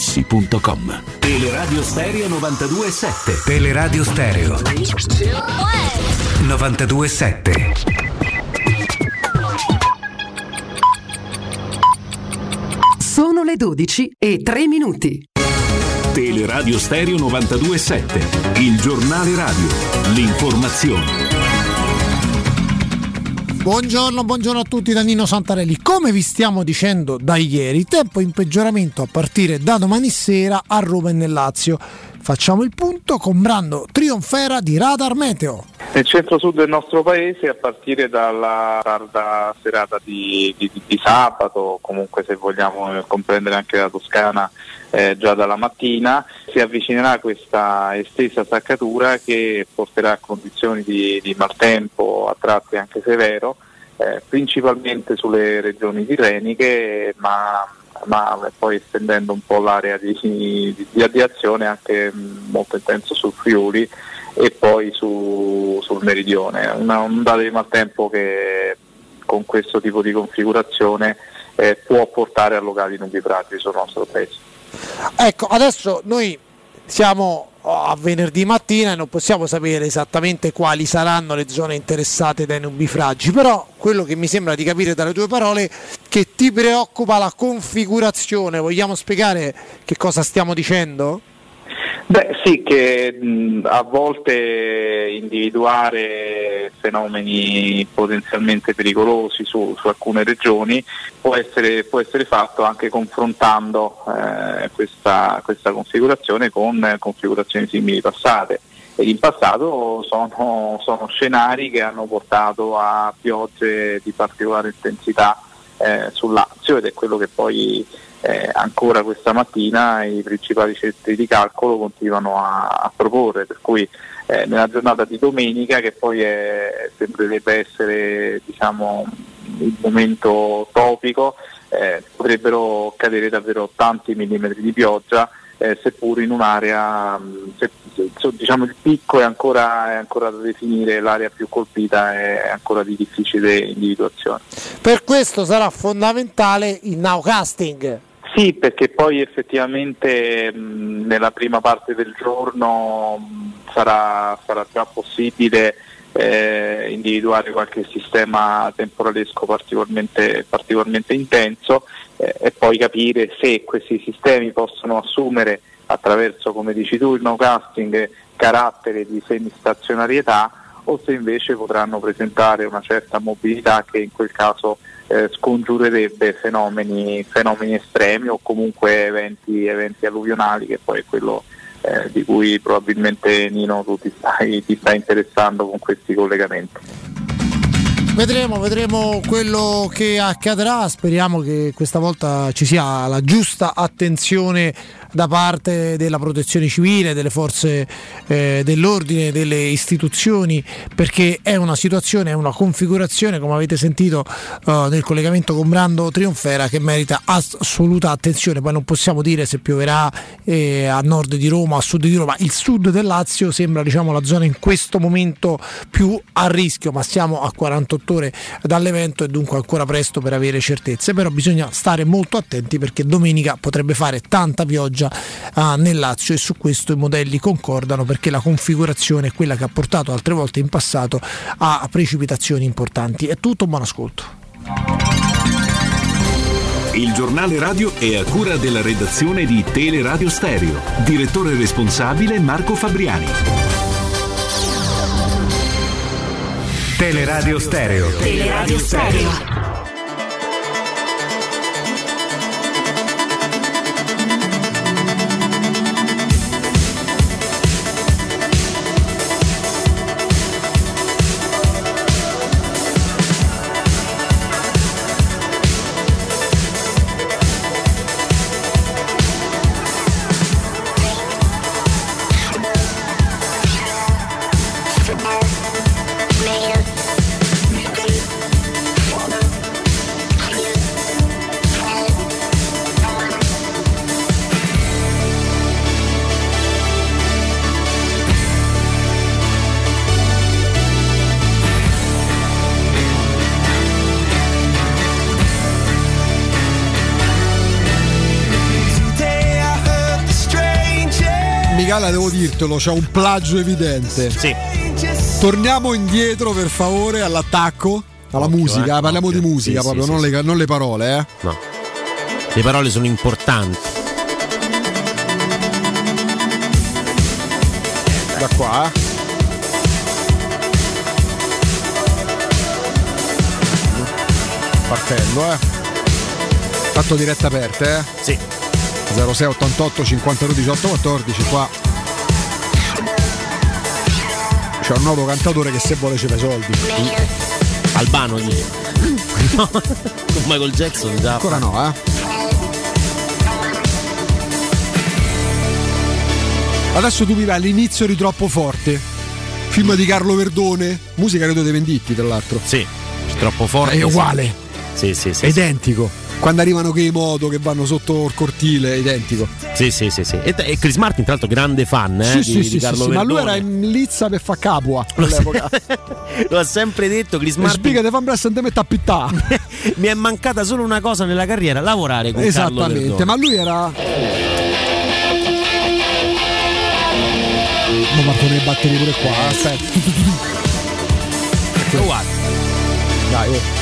Materassi punto com. Teleradio Stereo novantadue virgola sette. Teleradio Stereo novantadue virgola sette. Sono le dodici e tre minuti. Teleradio Stereo novantadue virgola sette, il giornale radio, l'informazione. Buongiorno, buongiorno a tutti da Nino Santarelli. Come vi stiamo dicendo da ieri, tempo in peggioramento a partire da domani sera a Roma e nel Lazio. Facciamo il punto comprando Trionfera di Radar Meteo. Nel centro-sud del nostro paese, a partire dalla tarda serata di, di, di sabato, comunque se vogliamo comprendere anche la Toscana, Eh, già dalla mattina si avvicinerà questa estesa staccatura che porterà a condizioni di, di maltempo, a tratti anche severo, eh, principalmente sulle regioni tirreniche, ma, ma poi estendendo un po' l'area di, di, di azione anche molto intenso sul Friuli e poi su, sul meridione. Una ondata di maltempo che con questo tipo di configurazione eh, può portare a locali nubi pratici sul nostro paese. Ecco, adesso noi siamo a venerdì mattina e non possiamo sapere esattamente quali saranno le zone interessate dai nubifragi, però quello che mi sembra di capire dalle tue parole è che ti preoccupa la configurazione. Vogliamo spiegare che cosa stiamo dicendo? Beh sì, che mh, a volte individuare fenomeni potenzialmente pericolosi su, su alcune regioni può essere, può essere fatto anche confrontando eh, questa, questa configurazione con eh, configurazioni simili passate, ed in passato sono, sono scenari che hanno portato a piogge di particolare intensità eh, sul Lazio, ed è quello che poi Eh, ancora questa mattina i principali centri di calcolo continuano a, a proporre, per cui eh, nella giornata di domenica, che poi è, sembrerebbe essere diciamo il momento topico, eh, potrebbero cadere davvero tanti millimetri di pioggia, eh, seppur in un'area, se, se, diciamo il picco è ancora, è ancora da definire, l'area più colpita è ancora di difficile individuazione. Per questo sarà fondamentale il nowcasting. Sì, perché poi effettivamente mh, nella prima parte del giorno mh, sarà, sarà già possibile eh, individuare qualche sistema temporalesco particolarmente, particolarmente intenso eh, e poi capire se questi sistemi possono assumere, attraverso, come dici tu, il nowcasting, carattere di semistazionarietà, o se invece potranno presentare una certa mobilità che in quel caso eh, scongiurerebbe fenomeni, fenomeni estremi o comunque eventi, eventi alluvionali, che poi è quello eh, di cui probabilmente, Nino, tu ti stai, ti stai interessando con questi collegamenti. Vedremo, vedremo quello che accadrà, speriamo che questa volta ci sia la giusta attenzione da parte della protezione civile, delle forze eh, dell'ordine, delle istituzioni, perché è una situazione, è una configurazione, come avete sentito eh, nel collegamento con Brando Trionfera, che merita assoluta attenzione. Poi non possiamo dire se pioverà eh, a nord di Roma, a sud di Roma. Il sud del Lazio sembra, diciamo, la zona in questo momento più a rischio, ma siamo a quarantotto ore dall'evento e dunque ancora presto per avere certezze, però bisogna stare molto attenti perché domenica potrebbe fare tanta pioggia Ah, nel Lazio, e su questo i modelli concordano, perché la configurazione è quella che ha portato altre volte in passato a precipitazioni importanti. È tutto, buon ascolto. Il giornale radio è a cura della redazione di Teleradio Stereo. Direttore responsabile Marco Fabriani. Teleradio Stereo. Teleradio Stereo. Devo dirtelo, c'è un plagio evidente. Sì. Torniamo indietro per favore all'attacco, alla occhio, musica, eh? Parliamo occhio. Di musica, sì, proprio, sì, non, sì. Le, non le parole, eh? No. Le parole sono importanti. Da qua. Partendo, eh. Fatto diretta aperta, eh? Sì. zero sei ottantotto cinquantadue diciotto quattordici qua. C'è un nuovo cantatore che se vuole ci fa i soldi. Albano dice. No, con Michael Jackson già. Ancora no, eh. Adesso tu mi vai all'inizio di Troppo Forte. Film di Carlo Verdone. Musica credo dei Venditti, tra l'altro. Sì. Troppo Forte. È uguale. Sì, sì, sì. È identico. Quando arrivano che i moto che vanno sotto il cortile, identico. Sì, sì, sì, sì. E Chris Martin, tra l'altro, grande fan, eh, sì, di, sì, di sì, Carlo Verdone. Sì, ma lui era in lizza per far capua all'epoca. Lo ha sempre detto Chris Martin. Spiega te fan presso e te metta a pittà. Mi è mancata solo una cosa nella carriera, lavorare con Carlo Verdone. Esattamente, ma lui era Ma ma pure i batteri pure qua, aspetta. Ecco qua. Dai, oh.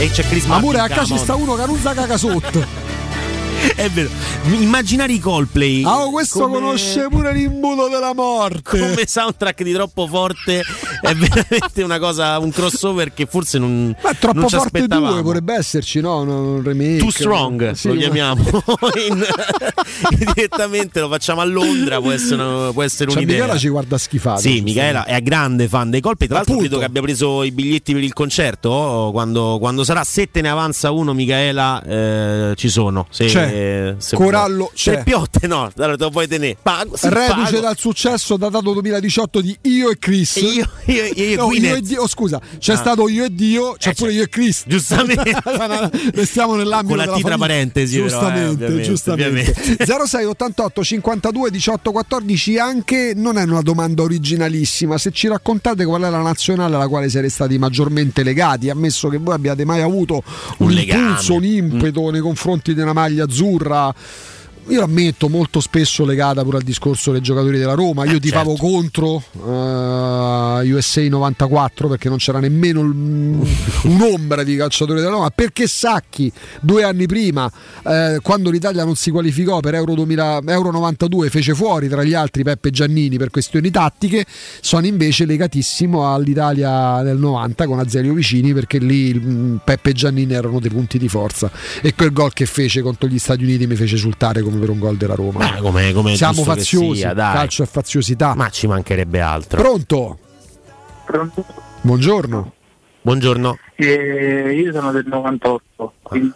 E c'è Chris Martin, ma pure a casa sta uno che non sa caca sotto. È vero. Immaginare i Coldplay. Ah, oh, questo come... conosce pure l'imbuto della morte. Come soundtrack di Troppo Forte. È veramente una cosa, un crossover che forse non, ma Troppo non ci Forte due potrebbe esserci, no? Un remake. Too Strong, sì, lo ma... chiamiamo in, direttamente lo facciamo a Londra. Può essere, una, può essere cioè, un'idea. Michela ci guarda schifata. Sì, Michela è grande fan dei Coldplay. Tra l'altro credo che abbia preso i biglietti per il concerto, oh, quando, quando sarà. Se te ne avanza uno, Michela, eh, ci sono. Se, c'è. Eh, se Corallo c'è. C'è Piotte, no, allora te lo puoi tenere. Pago, sì, reduce pago. Dal successo datato duemiladiciotto di Io e Chris. E io io, io, io, no, io e Dio, oh, scusa, c'è ah. stato Io e Dio, c'è eh, pure c'è. Io e Chris. Giustamente. Restiamo nell'ambito della con la T tra parentesi, giustamente, però, eh, giustamente. Ovviamente. zero sei ottantotto cinquantadue diciotto quattordici anche non è una domanda originalissima. Se ci raccontate qual è la nazionale alla quale siete stati maggiormente legati, ammesso che voi abbiate mai avuto un, un impulso, un impeto mm. nei confronti di una maglia azzurra. Io ammetto, molto spesso legata pure al discorso dei giocatori della Roma. Io eh, tifavo certo. contro uh, U S A novantaquattro perché non c'era nemmeno l- un'ombra di calciatore della Roma, perché Sacchi due anni prima eh, quando l'Italia non si qualificò per Euro, duemila, Euro novantadue fece fuori tra gli altri Peppe Giannini per questioni tattiche. Sono invece legatissimo all'Italia del novanta con Azeglio Vicini, perché lì mh, Peppe e Giannini erano dei punti di forza e quel gol che fece contro gli Stati Uniti mi fece esultare come per un gol della Roma. Ah, com'è, com'è, siamo faziosi, sia, calcio e faziosità, ma ci mancherebbe altro. Pronto? Pronto? Buongiorno. Buongiorno. Eh, io sono del novantotto, quindi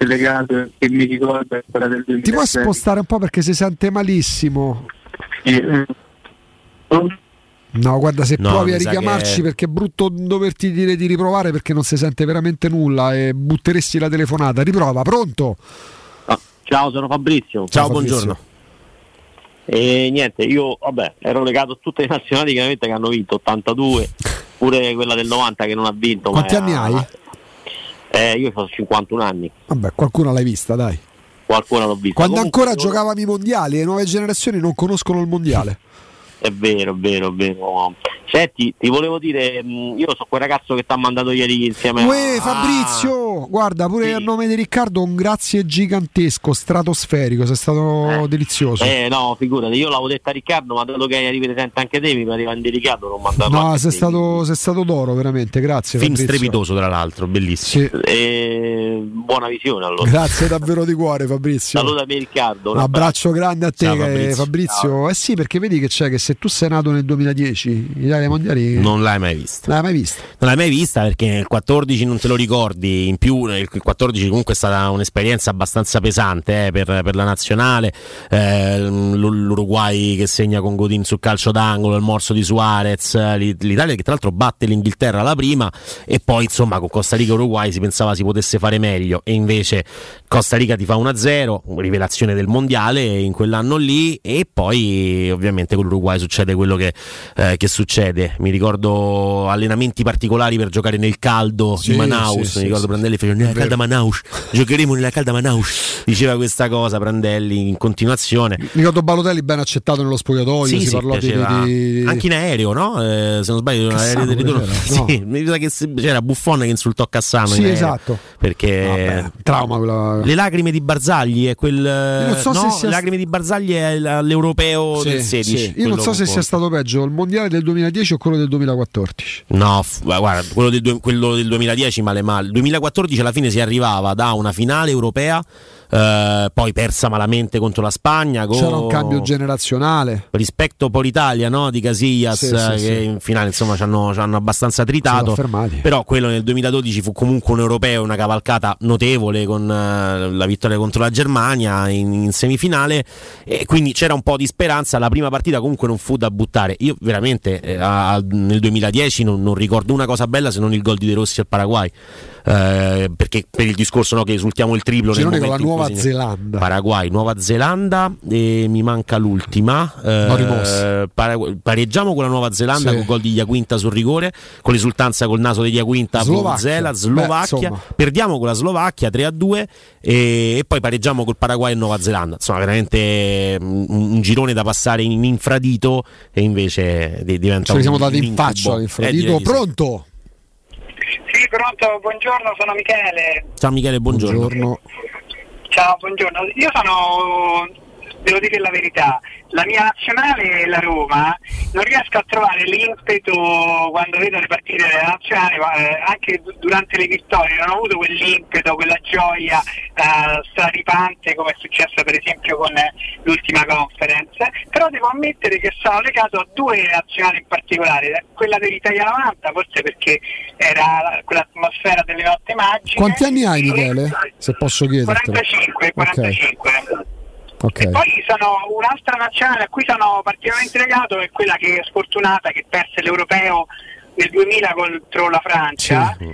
legato che mi ricorda è quella del duemilasei. Ti puoi spostare un po' perché si sente malissimo? Eh, eh. No, guarda, se no, provi a richiamarci che... perché è brutto doverti dire di riprovare perché non si sente veramente nulla e butteresti la telefonata. Riprova. Pronto? Ciao, sono Fabrizio. Ciao, Ciao Fabrizio. Buongiorno. E niente, io vabbè, ero legato a tutte le nazionali chiaramente che hanno vinto, ottantadue, pure quella del novanta che non ha vinto. Quanti ma anni era... hai? Eh, io sono cinquantuno anni. Vabbè, qualcuna l'hai vista, dai. Qualcuna l'ho vista. Quando comunque ancora io... giocavamo i mondiali, le nuove generazioni non conoscono il mondiale. È vero, è vero, è vero. Senti, ti volevo dire, io so quel ragazzo che ti ha mandato ieri insieme a... Uè, Fabrizio, ah, guarda, pure sì. a nome di Riccardo un grazie gigantesco, stratosferico, sei stato eh. delizioso. Eh no, figurati, io l'avevo detto a Riccardo, ma dato che hai presente anche te, mi pareva indelicato non mandato. No, sei stato, sei stato d'oro, veramente, grazie. Film Fabrizio. Strepitoso, tra l'altro, bellissimo. Sì. Eh, buona visione, allora. Grazie davvero di cuore, Fabrizio. Salutami Riccardo. Un abbraccio grande a te. Ciao, Fabrizio. Fabrizio. Ciao. Eh sì, perché vedi che c'è che se tu sei nato nel duemiladieci, Italia Mondiali non l'hai mai vista. L'hai mai vista? Non l'hai mai vista perché nel quattordici non te lo ricordi, in più nel quattordici comunque è stata un'esperienza abbastanza pesante eh, per, per la nazionale, eh, l'Uruguay che segna con Godin sul calcio d'angolo, il morso di Suarez, l'Italia che tra l'altro batte l'Inghilterra la prima e poi insomma con Costa Rica e Uruguay si pensava si potesse fare meglio e invece Costa Rica ti fa uno a zero, rivelazione del mondiale in quell'anno lì, e poi ovviamente con l'Uruguay succede quello che, eh, che succede. Mi ricordo allenamenti particolari per giocare nel caldo sì, di Manaus. Sì, mi ricordo sì, Prandelli sì, faceva nella calda Manaus, giocheremo nella calda Manaus, diceva questa cosa Prandelli in continuazione. Mi ricordo Balotelli ben accettato nello spogliatoio, sì, si sì, parlò di, di... anche in aereo, no? Eh, se non sbaglio, aereo del ritorno. No. Sì, mi ricordo che c'era Buffon che insultò Cassano. Sì, in esatto. Perché vabbè, trauma quella... Le lacrime di Barzagli è quel non so no, se sia... Le lacrime di Barzagli è l'europeo sì, del sedici. Sì. Io non so se sia stato peggio il mondiale del duemiladieci o quello del duemilaquattordici. No, f- guarda, quello del, du- quello del duemiladieci male male. Il duemilaquattordici alla fine si arrivava da una finale europea, eh, poi persa malamente contro la Spagna. Con... C'era un cambio generazionale. Rispetto poi l'Italia, no? Di Casillas, sì, sì, che sì. in finale insomma ci hanno, ci hanno abbastanza tritato. Però quello nel duemiladodici fu comunque un europeo, una cavalcata notevole con eh, la vittoria contro la Germania in, in semifinale. E quindi c'era un po' di speranza. La prima partita comunque non fu da buttare. Io veramente eh, a, nel duemiladieci non, non ricordo una cosa bella se non il gol di De Rossi al Paraguay. eh, perché per il discorso, no, che esultiamo il triplo nel momento con la Nuova Zelanda, Paraguay, Nuova Zelanda, e mi manca l'ultima, eh, Paragu- pareggiamo con la Nuova Zelanda, sì, con gol di Iaquinta sul rigore, con l'esultanza col naso di Iaquinta, Slovacchia, Slovacchia. Beh, perdiamo con la Slovacchia tre a due e, e poi pareggiamo col Paraguay e Nuova Zelanda. Insomma, veramente un, un girone da passare in infradito, e invece di, diventa ci siamo un, dati in faccia all'infradito. Eh, pronto? Sì, pronto, buongiorno, sono Michele. Ciao Michele, buongiorno. Buongiorno. Ciao, buongiorno. Io sono, devo dire la verità, la mia nazionale è la Roma, non riesco a trovare l'impeto quando vedo le partite della nazionale, anche durante le vittorie, non ho avuto quell'impeto, quella gioia uh, straripante come è successo per esempio con l'ultima conference, però devo ammettere che sono legato a due nazionali in particolare, quella dell'Italia novanta, forse perché era quell'atmosfera delle notte magiche. Quanti anni hai, Michele, se posso chiederti? quarantacinque quarantacinque Okay. Okay. E poi sono un'altra nazionale a cui sono particolarmente legato, è quella che è sfortunata, che perse l'Europeo nel duemila contro la Francia, sì,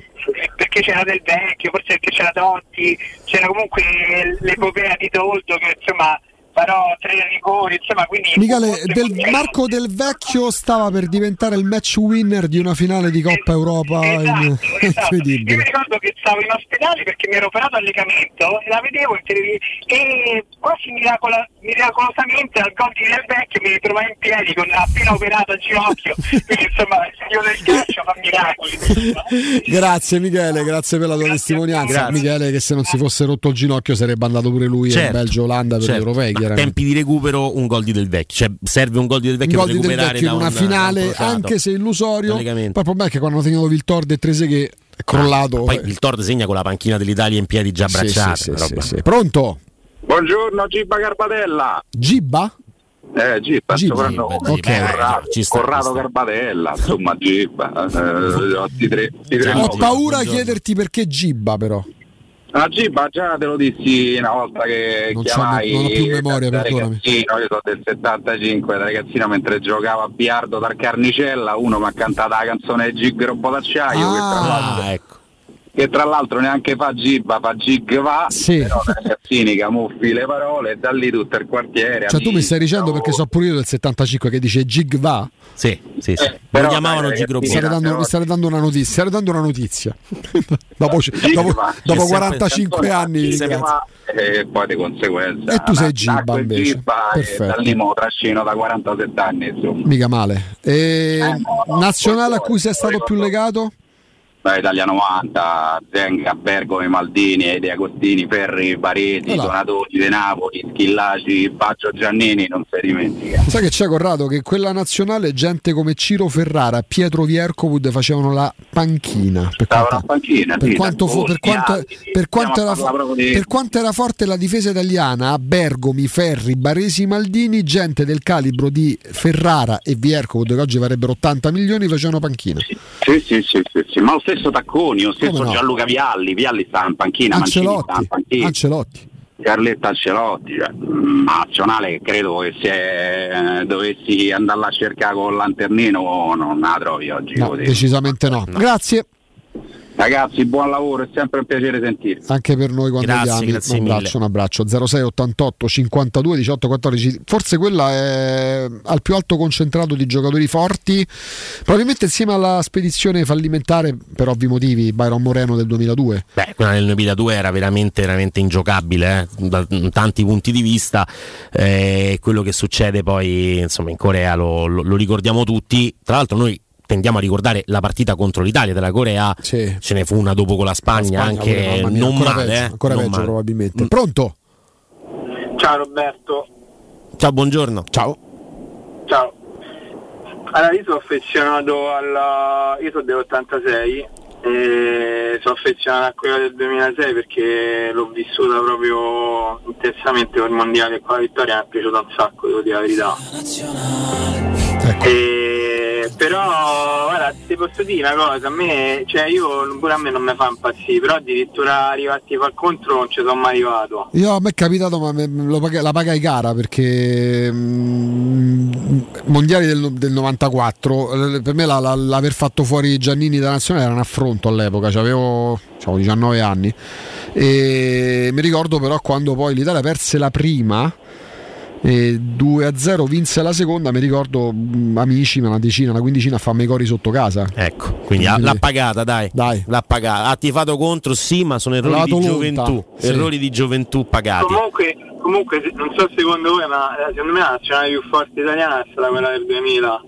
perché c'era Del Vecchio, forse perché c'era Totti, c'era comunque l'epopea di Toldo, che insomma parò tre rigori, insomma, quindi Michele, del, Marco Del Vecchio stava per diventare il match winner di una finale di Coppa es- Europa, esatto, in... esatto. Io mi ricordo che stavo in ospedale perché mi ero operato al legamento e la vedevo in televisione e quasi miracolo- miracolosamente al gol di Del Vecchio mi ritrovai in piedi con appena operato al ginocchio, quindi insomma io del calcio fa miracoli. Grazie Michele, grazie per la tua grazie testimonianza. Michele, che se non si fosse rotto il ginocchio sarebbe andato pure lui, certo, in Belgio-Olanda per certo. gli europei. Tempi di recupero, un gol di Del Vecchio, cioè serve un gol di Del Vecchio per recuperare Del Vecchio da in una un, finale, un anche se illusorio. Poi il problema è che quando tengono Viltorde e Trezeguet è crollato. Ah, poi Viltorde segna con la panchina dell'Italia in piedi già abbracciati. Sì, sì, sì, sì. Pronto? Buongiorno, Gibba Garbatella. Gibba? Eh, Gibba, soprannome. Okay. Corrado, Corrado Garbatella, insomma Gibba. Eh, ti tre, ti tre Ho paura a chiederti perché Gibba, però. La Gibba già te lo dissi una volta che non chiamai, non ho più memoria, da ragazzino, io sono del settantacinque, da ragazzino mentre giocavo a Biardo dal Carnicella, uno mi ha cantato la canzone Gig Robbo d'acciaio, ah, che, ecco, che tra l'altro neanche fa Gibba, fa Gig va, sì, però da ragazzini camuffi le parole e da lì tutto il quartiere. Cioè amici, tu mi stai dicendo, perché so pure io del settantacinque che dice Gig va? Sì, sì, sì. Eh, però lo chiamavano Gigro. Mi state dando, dando una notizia, stare dando una notizia. dopo dopo, dopo quarantacinque anni e poi di conseguenza. E tu sei Gibba invece. Perfetto. Dal limo trascino da quarantasette anni, insomma. Mica male. E eh, no, nazionale a cui sei stato più legato? Beh, Italia novanta, Zenga, Bergomi, Maldini, De Agostini, Ferri, Pareti, allora. Donatori, De Napoli, Schillaci, Baggio, Giannini, non si dimentica. Sai che c'è, Corrado, che quella nazionale gente come Ciro Ferrara, Pietro Viercovud facevano la panchina. Per quanto, la panchina, per sì, quanto, fu, per quanto, per quanto era, di... per quanto era forte la difesa italiana, a Bergomi, Ferri, Baresi, Maldini, gente del calibro di Ferrara e Viercovud, che oggi varrebbero ottanta milioni, facevano panchina. Sì, sì, sì, sì, sì. Ma stesso Tacconi, o stesso no? Gianluca Vialli, Vialli sta in panchina, Ancelotti, Mancini sta in panchina, Ancelotti, Carletta Ancelotti, cioè, nazionale credo che se eh, dovessi andarla a cercare con il lanternino non la trovi oggi. No, decisamente no. no. Grazie. Ragazzi, buon lavoro, è sempre un piacere sentirvi. Anche per noi quando grazie, grazie un abbraccio, mille. Un abbraccio. zero sei ottantotto cinquantadue diciotto quattordici. Forse quella è al più alto concentrato di giocatori forti, probabilmente insieme alla spedizione fallimentare per ovvi motivi Byron Moreno del duemiladue. Beh, quella del duemiladue era veramente veramente ingiocabile, eh? Da tanti punti di vista. Eh, quello che succede poi, insomma, in Corea lo, lo, lo ricordiamo tutti. Tra l'altro noi tendiamo a ricordare la partita contro l'Italia della Corea, sì, ce ne fu una dopo con la Spagna, la Spagna anche mia, non ancora male, peggio, eh? ancora non peggio male. Probabilmente. Pronto? Ciao Roberto. Ciao, buongiorno. Ciao. Ciao. Allora, io sono affezionato alla... io sono dell'ottantasei e sono affezionato a quella del duemilasei perché l'ho vissuta proprio intensamente col mondiale, e qua la vittoria mi è piaciuta un sacco, devo dire la verità. Ecco. E Eh, però guarda, ti posso dire una cosa, a me, cioè io pure a me non mi fa impazzire, però addirittura arrivarti al contro non ci sono mai arrivato. Io a me è capitato, ma me, lo paga, la pagai cara, perché mm, mondiali del, del novantaquattro per me la, la, l'aver fatto fuori Giannini da nazionale era un affronto all'epoca, cioè, avevo diciamo, diciannove anni, e mi ricordo però quando poi l'Italia perse la prima e due a zero vinse la seconda, mi ricordo amici, una decina, una quindicina a farmi i cori sotto casa, ecco, quindi, quindi l'ha pagata, dai, dai, l'ha pagata, ha tifato contro, sì, ma sono errori di gioventù, sì. errori di gioventù pagati. Comunque, comunque non so secondo voi, ma secondo me la nazionale più forte italiana è stata quella del duemila.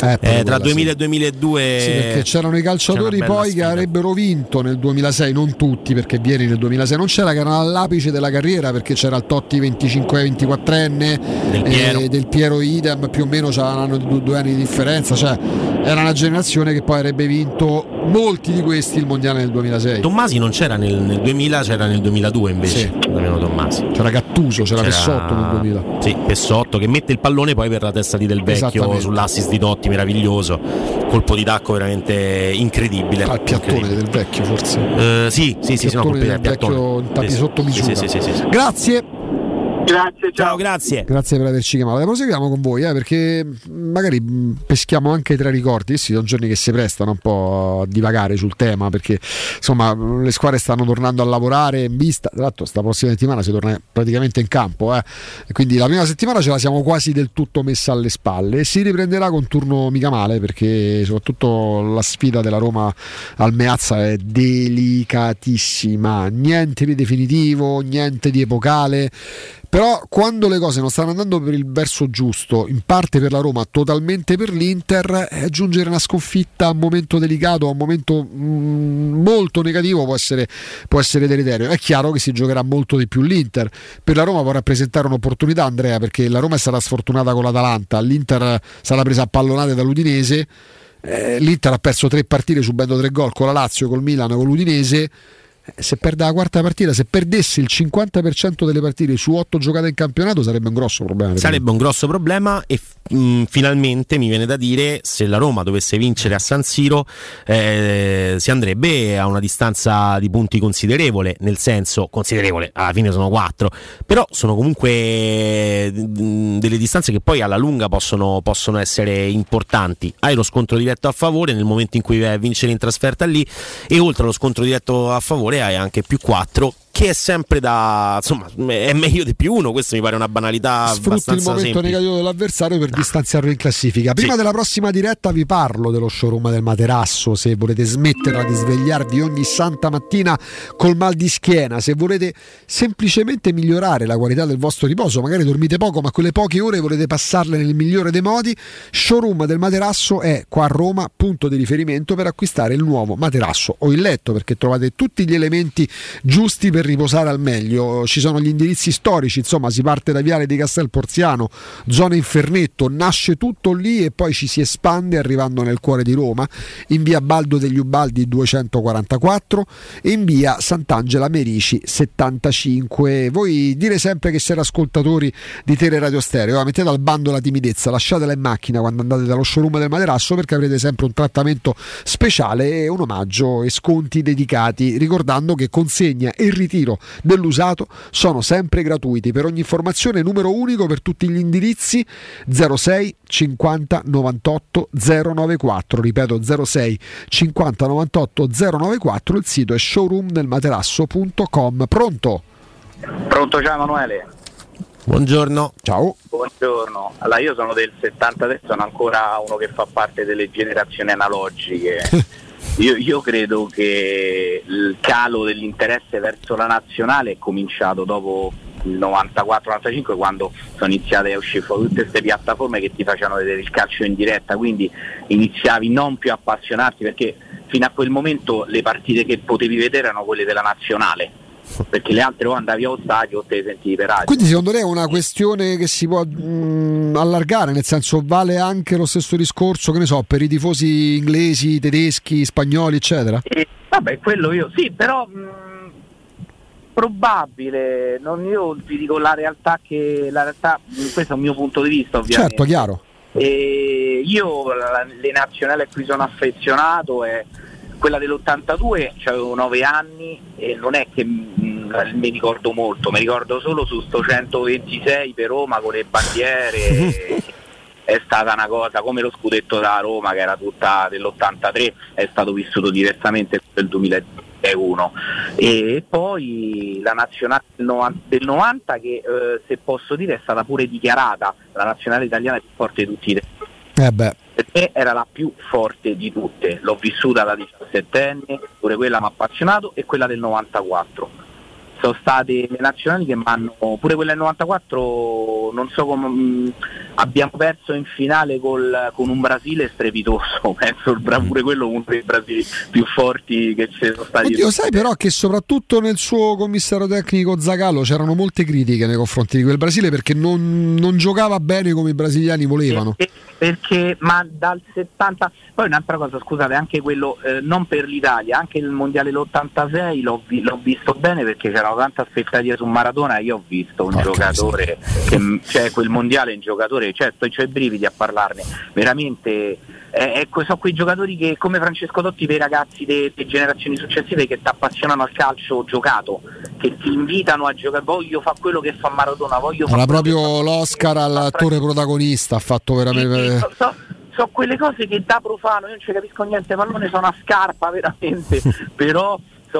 Eh, eh, tra duemila sì. e duemiladue sì, perché c'erano i calciatori poi sfida. Che avrebbero vinto nel duemilasei, non tutti, perché Vieri nel duemilasei non c'era, che erano all'apice della carriera, perché c'era il Totti venticinque ventiquattrenne del Piero, eh, del Piero idem, più o meno c'erano due, due anni di differenza, cioè era una generazione che poi avrebbe vinto molti di questi il mondiale del duemilasei. Tommasi non c'era nel, nel duemila, c'era nel duemiladue invece, sì. Tommasi. C'era Gattuso, c'era, c'era Pessotto nel duemila, sì, Pessotto che mette il pallone poi per la testa di Del Vecchio sull'assist di Totti, meraviglioso, colpo di tacco veramente incredibile. Al piattone incredibile. Del Vecchio forse. Uh, sì, sì, sì, sì, no, colpo del Vecchio tappi sotto misura. Sì, sì, sì, sì, sì. Grazie. Grazie, ciao. ciao, grazie. Grazie per averci chiamato. Proseguiamo con voi, eh, perché magari peschiamo anche tra ricordi. Questi sono giorni che si prestano un po' a divagare sul tema, perché insomma le squadre stanno tornando a lavorare in vista. Tra l'altro sta prossima settimana si torna praticamente in campo, eh. Quindi la prima settimana ce la siamo quasi del tutto messa alle spalle e si riprenderà con turno mica male, perché soprattutto la sfida della Roma al Meazza è delicatissima. Niente di definitivo, niente di epocale. Però quando le cose non stanno andando per il verso giusto, in parte per la Roma, totalmente per l'Inter, aggiungere una sconfitta a un momento delicato, a un momento mh, molto negativo può essere, può essere deleterio. È chiaro che si giocherà molto di più l'Inter. Per la Roma può rappresentare un'opportunità, Andrea, perché la Roma è stata sfortunata con l'Atalanta, l'Inter sarà presa a pallonate dall'Udinese, eh, l'Inter ha perso tre partite subendo tre gol con la Lazio, col Milan, con l'Udinese. Se perde la quarta partita, se perdesse il cinquanta per cento delle partite su otto giocate in campionato, sarebbe un grosso problema. Sarebbe un grosso problema e mh, finalmente mi viene da dire, se la Roma dovesse vincere a San Siro, eh, si andrebbe a una distanza di punti considerevole, nel senso considerevole, alla fine sono quattro, però sono comunque mh, delle distanze che poi alla lunga possono, possono essere importanti. Hai lo scontro diretto a favore nel momento in cui vai a vincere in trasferta lì, e oltre allo scontro diretto a favore hai anche più quattro, che è sempre da, insomma, è meglio di più uno, questo mi pare una banalità. Sfrutti il momento negativo dell'avversario per ah. distanziarlo in classifica. Prima sì. della prossima diretta vi parlo dello showroom del materasso, se volete smetterla di svegliarvi ogni santa mattina col mal di schiena, se volete semplicemente migliorare la qualità del vostro riposo, magari dormite poco ma quelle poche ore volete passarle nel migliore dei modi, showroom del materasso è qua a Roma, punto di riferimento per acquistare il nuovo materasso o il letto, perché trovate tutti gli elementi giusti per riposare al meglio. Ci sono gli indirizzi storici, insomma si parte da Viale di Castel Porziano, zona Infernetto, nasce tutto lì e poi ci si espande arrivando nel cuore di Roma in via Baldo degli Ubaldi duecentoquarantaquattro e in via Sant'Angela Merici settantacinque. Voi dire sempre che siete ascoltatori di Teleradio Stereo, mettete al bando la timidezza, lasciatela in macchina quando andate dallo showroom del materasso, perché avrete sempre un trattamento speciale e un omaggio e sconti dedicati, ricordando che consegna e ritiro dell'usato sono sempre gratuiti. Per ogni informazione numero unico per tutti gli indirizzi zero sei cinquanta novantotto zero novantaquattro, ripeto zero sei cinquanta novantotto zero novantaquattro, il sito è showroom del materasso punto com. Pronto? Pronto, ciao Emanuele. Buongiorno. Ciao. Buongiorno. Allora io sono del settantatré, sono ancora uno che fa parte delle generazioni analogiche. Io, io credo che il calo dell'interesse verso la nazionale è cominciato dopo il novantaquattro novantacinque, quando sono iniziate a uscire fuori tutte queste piattaforme che ti facevano vedere il calcio in diretta, quindi iniziavi non più a appassionarti, perché fino a quel momento le partite che potevi vedere erano quelle della nazionale, perché le altre o andavi allo stadio o te le sentivi per radio. Quindi secondo lei è una questione che si può mh, allargare, nel senso vale anche lo stesso discorso, che ne so, per i tifosi inglesi, tedeschi, spagnoli eccetera? Eh, vabbè, quello io sì, però mh, probabile, non, io vi dico la realtà, che la realtà, questo è un mio punto di vista ovviamente. Certo, chiaro. E io le nazionali a cui sono affezionato è quella dell'ottantadue, avevo nove anni e non è che mi ricordo molto, mi ricordo solo su sto centoventisei per Roma con le bandiere. È stata una cosa come lo scudetto da Roma, che era tutta dell'ottantatré, è stato vissuto diversamente nel duemilauno. E poi la nazionale del novanta, che eh, se posso dire è stata pure dichiarata la nazionale italiana più forte di tutti i tempi. Eh beh. Perché era la più forte di tutte, l'ho vissuta da diciassettenne, pure quella mi ha appassionato, e quella del novantaquattro. Sono state le nazionali che mi hanno, pure quella del novantaquattro, non so come, mh, abbiamo perso in finale col, con un Brasile strepitoso, penso il Bra- pure quello uno dei Brasili più forti che ci sono stati. Oddio, sai però che soprattutto nel suo commissario tecnico Zagallo c'erano molte critiche nei confronti di quel Brasile, perché non, non giocava bene come i brasiliani volevano. Perché, perché ma dal settanta, poi un'altra cosa, scusate, anche quello eh, non per l'Italia, anche il mondiale dell'ottantasei l'ho, vi, l'ho visto bene, perché c'era tanta aspettativa su Maradona. Io ho visto un Porca giocatore che, cioè quel mondiale, un giocatore, certo, cioè, ho i brividi a parlarne veramente. Eh, sono quei giocatori che, come Francesco Totti, per i ragazzi delle de generazioni successive, che ti appassionano al calcio giocato, che ti invitano a giocare. Voglio fare quello che fa Maradona, voglio fare proprio l'Oscar all'attore protagonista. Ha fatto veramente. So, so, so quelle cose che da profano io non ci capisco niente, pallone, sono una scarpa veramente, però.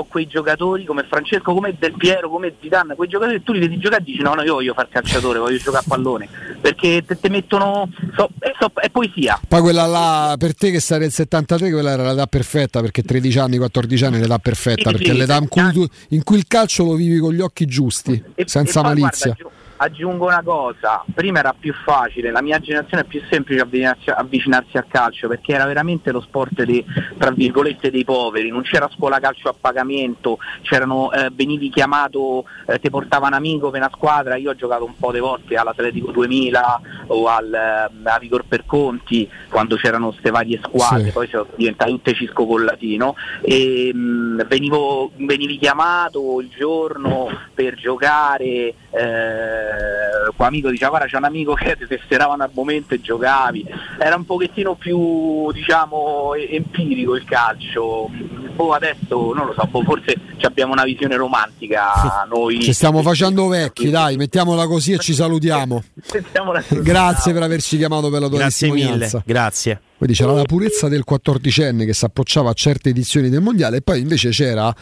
Quei giocatori come Francesco, come Del Piero, come Zidane, quei giocatori che tu li vedi giocare e dici no, no, io voglio far calciatore, voglio giocare a pallone, perché te, te mettono so, è, so, è poesia. Poi quella là, per te che sarei il settantatré, quella era l'età perfetta, perché tredici anni, quattordici anni è l'età perfetta, sì, perché sì, l'età in cui, tu, in cui il calcio lo vivi con gli occhi giusti, e, senza e poi, malizia. Guarda, aggiungo una cosa, prima era più facile, la mia generazione è più semplice avvicinarsi, avvicinarsi al calcio, perché era veramente lo sport dei, tra virgolette, dei poveri, non c'era scuola calcio a pagamento, c'erano eh, venivi chiamato, eh, ti portava un amico per una squadra. Io ho giocato un po' di volte all'Atletico duemila o al, eh, a Vigor per Conti, quando c'erano queste varie squadre, sì. Poi sono diventate tutte Cisco col Latino e mh, venivo, venivi chiamato il giorno per giocare. eh, Qua amico diceva guarda c'è un amico che ti testeravano al momento e giocavi, era un pochettino più, diciamo, empirico il calcio. Boh, adesso non lo so, boh, forse abbiamo una visione romantica noi, ci stiamo facendo vecchi, dai, mettiamola così e ci salutiamo. Grazie per averci chiamato, per la tua testimonianza. Grazie. Quindi c'era la purezza del quattordicenne che si appoggiava a certe edizioni del mondiale, e poi invece c'era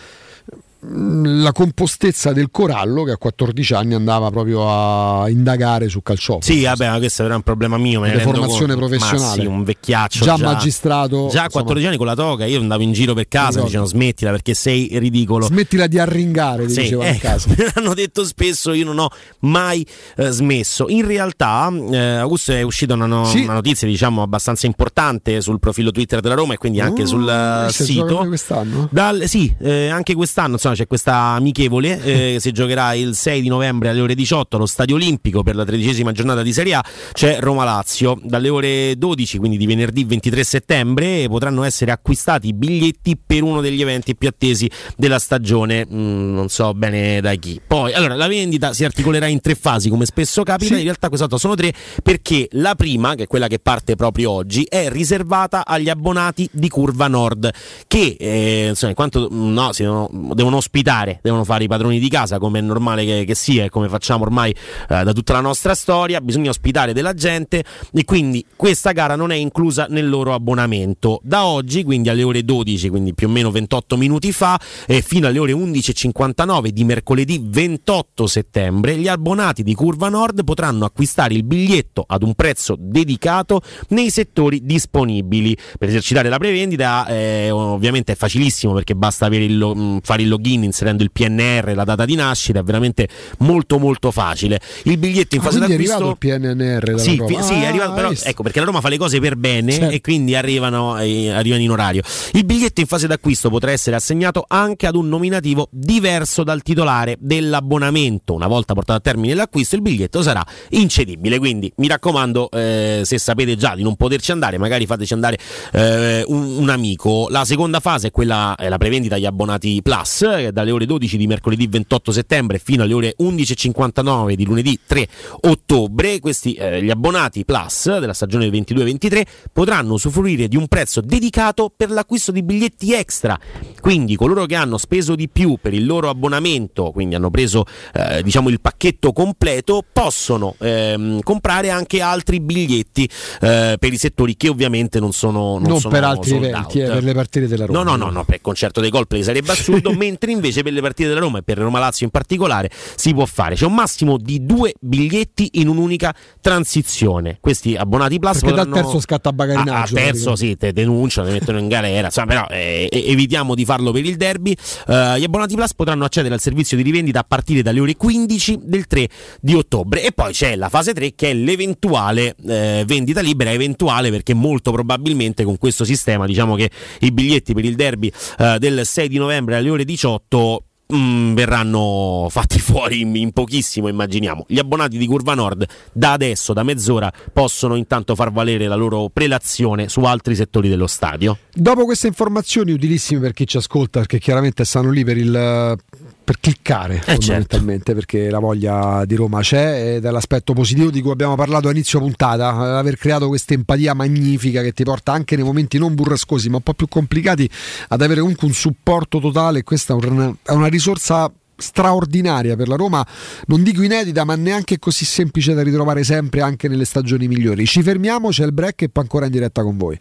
la compostezza del Corallo, che a quattordici anni andava proprio a indagare su calciopolo. Sì, vabbè, ma questo era un problema mio, me ne rendo conto. Formazione professionale, sì, un vecchiaccio già, già magistrato, già a quattordici anni con la toga. Io andavo in giro per casa, esatto. Dicevano smettila perché sei ridicolo, smettila di arringare, sì, diceva eh, a casa. Me l'hanno detto spesso, io non ho mai eh, smesso. In realtà eh, Augusto, è uscita una, no- sì. una notizia, diciamo, abbastanza importante sul profilo Twitter della Roma e quindi anche uh, sul sito quest'anno. Dal, sì, eh, anche quest'anno, insomma, c'è questa amichevole eh, che si giocherà il sei di novembre alle ore diciotto allo Stadio Olimpico per la tredicesima giornata di Serie A. C'è Roma-Lazio dalle ore dodici, quindi di venerdì ventitré settembre. Potranno essere acquistati biglietti per uno degli eventi più attesi della stagione, mm, non so bene da chi. Poi allora la vendita si articolerà in tre fasi, come spesso capita, sì. In realtà quest'altro sono tre, perché la prima, che è quella che parte proprio oggi, è riservata agli abbonati di Curva Nord, che eh, insomma, in quanto no, si devono, devono ospitare, devono fare i padroni di casa, come è normale che, che sia e come facciamo ormai eh, da tutta la nostra storia. Bisogna ospitare della gente e quindi questa gara non è inclusa nel loro abbonamento. Da oggi, quindi alle ore dodici, quindi più o meno ventotto minuti fa, eh, fino alle ore undici e cinquantanove di mercoledì ventotto settembre, gli abbonati di Curva Nord potranno acquistare il biglietto ad un prezzo dedicato nei settori disponibili. Per esercitare la prevendita eh, ovviamente è facilissimo, perché basta avere il lo- fare il login inserendo il P N R, la data di nascita, è veramente molto molto facile. Il biglietto in fase ah, d'acquisto è arrivato il P N R, sì, Roma. Sì, ah, è arrivato, però, ecco, perché la Roma fa le cose per bene, certo. E quindi arrivano, eh, arrivano in orario. Il biglietto in fase d'acquisto potrà essere assegnato anche ad un nominativo diverso dal titolare dell'abbonamento. Una volta portato a termine l'acquisto, il biglietto sarà incedibile, quindi mi raccomando, eh, se sapete già di non poterci andare, magari fateci andare eh, un, un amico. La seconda fase è quella, è la prevendita agli abbonati Plus, che dalle ore dodici di mercoledì ventotto settembre fino alle ore undici e cinquantanove di lunedì tre ottobre. Questi eh, gli abbonati Plus della stagione ventidue ventitré potranno usufruire di un prezzo dedicato per l'acquisto di biglietti extra, quindi coloro che hanno speso di più per il loro abbonamento, quindi hanno preso eh, diciamo il pacchetto completo, possono ehm, comprare anche altri biglietti eh, per i settori che ovviamente non sono non, non sono per altri eventi, eh, per le partite della Roma. No, no, no, no, per il concerto dei gol per la Serie B assurdo, mentre invece per le partite della Roma e per Roma Lazio in particolare si può fare. C'è un massimo di due biglietti in un'unica transizione. Questi abbonati Plus perché potranno... dal terzo scatta bagarinaggio. A, a terzo sì, te denunciano, te mettono in galera. Insomma, però eh, evitiamo di farlo per il derby. Uh, gli abbonati Plus potranno accedere al servizio di rivendita a partire dalle ore quindici del tre di ottobre. E poi c'è la fase tre, che è l'eventuale eh, vendita libera, eventuale perché molto probabilmente con questo sistema diciamo che i biglietti per il derby eh, del sei di novembre alle ore diciotto Mm, verranno fatti fuori in, in pochissimo, immaginiamo. Gli abbonati di Curva Nord da adesso, da mezz'ora, possono intanto far valere la loro prelazione su altri settori dello stadio. Dopo queste informazioni utilissime per chi ci ascolta, perché chiaramente stanno lì per il... per cliccare eh fondamentalmente, certo, perché la voglia di Roma c'è, ed è l'aspetto positivo di cui abbiamo parlato a inizio puntata, aver creato questa empatia magnifica che ti porta anche nei momenti non burrascosi ma un po' più complicati ad avere comunque un supporto totale. Questa è una, è una risorsa straordinaria per la Roma, non dico inedita ma neanche così semplice da ritrovare sempre anche nelle stagioni migliori. Ci fermiamo, c'è il break e poi ancora in diretta con voi.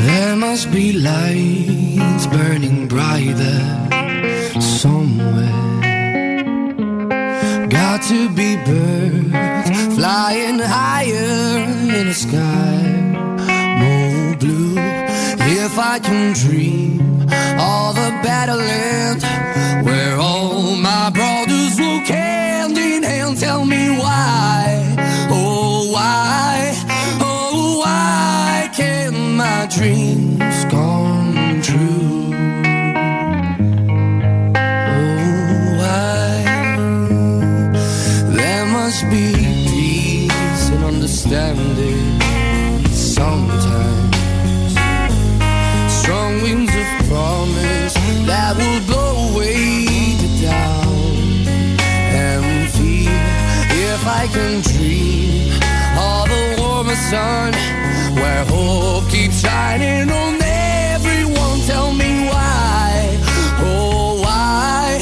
There must be lights burning brighter somewhere. Got to be birds flying higher in the sky. If I can dream of a better land where all my brothers look hand in hand, tell me why, oh why, oh why can't my dreams come true? Oh why? There must be peace and understanding sometimes. Strong winds of promise that will blow away the doubt and fear. If I can dream of a warmer sun where hope keeps shining on everyone, tell me why, oh why,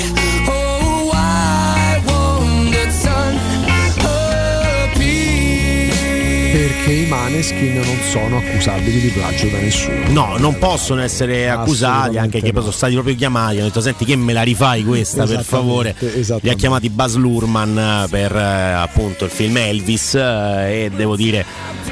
oh why won't the sun appear? Perché i Maneskin non sono accusabili di plagio da nessuno. No, non possono essere accusati, anche che no. Poi sono stati proprio chiamati, hanno detto senti che me la rifai questa per favore. Li ha chiamati Baz Luhrmann per appunto il film Elvis e devo dire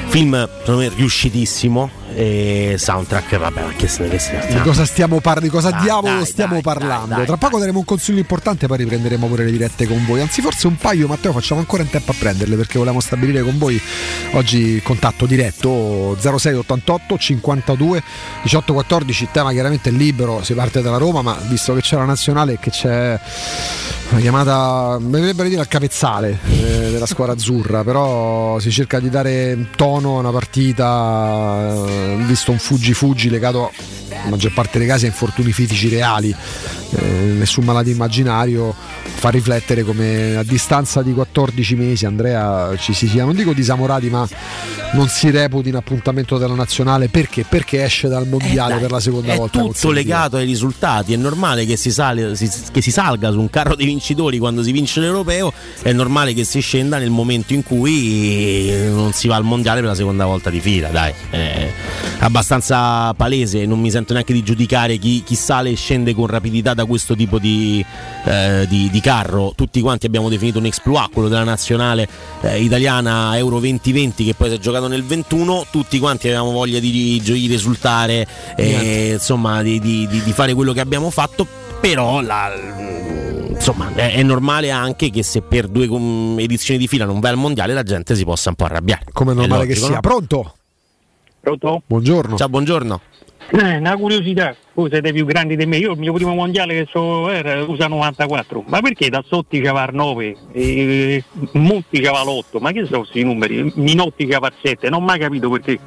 film riuscitissimo e soundtrack vabbè ma che se ne di cosa stiamo parlando, di cosa dai, diavolo dai, stiamo dai, parlando dai, dai, tra poco dai. Daremo un consiglio importante, poi riprenderemo pure le dirette con voi, anzi forse un paio Matteo facciamo ancora in tempo a prenderle perché volevamo stabilire con voi oggi contatto diretto zero sei ottantotto cinquantadue diciotto quattordici, tema chiaramente libero, si parte dalla Roma ma visto che c'è la nazionale e che c'è una chiamata mi dovrebbero dire al capezzale eh, della squadra azzurra, però si cerca di dare tono a una partita visto un fuggi-fuggi legato la maggior parte dei casi a infortuni fisici reali, eh, nessun malato immaginario, fa riflettere come a distanza di quattordici mesi Andrea ci si sia, non dico disamorati ma non si reputi in appuntamento della nazionale perché perché esce dal mondiale eh dai, per la seconda è volta. È tutto consentire. Legato ai risultati, è normale che si, sale, si, che si salga su un carro dei vincitori quando si vince l'europeo, è normale che si scenda nel momento in cui non si va al mondiale per la seconda volta di fila, dai, è abbastanza palese, non mi sento neanche di giudicare chi, chi sale e scende con rapidità da questo tipo di, eh, di, di carro. Tutti quanti abbiamo definito un exploit quello della nazionale eh, italiana Euro duemilaventi che poi si è giocato nel ventuno, tutti quanti avevamo voglia di, di risultare eh, insomma di, di, di fare quello che abbiamo fatto, però la, insomma è, è normale anche che se per due edizioni di fila non vai al mondiale la gente si possa un po' arrabbiare, come normale logico, che sia. No? Pronto? Pronto? Buongiorno. Ciao, buongiorno. Eh, una curiosità, voi siete più grandi di me, io il mio primo mondiale che so era usa novantaquattro, ma perché da Sotti cavar nove, eh, Monti cavar otto, ma che sono questi numeri? Minotti cavar sette, non ho mai capito perché.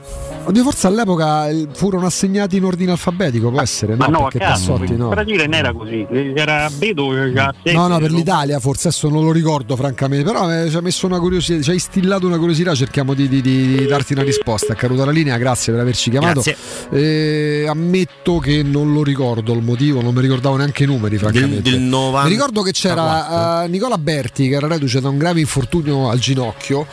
Oddio, forse all'epoca furono assegnati in ordine alfabetico, può essere, ah, no? Ma no, perché a caso, Sotti, no. Il Brasile non era così, era Beto cavar sette. No, no, per no? l'Italia forse, adesso non lo ricordo francamente, però eh, ci ha messo una curiosità, ci ha instillato una curiosità, cerchiamo di, di, di, di darti una risposta. Caruta la linea, grazie per averci chiamato. Eh, ammetto che non lo ricordo il motivo, non mi ricordavo neanche i numeri francamente. Del, del novantaquattro. Mi ricordo che c'era uh, Nicola Berti, che era reduce da un grave infortunio al ginocchio,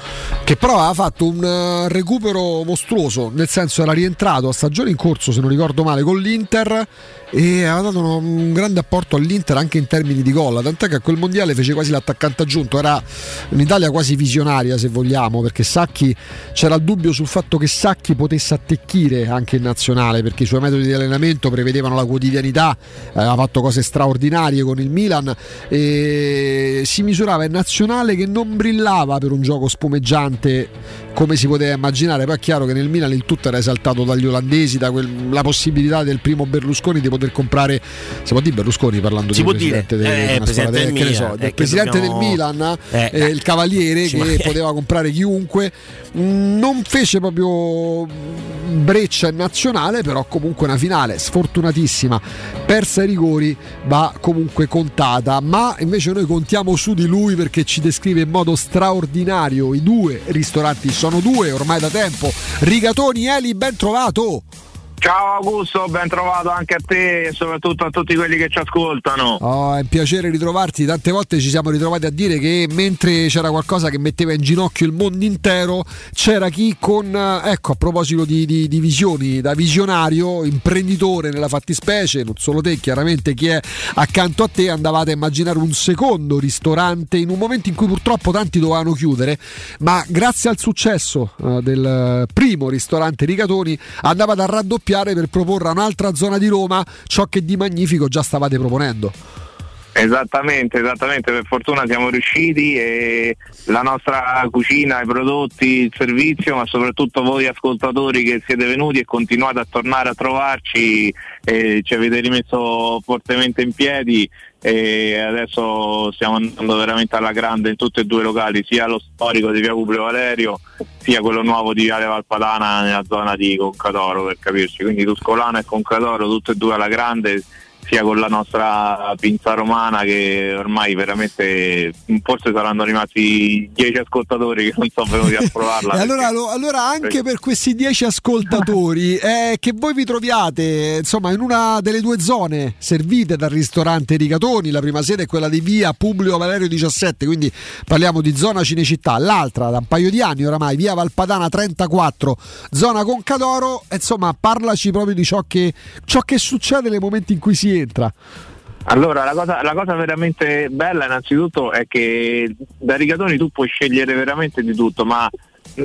che però aveva fatto un uh, recupero mostruoso, nel senso era rientrato a stagione in corso, se non ricordo male, con l'Inter, e ha dato uno, un grande apporto all'Inter anche in termini di gol, tant'è che a quel mondiale fece quasi l'attaccante aggiunto, era un'Italia quasi visionaria se vogliamo, perché Sacchi, c'era il dubbio sul fatto che Sacchi potesse attecchire anche in nazionale, perché i suoi metodi di allenamento prevedevano la quotidianità, eh, ha fatto cose straordinarie con il Milan, e si misurava in nazionale che non brillava per un gioco spumeggiante come si poteva immaginare, poi è chiaro che nel Milan il tutto era esaltato dagli olandesi, da quel, la possibilità del primo Berlusconi di poter per comprare, si può dire Berlusconi parlando si di può presidente, dire, del, eh, presidente squadra, del, che ne so, del presidente dobbiamo... del Milan, eh, eh, il Cavaliere che manca... poteva comprare chiunque, non fece proprio breccia in nazionale, però comunque una finale sfortunatissima, persa ai rigori, va comunque contata, ma invece noi contiamo su di lui perché ci descrive in modo straordinario i due ristoranti, sono due ormai da tempo. Rigatoni Eli, ben trovato. Ciao Augusto, ben trovato anche a te e soprattutto a tutti quelli che ci ascoltano. Oh, è un piacere ritrovarti, tante volte ci siamo ritrovati a dire che mentre c'era qualcosa che metteva in ginocchio il mondo intero, c'era chi con, ecco, a proposito di, di, di visioni, da visionario, imprenditore nella fattispecie, non solo te chiaramente, chi è accanto a te, andavate a immaginare un secondo ristorante in un momento in cui purtroppo tanti dovevano chiudere, ma grazie al successo eh, del primo ristorante Rigatoni andavate a raddoppiare per proporre a un'altra zona di Roma ciò che di magnifico già stavate proponendo. Esattamente, esattamente, per fortuna siamo riusciti e la nostra cucina, i prodotti, il servizio, ma soprattutto voi ascoltatori che siete venuti e continuate a tornare a trovarci e ci avete rimesso fortemente in piedi, e adesso stiamo andando veramente alla grande in tutti e due i locali, sia lo storico di via Publio Valerio sia quello nuovo di Viale Valpadana nella zona di Concadoro, per capirci, quindi Tuscolana e Concadoro tutte e due alla grande, sia con la nostra pinza romana che ormai veramente forse saranno rimasti dieci ascoltatori che non sono venuti a provarla. allora, perché... allora anche per questi dieci ascoltatori eh, che voi vi troviate insomma in una delle due zone servite dal ristorante Rigatoni, la prima sede è quella di via Publio Valerio diciassette, quindi parliamo di zona Cinecittà, l'altra da un paio di anni oramai via Valpadana trentaquattro zona Concadoro, insomma parlaci proprio di ciò che, ciò che succede nei momenti in cui si entra. Allora la cosa, la cosa veramente bella innanzitutto è che da Rigatoni tu puoi scegliere veramente di tutto, ma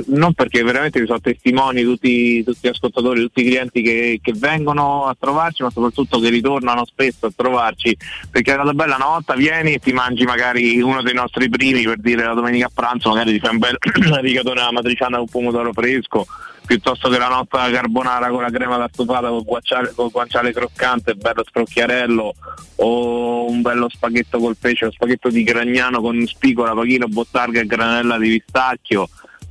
non perché veramente vi sono testimoni tutti, tutti gli ascoltatori, tutti i clienti che, che vengono a trovarci, ma soprattutto che ritornano spesso a trovarci, perché è una bella, una volta vieni e ti mangi magari uno dei nostri primi, per dire la domenica a pranzo magari ti fai un bel rigatone alla matriciana con pomodoro fresco, piuttosto che la nostra carbonara con la crema da stufata col guanciale, col guanciale croccante, bello scrocchiarello, o un bello spaghetto col pesce, lo spaghetto di Gragnano con spigola, pachino, bottarga e granella di pistacchio,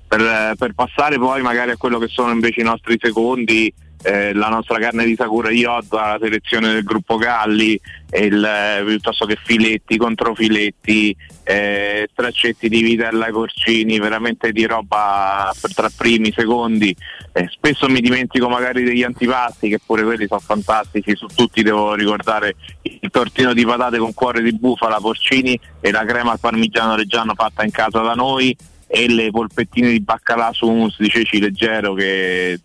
per, per passare poi magari a quello che sono invece i nostri secondi, eh, la nostra carne di Sakura Yodda, la selezione del gruppo Galli, il, eh, piuttosto che filetti, controfiletti, eh, straccetti di vitella ai porcini, veramente di roba per, tra primi, secondi, eh, spesso mi dimentico magari degli antipasti che pure quelli sono fantastici, su tutti devo ricordare il tortino di patate con cuore di bufala, porcini e la crema al parmigiano reggiano fatta in casa da noi, e le polpettine di baccalà su mousse di ceci leggero che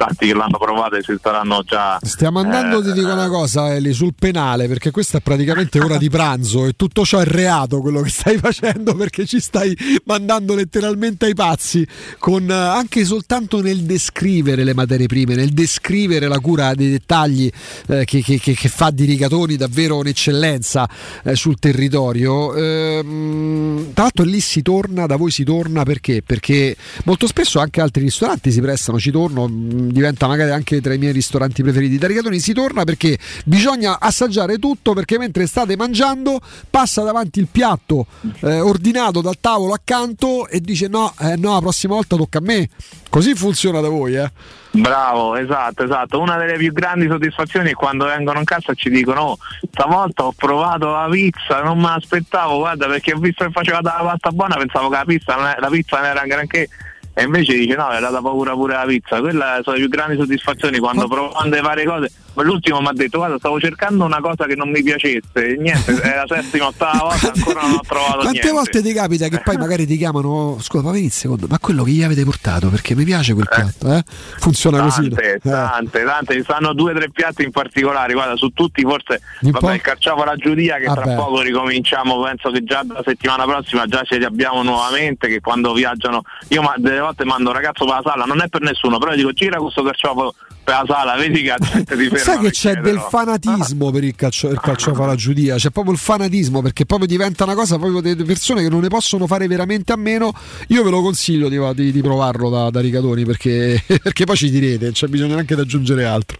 tanti che l'hanno provata e si staranno già. Stiamo andando, eh, ti dico una cosa Eli, sul penale, perché questa è praticamente ora di pranzo e tutto ciò è reato quello che stai facendo, perché ci stai mandando letteralmente ai pazzi con, anche soltanto nel descrivere le materie prime, nel descrivere la cura dei dettagli eh, che, che, che fa di Rigatoni davvero un'eccellenza eh, sul territorio. Ehm, tra l'altro lì si torna, da voi si torna perché? Perché molto spesso anche altri ristoranti si prestano, ci torno diventa magari anche tra i miei ristoranti preferiti. Da Rigatoni si torna perché bisogna assaggiare tutto, perché mentre state mangiando passa davanti il piatto eh, ordinato dal tavolo accanto e dice no, eh, no, la prossima volta tocca a me. Così funziona da voi, eh? Bravo, esatto, esatto. Una delle più grandi soddisfazioni è quando vengono in casa e ci dicono oh, stavolta ho provato la pizza, non me l'aspettavo, guarda, perché ho visto che faceva la pasta buona, pensavo che la pizza non, è, la pizza non era granché, e invece dice no, era data paura pure la pizza. Quella sono le più grandi soddisfazioni, quando provando le varie cose. L'ultimo mi ha detto guarda, stavo cercando una cosa che non mi piacesse, niente, è la settima, ottava volta, ancora non ho trovato. Quante niente. Volte ti capita che poi magari ti chiamano scusa, ma vedi il secondo, ma quello che gli avete portato, perché mi piace quel piatto, eh? Funziona tante, così tante, eh. tante, tante, ci stanno due o tre piatti in particolare, guarda, su tutti forse in vabbè po- il carciofo alla giudia che vabbè. Tra poco ricominciamo, penso che già la settimana prossima già ce li abbiamo nuovamente, che quando viaggiano io ma, delle volte mando un ragazzo per la sala, non è per nessuno, però dico gira questo carciofo per la sala, vedi che la gente ti ferma. Sai che c'è chiederlo. Del fanatismo ah. per il calcio, il calciofo alla giudia, c'è proprio il fanatismo, perché proprio diventa una cosa proprio delle persone che non ne possono fare veramente a meno. Io ve lo consiglio di, di, di provarlo da, da Rigatoni, perché, perché poi ci direte, c'è bisogno neanche di aggiungere altro.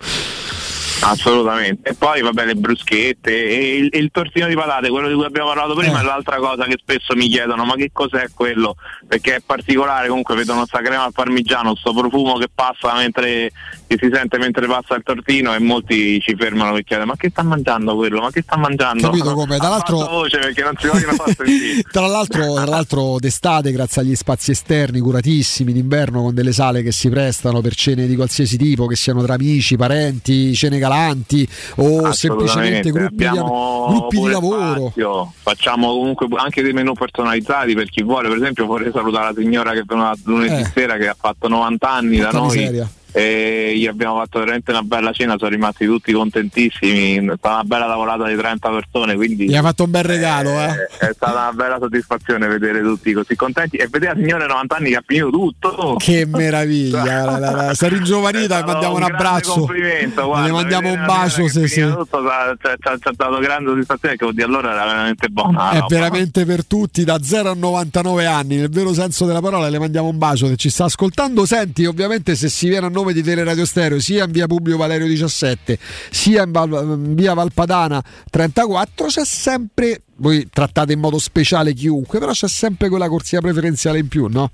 Assolutamente. E poi vabbè, le bruschette e il, il tortino di patate, quello di cui abbiamo parlato prima, eh. è l'altra cosa che spesso mi chiedono, ma che cos'è quello? Perché è particolare, comunque vedono sta crema al parmigiano, sto profumo che passa mentre che si sente mentre passa il tortino, e molti ci fermano e chiedono ma che sta mangiando quello? Ma che sta mangiando? Capito come? Tra l'altro voce perché non si vogliono far sentire. Tra l'altro, tra l'altro d'estate, grazie agli spazi esterni curatissimi, d'inverno con delle sale che si prestano per cene di qualsiasi tipo, che siano tra amici, parenti, cene Avanti, o semplicemente gruppi, abbiamo di, gruppi di lavoro spazio. Facciamo comunque anche dei menu personalizzati per chi vuole. Per esempio vorrei salutare la signora che è venuta lunedì eh. sera, che ha fatto novanta anni Tanta da noi miseria. E gli abbiamo fatto veramente una bella cena, sono rimasti tutti contentissimi, è stata una bella lavorata di trenta persone, quindi gli ha fatto un bel regalo, eh, eh. è stata una bella soddisfazione vedere tutti così contenti e vedere la signora novanta anni che ha finito tutto, che meraviglia, si è ringiovanita, le mandiamo un, un abbraccio, guarda, le mandiamo un bacio, se sì. tutto ci ha dato grande soddisfazione, che di allora era veramente buona, è roba. Veramente per tutti, da zero a novantanove anni nel vero senso della parola, le mandiamo un bacio se ci sta ascoltando. Senti, ovviamente se si viene a nome di Teleradio Stereo, sia in via Publio Valerio diciassette, sia in, Val- in via Valpadana trentaquattro, c'è sempre, voi trattate in modo speciale chiunque, però c'è sempre quella corsia preferenziale in più, no?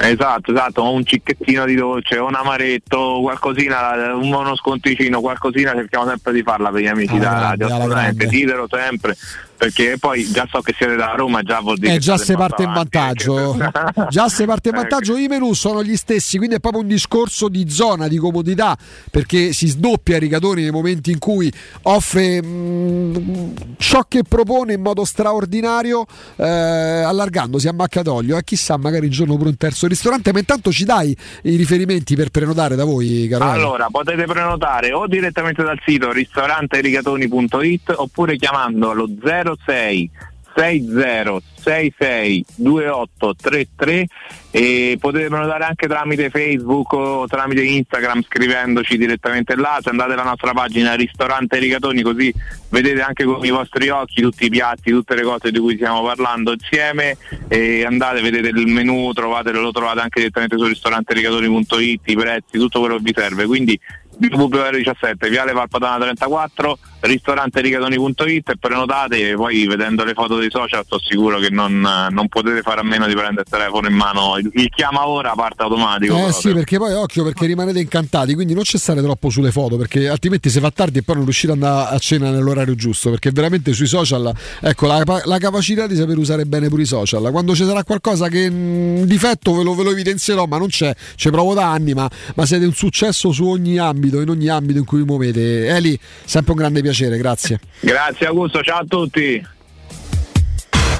Esatto, esatto, un cicchettino di dolce, un amaretto, qualcosina, uno sconticino, qualcosina cerchiamo sempre di farla per gli amici alla da radio, assolutamente, ditelo sempre, perché poi già so che siete da Roma, già vuol dire eh, che già se parte in vantaggio, anche. Già se parte in vantaggio, i menù sono gli stessi, quindi è proprio un discorso di zona, di comodità, perché si sdoppia Rigatoni nei momenti in cui offre mh, ciò che propone in modo straordinario, eh, allargandosi a macchatoio, e eh, chissà magari il giorno pure un terzo ristorante. Ma intanto ci dai i riferimenti per prenotare da voi, Carolina? Allora potete prenotare o direttamente dal sito ristorante rigatoni punto it oppure chiamando allo zero sei sessanta sessantasei ventotto trentatré, e potete prenotare anche tramite Facebook o tramite Instagram scrivendoci direttamente là. Se andate alla nostra pagina Ristorante Rigatoni, così vedete anche con i vostri occhi tutti i piatti, tutte le cose di cui stiamo parlando insieme, e andate, vedete il menù, trovatelo, lo trovate anche direttamente su ristorante rigatoni punto it, i prezzi, tutto quello che vi serve. Quindi diciassette, Viale Valpadana trentaquattro, ristorante rigatoni punto it, e prenotate. Poi vedendo le foto dei social sto sicuro che non, non potete fare a meno di prendere il telefono in mano, il, il chiama ora parte automatico. Eh sì, perché poi occhio, perché rimanete incantati, quindi non cessate troppo sulle foto, perché altrimenti si fa tardi e poi non riuscite ad andare a cena nell'orario giusto, perché veramente sui social, ecco la, la capacità di saper usare bene pure i social, quando ci sarà qualcosa che mh, difetto ve lo, ve lo evidenzierò, ma non c'è, ci provo da anni, ma, ma siete un successo su ogni ambito, in ogni ambito in cui vi muovete. Eli, sempre un grande piacere, grazie. Grazie Augusto, ciao a tutti.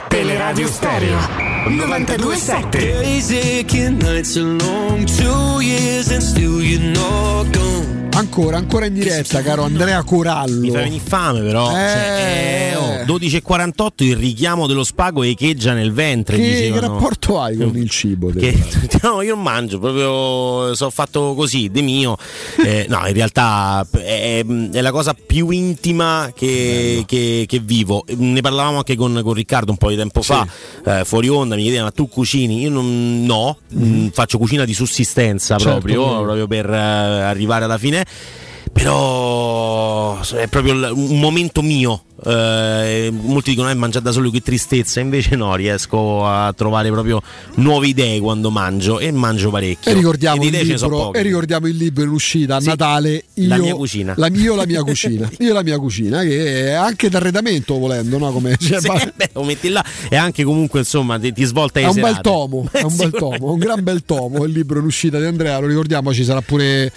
Teleradio Stereo novantadue sette. Ancora, ancora in diretta, caro Andrea Corallo. Mi fa venire fame, però. Eh. Cioè, eh, oh, dodici e quarantotto, il richiamo dello spago echeggia nel ventre. Che dicevano. Rapporto hai con il cibo? Che, no, io non mangio, proprio sono fatto così, di mio. Eh, no, in realtà è, è la cosa più intima che, che, che vivo. Ne parlavamo anche con, con Riccardo un po' di tempo sì. fa, eh, fuori onda, mi chiedeva: ma tu cucini? Io non, no, mm. mh, faccio cucina di sussistenza, certo, proprio, mm. proprio per eh, arrivare alla fine. Però è proprio un momento mio. Eh, molti dicono: eh, mangiare da solo, che tristezza. Invece no, riesco a trovare proprio nuove idee quando mangio, e mangio parecchio. E ricordiamo, il libro, e ricordiamo il libro in uscita a sì, Natale, io, La mia cucina. La mia, io la mia cucina. Io la mia cucina, che è anche d'arredamento, volendo, no? Come cioè, sì, ma... beh, lo metti là e anche comunque insomma ti, ti svolta. È un serate. bel tomo, beh, è un bel tomo, un gran bel tomo. Il libro in uscita di Andrea, lo ricordiamo, ci sarà pure,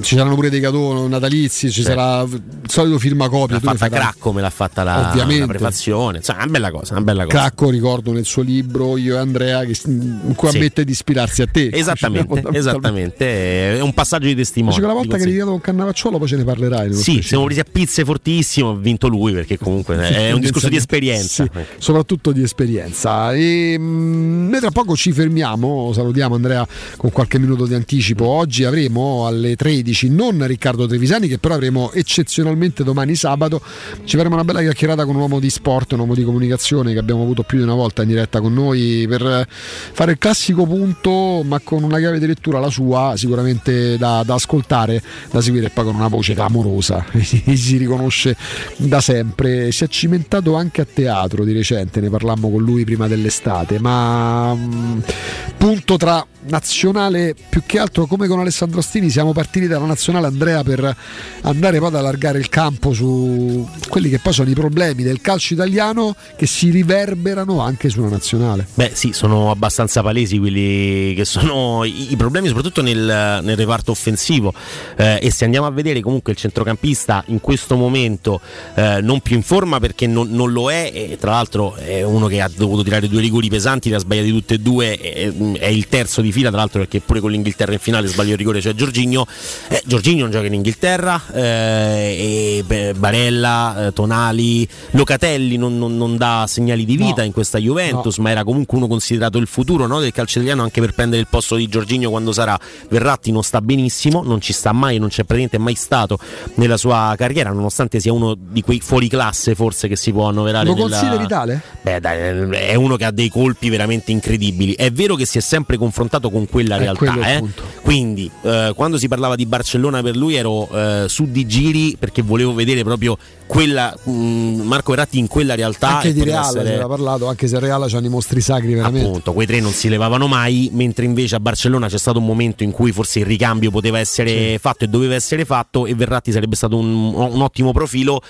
ci saranno pure dei catoni natalizi, ci sì. sarà il solito firmacopia. L'ha fatta Cracco, me l'ha fatta la, la prefazione, cioè, una bella cosa, una bella cosa. Cracco, ricordo nel suo libro Io e Andrea, che, in cui sì. ammette di ispirarsi a te. Esattamente, esattamente, è un passaggio di testimoni. La volta che hai litigato con Cannavacciolo, poi ce ne parlerai. Sì, siamo presi a pizze fortissimo, ha vinto lui, perché comunque sì, è un discorso di esperienza. Sì, soprattutto di esperienza. E, mh, noi tra poco ci fermiamo, salutiamo Andrea con qualche minuto di anticipo. Oggi avremo alle tredici non Riccardo Trevisani, che però avremo eccezionalmente domani sabato. Ci faremo una bella chiacchierata con un uomo di sport, un uomo di comunicazione che abbiamo avuto più di una volta in diretta con noi, per fare il classico punto, ma con una chiave di lettura la sua, sicuramente da, da ascoltare, da seguire, e poi con una voce clamorosa si riconosce da sempre. Si è cimentato anche a teatro di recente, ne parlammo con lui prima dell'estate, ma mh, punto tra nazionale, più che altro come con Alessandro Astini siamo partiti dalla nazionale, Andrea, per andare poi ad allargare il campo su quelli che poi sono i problemi del calcio italiano, che si riverberano anche sulla nazionale. Beh sì, sono abbastanza palesi quelli che sono i, i problemi, soprattutto nel, nel reparto offensivo, eh, e se andiamo a vedere comunque il centrocampista in questo momento eh, non più in forma, perché non, non lo è, e tra l'altro è uno che ha dovuto tirare due rigori pesanti, li ha sbagliati tutti e due, è, è il terzo di fila, tra l'altro, perché pure con l'Inghilterra in finale sbagliò il rigore, cioè Jorginho. Eh, Jorginho non gioca in Inghilterra, eh, e Barella, eh, Tonali, Locatelli non, non, non dà segnali di vita, no, in questa Juventus, no, ma era comunque uno considerato il futuro, no, del calcio italiano, anche per prendere il posto di Jorginho quando sarà. Verratti non sta benissimo, non ci sta mai, non c'è praticamente mai stato nella sua carriera, nonostante sia uno di quei fuoriclasse forse che si può annoverare. Lo nella... consideri tale? Beh dai, è uno che ha dei colpi veramente incredibili. È vero che si è sempre confrontato con quella è realtà, eh? Quindi eh, quando si parlava di Barcellona per lui ero eh, su di giri, perché volevo vedere proprio quella mh, Marco Verratti in quella realtà. Anche di Reala essere... c'era parlato, anche se Reala c'hanno i mostri sacri veramente. Appunto, quei tre non si levavano mai, mentre invece a Barcellona c'è stato un momento in cui forse il ricambio poteva essere sì. fatto e doveva essere fatto, e Verratti sarebbe stato un, un ottimo profilo.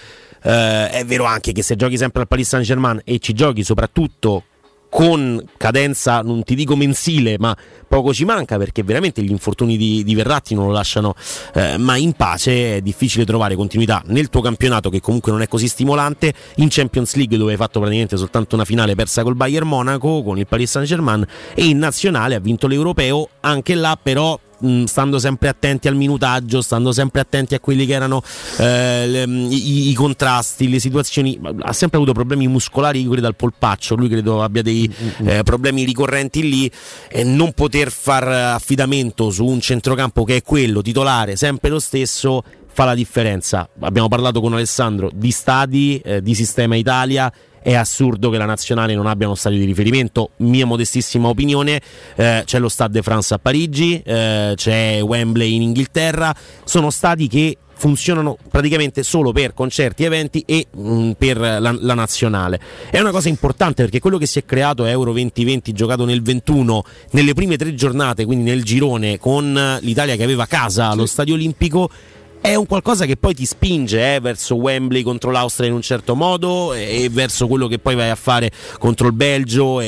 Eh, è vero anche che se giochi sempre al Paris Saint-Germain e ci giochi soprattutto con cadenza, non ti dico mensile, ma poco ci manca, perché veramente gli infortuni di, di Verratti non lo lasciano eh, mai in pace. È difficile trovare continuità nel tuo campionato, che comunque non è così stimolante, in Champions League dove hai fatto praticamente soltanto una finale persa col Bayern Monaco, con il Paris Saint-Germain, e in nazionale ha vinto l'Europeo, anche là però stando sempre attenti al minutaggio, stando sempre attenti a quelli che erano eh, le, i, i contrasti, le situazioni. Ha sempre avuto problemi muscolari, io credo al polpaccio, lui credo abbia dei eh, problemi ricorrenti lì, e non poter far affidamento su un centrocampo che è quello titolare, sempre lo stesso, fa la differenza. Abbiamo parlato con Alessandro di stadi, eh, di sistema Italia. È assurdo che la nazionale non abbia uno stadio di riferimento, mia modestissima opinione. Eh, c'è lo Stade de France a Parigi, eh, c'è Wembley in Inghilterra, sono stadi che funzionano praticamente solo per concerti, eventi e mh, per la, la nazionale. È una cosa importante, perché quello che si è creato è Euro duemilaventi, giocato nel ventuno, nelle prime tre giornate, quindi nel girone, con l'Italia che aveva casa allo Stadio Olimpico. È un qualcosa che poi ti spinge eh, verso Wembley contro l'Austria in un certo modo, e, e verso quello che poi vai a fare contro il Belgio, e,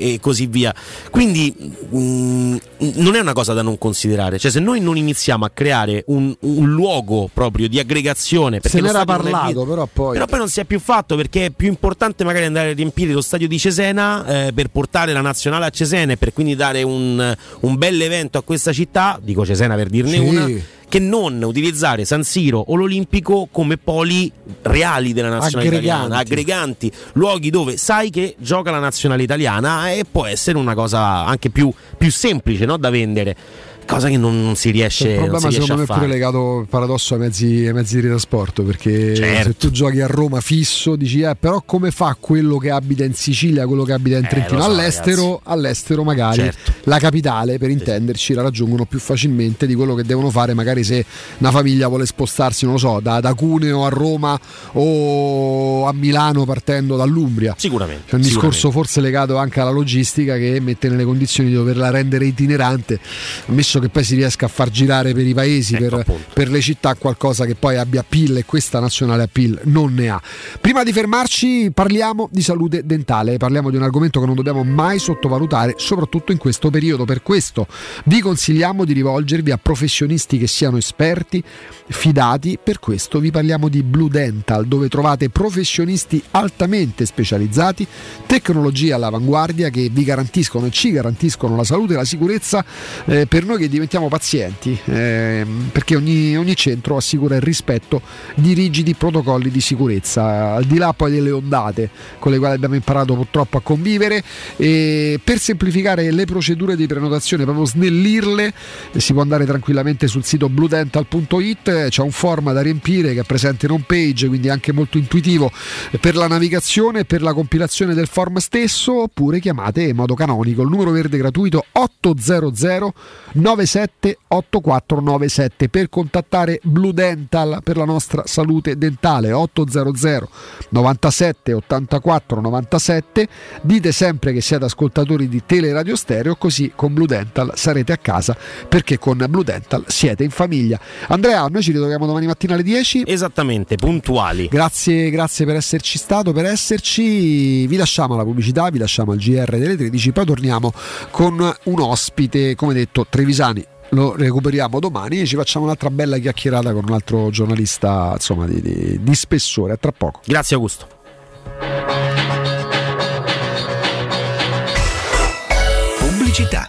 e, e così via. Quindi mh, non è una cosa da non considerare, cioè se noi non iniziamo a creare un, un luogo proprio di aggregazione, perché se ne era parlato è... però poi però poi non si è più fatto, perché è più importante magari andare a riempire lo stadio di Cesena eh, per portare la nazionale a Cesena, e per quindi dare un, un bell'evento a questa città, dico Cesena per dirne sì. una, che non utilizzare San Siro o l'Olimpico come poli reali della nazionale italiana, aggreganti, luoghi dove sai che gioca la nazionale italiana, e può essere una cosa anche più, più semplice, no, da vendere. Cosa che non, non si riesce, il problema non si riesce secondo a me fare. È pure legato al paradosso ai mezzi, ai mezzi di trasporto, perché certo, se tu giochi a Roma fisso dici eh, però come fa quello che abita in Sicilia, quello che abita in Trentino, eh, so, all'estero ragazzi. all'estero magari certo. la capitale per sì. intenderci la raggiungono più facilmente di quello che devono fare magari se una famiglia vuole spostarsi, non lo so, da, da Cuneo a Roma o a Milano partendo dall'Umbria. Sicuramente c'è un discorso sicuramente. forse legato anche alla logistica che mette nelle condizioni di doverla rendere itinerante, messo che poi si riesca a far girare per i paesi, ecco, per, per le città, qualcosa che poi abbia appeal, e questa nazionale appeal non ne ha. Prima di fermarci parliamo di salute dentale, parliamo di un argomento che non dobbiamo mai sottovalutare, soprattutto in questo periodo. Per questo vi consigliamo di rivolgervi a professionisti che siano esperti, fidati. Per questo vi parliamo di Blue Dental, dove trovate professionisti altamente specializzati, tecnologia all'avanguardia, che vi garantiscono e ci garantiscono la salute e la sicurezza eh, per noi che diventiamo pazienti, eh, perché ogni, ogni centro assicura il rispetto di rigidi protocolli di sicurezza, al di là poi delle ondate con le quali abbiamo imparato purtroppo a convivere. E per semplificare le procedure di prenotazione, proprio snellirle, si può andare tranquillamente sul sito bludental punto it, c'è un form da riempire che è presente in home page, quindi anche molto intuitivo per la navigazione, per la compilazione del form stesso, oppure chiamate in modo canonico il numero verde gratuito otto zero zero nove sette otto quattro nove sette per contattare Blue Dental per la nostra salute dentale. Otto zero zero nove sette otto quattro nove sette. Dite sempre che siete ascoltatori di Teleradio Stereo, così con Blue Dental sarete a casa, perché con Blue Dental siete in famiglia. Andrea, noi ci ritroviamo domani mattina alle dieci esattamente, puntuali. Grazie, grazie per esserci stato, per esserci. Vi lasciamo alla pubblicità, vi lasciamo al G R delle tredici, poi torniamo con un ospite, come detto Trevisani, lo recuperiamo domani e ci facciamo un'altra bella chiacchierata con un altro giornalista, insomma, di, di, di spessore. A tra poco. Grazie Augusto. Pubblicità.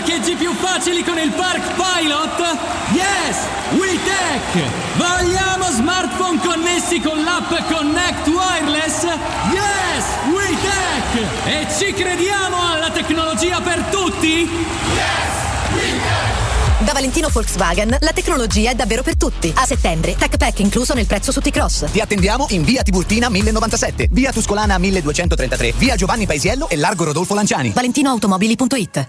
Parcheggi più facili con il Park Pilot? Yes! WeTech! Vogliamo smartphone connessi con l'app Connect Wireless? Yes! WeTech! E ci crediamo alla tecnologia per tutti? Yes! WeTech! Da Valentino Volkswagen la tecnologia è davvero per tutti. A settembre, tech pack incluso nel prezzo su T-Cross. Ti attendiamo in via Tiburtina mille e novantasette, via Tuscolana milleduecentotrentatré, via Giovanni Paesiello e largo Rodolfo Lanciani. valentino automobili punto it.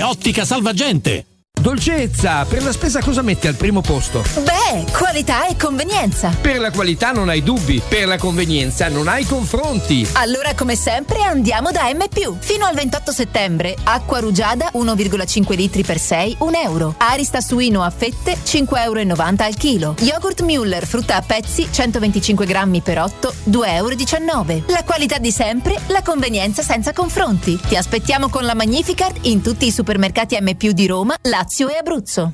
Ottica Salvagente. Dolcezza, per la spesa cosa metti al primo posto? Beh, qualità e convenienza. Per la qualità non hai dubbi, per la convenienza non hai confronti. Allora, come sempre, andiamo da M+. Fino al ventotto settembre, acqua rugiada uno virgola cinque litri per sei, un euro. Arista suino a fette, cinque virgola novanta euro al chilo. Yogurt Müller, frutta a pezzi, centoventicinque grammi per otto, due virgola diciannove euro. La qualità di sempre, la convenienza senza confronti. Ti aspettiamo con la Magnificard in tutti i supermercati M+ di Roma, Lazio e Abruzzo.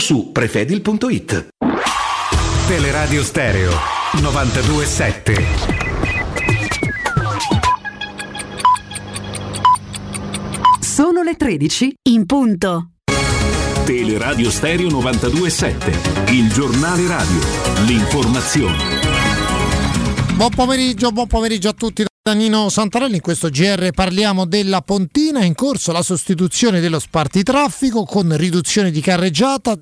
su prefedil punto it. Teleradio Stereo novantadue sette. Sono le tredici in punto. Teleradio Stereo novantadue sette, il giornale radio, l'informazione. Buon pomeriggio, buon pomeriggio a tutti. Da Nino Santarelli, in questo G R parliamo della Pontina, in corso la sostituzione dello spartitraffico con riduzione di carreggiata,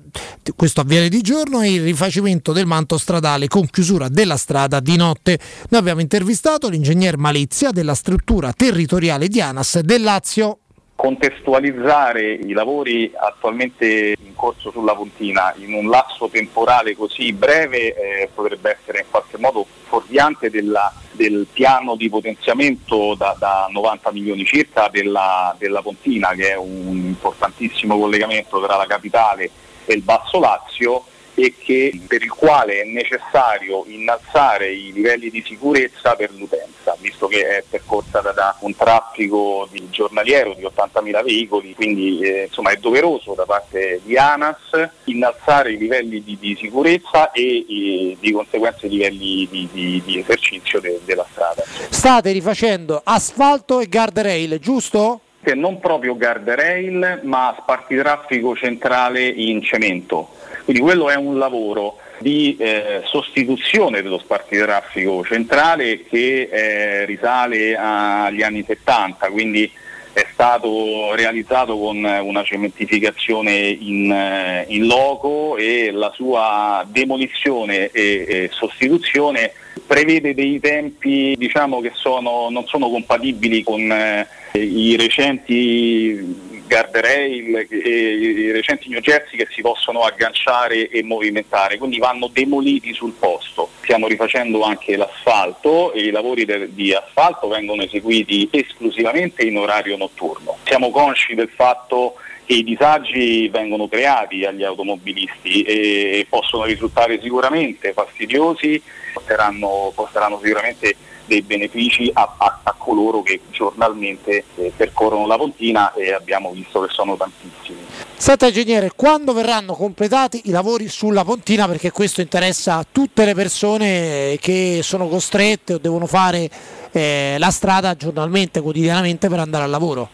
questo avviene di giorno, e il rifacimento del manto stradale con chiusura della strada di notte. Noi abbiamo intervistato l'ingegner Malizia della struttura territoriale di ANAS del Lazio. Contestualizzare i lavori attualmente in corso sulla Pontina in un lasso temporale così breve eh, potrebbe essere in qualche modo fuorviante della, del piano di potenziamento da, da novanta milioni circa della, della Pontina, che è un importantissimo collegamento tra la capitale e il Basso Lazio e che, per il quale è necessario innalzare i livelli di sicurezza per l'utenza, visto che è percorsa da, da un traffico di giornaliero di ottantamila veicoli, quindi eh, insomma è doveroso da parte di ANAS innalzare i livelli di, di sicurezza e, e di conseguenza i livelli di, di, di esercizio de, della strada. State rifacendo asfalto e guardrail, giusto? Che non proprio guardrail, ma spartitraffico centrale in cemento. Quindi quello è un lavoro di eh, sostituzione dello spartitraffico centrale che eh, risale agli anni settanta, quindi è stato realizzato con una cementificazione in, in loco, e la sua demolizione e, e sostituzione prevede dei tempi, diciamo, che sono, non sono compatibili con eh, i recenti guardrail e i recenti new jersey che si possono agganciare e movimentare, quindi vanno demoliti sul posto. Stiamo rifacendo anche l'asfalto e i lavori de- di asfalto vengono eseguiti esclusivamente in orario notturno. Siamo consci del fatto che i disagi vengono creati agli automobilisti e possono risultare sicuramente fastidiosi, costeranno, costeranno sicuramente dei benefici a, a, a coloro che giornalmente eh, percorrono la pontina, e abbiamo visto che sono tantissimi. Senta ingegnere, quando verranno completati i lavori sulla pontina, perché questo interessa tutte le persone che sono costrette o devono fare eh, la strada giornalmente, quotidianamente per andare al lavoro?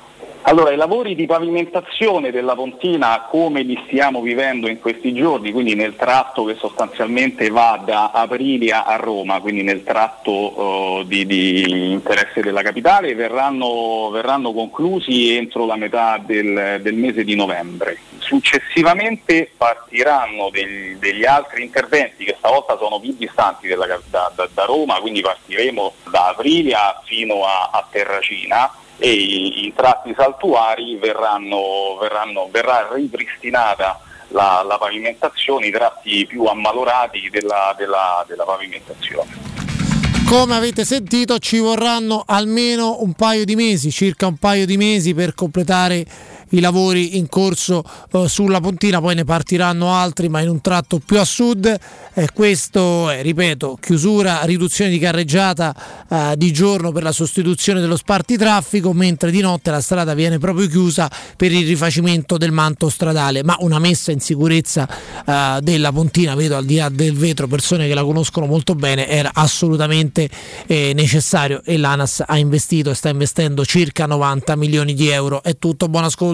Allora, i lavori di pavimentazione della pontina, come li stiamo vivendo in questi giorni, quindi nel tratto che sostanzialmente va da Aprilia a Roma, quindi nel tratto eh, di, di interesse della capitale, verranno, verranno conclusi entro la metà del, del mese di novembre. Successivamente partiranno degli, degli altri interventi che stavolta sono più distanti della, da, da, da Roma, quindi partiremo da Aprilia fino a, a Terracina, e i, i tratti saltuari verranno, verranno, verrà ripristinata la, la pavimentazione, i tratti più ammalorati della, della, della pavimentazione. Come avete sentito, ci vorranno almeno un paio di mesi, circa un paio di mesi per completare i lavori in corso eh, sulla pontina, poi ne partiranno altri ma in un tratto più a sud. Eh, questo è, ripeto, chiusura, riduzione di carreggiata eh, di giorno per la sostituzione dello spartitraffico, mentre di notte la strada viene proprio chiusa per il rifacimento del manto stradale, ma una messa in sicurezza eh, della pontina, vedo al di là del vetro persone che la conoscono molto bene, era assolutamente eh, necessario, e l'ANAS ha investito e sta investendo circa novanta milioni di euro. È tutto, buon ascolto.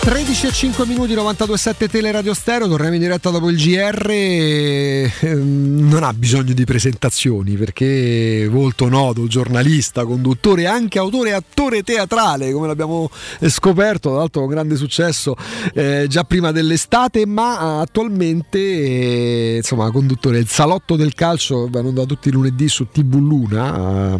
tredici e cinque minuti, novantadue virgola sette Teleradio Stereo, torniamo in diretta dopo il G R. Ehm, non ha bisogno di presentazioni, perché volto noto, giornalista, conduttore, anche autore e attore teatrale, come l'abbiamo scoperto, tra l'altro con grande successo eh, già prima dell'estate, ma attualmente eh, insomma conduttore del Salotto del Calcio, va in onda tutti i lunedì su T V Luna,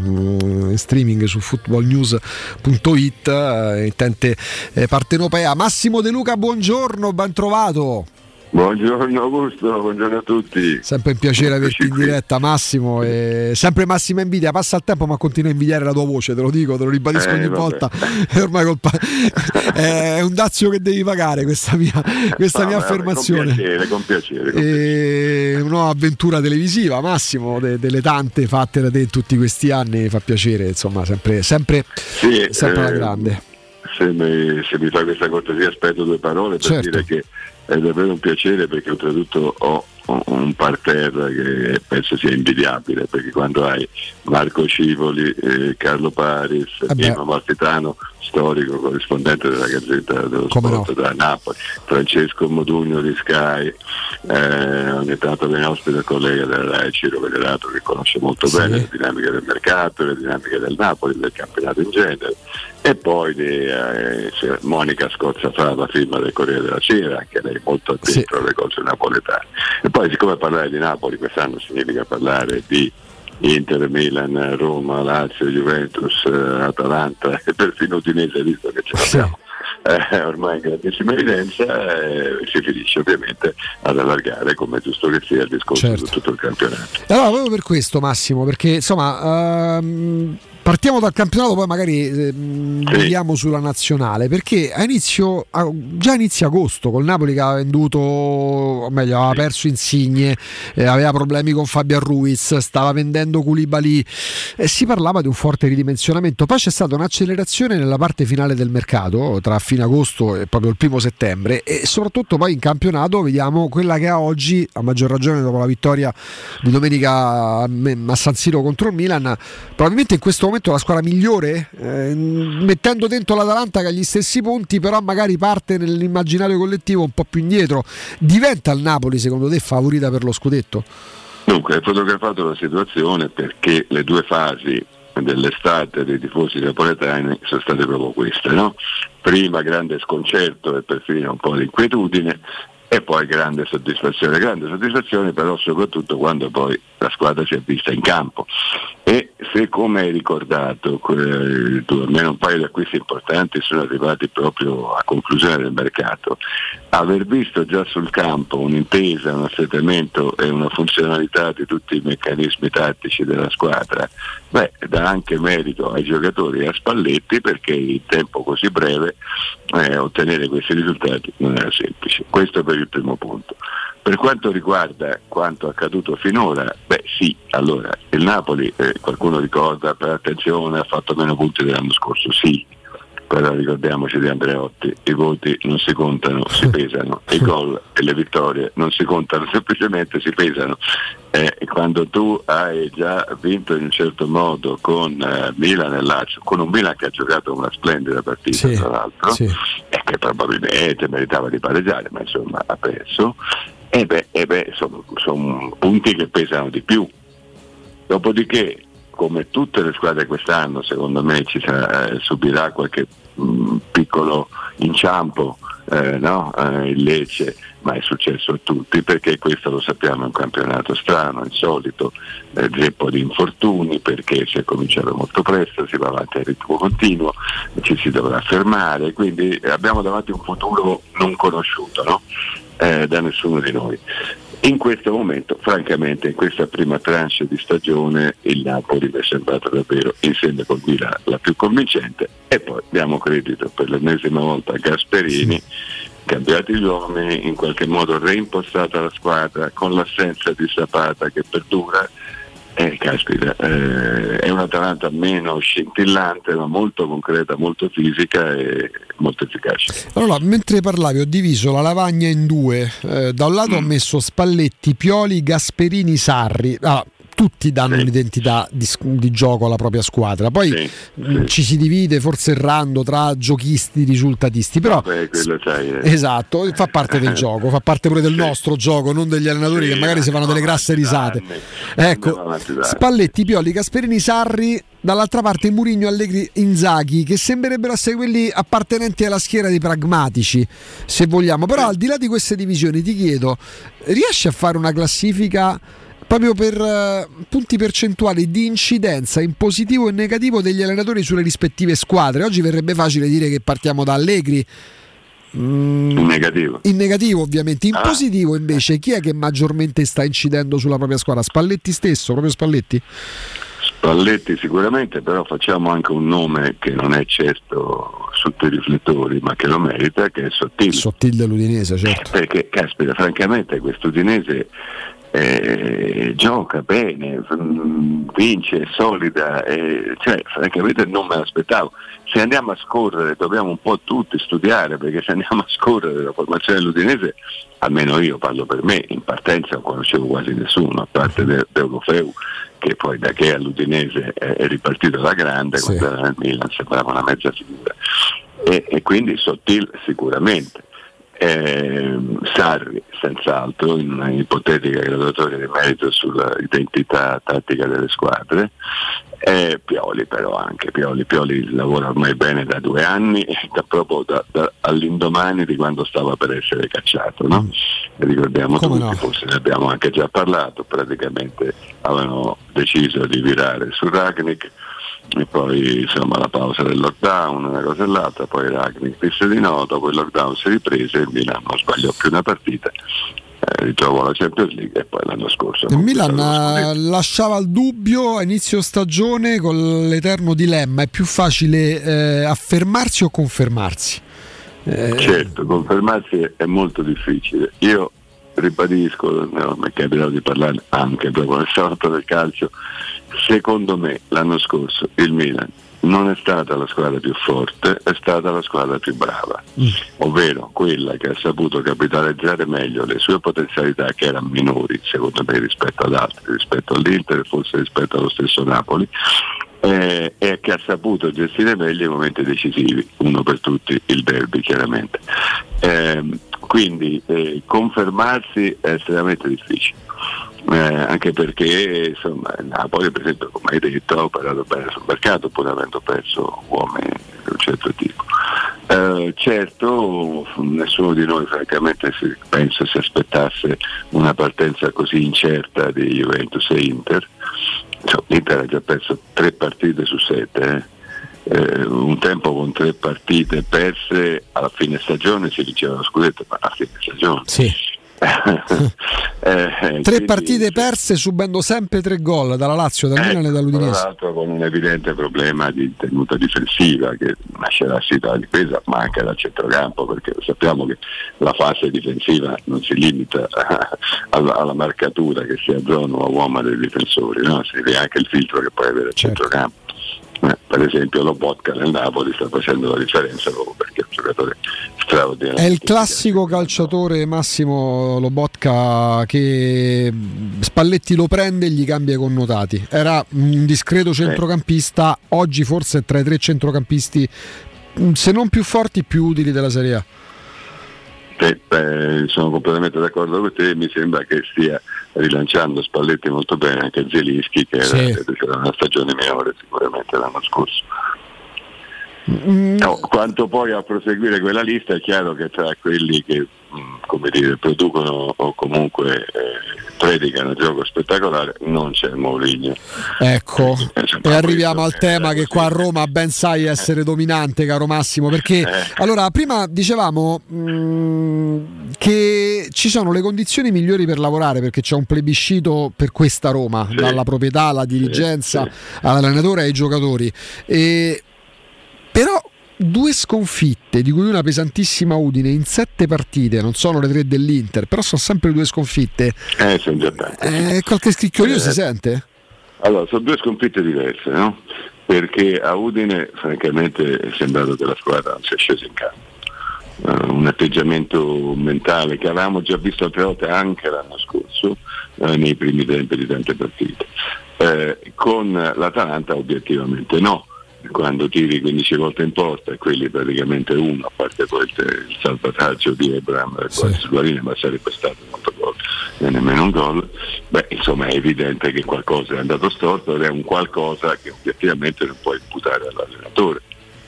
eh, streaming su football news punto it, eh, intente eh, partenopea. Massimo De Luca, buongiorno, ben trovato. Buongiorno Augusto, buongiorno a tutti. Sempre un piacere averti in diretta, Massimo, e sempre massima invidia. Passa il tempo ma continua a invidiare la tua voce, te lo dico, te lo ribadisco eh, ogni vabbè. volta. È ormai colpa, è un dazio che devi pagare questa mia, questa no, mia vabbè, affermazione. Con piacere, con piacere, con piacere. E una avventura televisiva, Massimo, de, delle tante fatte da te in tutti questi anni, fa piacere, insomma, sempre, sempre, sì, sempre alla eh, grande. Se mi, se mi fa questa cortesia aspetto due parole per certo. dire che è davvero un piacere, perché oltretutto ho un parterre che penso sia invidiabile, perché quando hai Marco Scivoli, eh, Carlo Paris, Emma Martitano, storico corrispondente della Gazzetta dello Come Sport no. da Napoli, Francesco Modugno di Sky, eh, ogni tanto viene ospite il collega della Rai Ciro Venerato, che conosce molto sì. bene le dinamiche del mercato, le dinamiche del Napoli, del campionato in genere, e poi di, eh, Monica Scozzafra, la firma del Corriere della Sera, anche lei molto attenta alle sì. cose napoletane. E poi, siccome parlare di Napoli quest'anno significa parlare di Inter, Milan, Roma, Lazio, Juventus, Atalanta e perfino Udinese, visto che ce l'abbiamo sì. eh, ormai in grandissima evidenza, eh, si finisce ovviamente ad allargare, come giusto che sia, il discorso certo. di tutto il campionato. Allora, proprio per questo, Massimo, perché insomma... Um... Partiamo dal campionato, poi magari eh, vediamo sulla nazionale, perché a inizio, a, già inizio agosto col Napoli che aveva venduto, o meglio aveva perso Insigne, eh, aveva problemi con Fabian Ruiz, stava vendendo Koulibaly e si parlava di un forte ridimensionamento. Poi c'è stata un'accelerazione nella parte finale del mercato, tra fine agosto e proprio il primo settembre, e soprattutto poi in campionato vediamo quella che ha oggi, a maggior ragione dopo la vittoria di domenica a San Siro contro il Milan, probabilmente in questo momento la squadra migliore, eh, mettendo dentro l'Atalanta che ha gli stessi punti, però magari parte nell'immaginario collettivo un po' più indietro. Diventa il Napoli secondo te favorita per lo scudetto? Dunque, hai fotografato la situazione, perché le due fasi dell'estate dei tifosi napoletani sono state proprio queste, no? Prima grande sconcerto e perfino un po' di inquietudine, e poi grande soddisfazione, grande soddisfazione però soprattutto quando poi la squadra si è vista in campo. E se, come hai ricordato, almeno un paio di acquisti importanti sono arrivati proprio a conclusione del mercato, aver visto già sul campo un'intesa, un assettamento e una funzionalità di tutti i meccanismi tattici della squadra, beh, dà anche merito ai giocatori e a Spalletti, perché in tempo così breve eh, ottenere questi risultati non era semplice. Questo per il primo punto. Per quanto riguarda quanto accaduto finora, beh sì, allora il Napoli, eh, qualcuno ricorda, per attenzione, ha fatto meno punti dell'anno scorso, sì, però ricordiamoci di Andreotti, i voti non si contano, si pesano, i gol e le vittorie non si contano, semplicemente si pesano. Eh, quando tu hai già vinto in un certo modo con eh, Milan e Lazio, con un Milan che ha giocato una splendida partita, sì, tra l'altro, sì, e che probabilmente meritava di pareggiare, ma insomma ha perso, e beh, e beh sono, sono punti che pesano di più. Dopodiché, come tutte le squadre quest'anno, secondo me ci sarà, eh, subirà qualche mh, piccolo inciampo, eh, no? eh, il Lecce, ma è successo a tutti, perché questo lo sappiamo è un campionato strano, insolito, eh, zeppo di infortuni, perché si è cominciato molto presto, si va avanti a ritmo continuo, ci si dovrà fermare, quindi abbiamo davanti un futuro non conosciuto, no? Eh, da nessuno di noi. In questo momento, francamente, in questa prima tranche di stagione il Napoli mi è sembrato davvero, insieme con Milan, la più convincente, e poi diamo credito per l'ennesima volta a Gasperini, cambiati gli uomini, in qualche modo reimpostata la squadra, con l'assenza di Zapata che perdura. Eh, caspita, eh, è un'Atalanta meno scintillante, ma molto concreta, molto fisica e molto efficace. Allora, mentre parlavi ho diviso la lavagna in due, eh, da un lato mm. ho messo Spalletti, Pioli, Gasperini, Sarri. Ah, tutti danno sì. un'identità di, di gioco alla propria squadra, poi sì, sì. ci si divide forse errando tra giochisti e risultatisti, però Vabbè, sai, eh. esatto, fa parte del gioco, fa parte pure del sì. nostro gioco, non degli allenatori sì, che magari si fanno delle grasse risate. Ecco, Spalletti, Pioli, Gasperini, Sarri, dall'altra parte Mourinho, Allegri, Inzaghi, che sembrerebbero essere quelli appartenenti alla schiera dei pragmatici, se vogliamo, però sì. al di là di queste divisioni ti chiedo, riesci a fare una classifica proprio per uh, punti percentuali di incidenza in positivo e negativo degli allenatori sulle rispettive squadre? Oggi verrebbe facile dire che partiamo da Allegri, mm, in negativo, in negativo ovviamente, in ah. positivo invece chi è che maggiormente sta incidendo sulla propria squadra? Spalletti stesso, proprio Spalletti? Spalletti sicuramente, però facciamo anche un nome che non è certo sotto i riflettori, ma che lo merita, che è Sottil. Sottil dell'Udinese, certo. Eh, perché, caspita, francamente quest'Udinese Eh, gioca bene, vince, è solida, eh, cioè francamente non me l'aspettavo. Se andiamo a scorrere, dobbiamo un po' tutti studiare, perché se andiamo a scorrere la formazione dell'Udinese, almeno io parlo per me, in partenza non conoscevo quasi nessuno, a parte De, De Olofeu, che poi da che all'Udinese è, è ripartito da grande, sì. quando era nel Milan sembrava una mezza figura, e, e quindi Sottil sicuramente. Eh, Sarri senz'altro, in una ipotetica graduatoria di merito sulla identità tattica delle squadre, eh, Pioli però anche Pioli, Pioli lavora ormai bene da due anni, da proprio da, da, all'indomani di quando stava per essere cacciato, no? Ricordiamo Come tutti, no? forse ne abbiamo anche già parlato, praticamente avevano deciso di virare su Rangnick e poi insomma la pausa del lockdown, una cosa e l'altra, poi Ragni disse di no, dopo il lockdown si riprese e il Milano sbagliò più una partita, ritrovo alla Champions League e poi l'anno scorso il Milan lasciava il dubbio a inizio stagione con l'eterno dilemma: è più facile eh, affermarsi o confermarsi? Eh... certo, confermarsi è molto difficile. Io ribadisco, no, mi è capitato di parlare anche dopo la salata del calcio, secondo me l'anno scorso il Milan non è stata la squadra più forte, è stata la squadra più brava, mm. ovvero quella che ha saputo capitalizzare meglio le sue potenzialità, che erano minori secondo me rispetto ad altri, rispetto all'Inter, forse rispetto allo stesso Napoli, eh, e che ha saputo gestire meglio i momenti decisivi, uno per tutti il derby chiaramente. Eh, quindi eh, confermarsi è estremamente difficile. Eh, anche perché insomma Napoli, per esempio, come hai detto, ha operato bene sul mercato pur avendo perso uomini di un certo tipo. Eh, certo, nessuno di noi francamente si, penso si aspettasse una partenza così incerta di Juventus e Inter. Insomma, l'Inter ha già perso tre partite su sette, eh. Eh, un tempo con tre partite perse alla fine stagione si diceva lo scudetto, ma alla fine stagione sì. eh, tre quindi, partite perse subendo sempre tre gol dalla Lazio, dal Milan eh, e dall'Udinese, tra l'altro con un evidente problema di tenuta difensiva che nascerà sì dalla difesa ma anche dal centrocampo, perché sappiamo che la fase difensiva non si limita a, alla, alla marcatura che sia zona o uomo del difensore, no? Si vede anche il filtro che puoi avere al certo. centrocampo. Eh, per esempio Lobotka nel Napoli sta facendo la differenza proprio perché è un giocatore straordinario. È il classico calciatore Massimo Lobotka che Spalletti lo prende e gli cambia i connotati. Era un discreto centrocampista, oggi forse tra i tre centrocampisti se non più forti più utili della Serie A. Eh, eh, sono completamente d'accordo con te, mi sembra che stia rilanciando Spalletti molto bene anche Zielinski, che sì. era, era una stagione migliore sicuramente l'anno scorso. Mm. No, quanto poi a proseguire quella lista, è chiaro che tra quelli che mh, come dire, producono o comunque eh, predicano gioco spettacolare non c'è Mourinho. Ecco, eh, e arriviamo al tema che qua a Roma ben sai essere dominante, caro Massimo, perché eh. allora prima dicevamo mh, che ci sono le condizioni migliori per lavorare perché c'è un plebiscito per questa Roma, sì. dalla proprietà alla dirigenza, sì, sì. all'allenatore e ai giocatori. E però due sconfitte, di cui una pesantissima Udine in sette partite, non sono le tre dell'Inter, però sono sempre due sconfitte. Eh, sono già tante. Eh, qualche scricchiolio eh, si sente? Allora, sono due sconfitte diverse, no? Perché a Udine francamente è sembrato che la squadra non sia scesa in campo. Uh, un atteggiamento mentale che avevamo già visto altre volte anche l'anno scorso, uh, nei primi tempi di tante partite. Uh, con l'Atalanta obiettivamente no. Quando tiri quindici volte in porta e quelli praticamente uno, a parte poi il salvataggio di Ebram sì. Suarine, ma sarebbe stato molto gol e nemmeno un gol, beh insomma è evidente che qualcosa è andato storto ed è un qualcosa che obiettivamente non puoi imputare all'allenatore,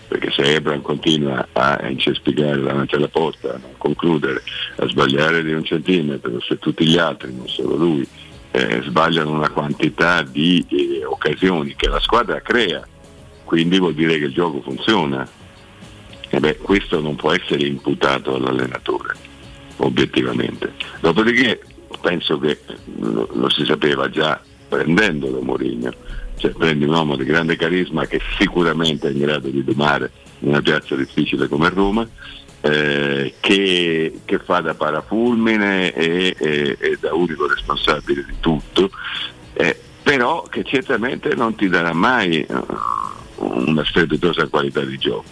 perché se Ebram continua a incespicare davanti alla porta, a non concludere, a sbagliare di un centimetro, se tutti gli altri, non solo lui, eh, sbagliano una quantità di eh, occasioni che la squadra crea, quindi vuol dire che il gioco funziona. E beh, questo non può essere imputato all'allenatore, obiettivamente. Dopodiché penso che lo, lo si sapeva già prendendolo Mourinho, cioè prendi un uomo di grande carisma che sicuramente è in grado di domare una piazza difficile come Roma, eh, che, che fa da parafulmine e, e, e da unico responsabile di tutto, eh, però che certamente non ti darà mai eh, una strepitosa qualità di gioco.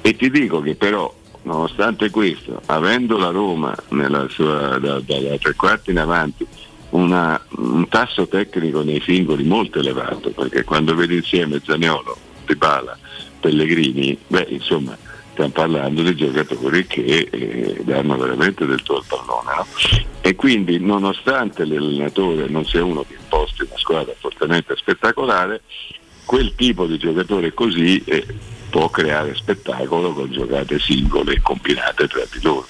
E ti dico che però nonostante questo, avendo la Roma nella sua, da, da, da tre quarti in avanti una, un tasso tecnico nei singoli molto elevato, perché quando vedi insieme Zaniolo, Dybala, Pellegrini, beh insomma stiamo parlando di giocatori che eh, danno veramente del tuo al pallone, no? E quindi nonostante l'allenatore non sia uno che imposti una squadra fortemente spettacolare, quel tipo di giocatore così eh, può creare spettacolo con giocate singole e combinate tra di loro.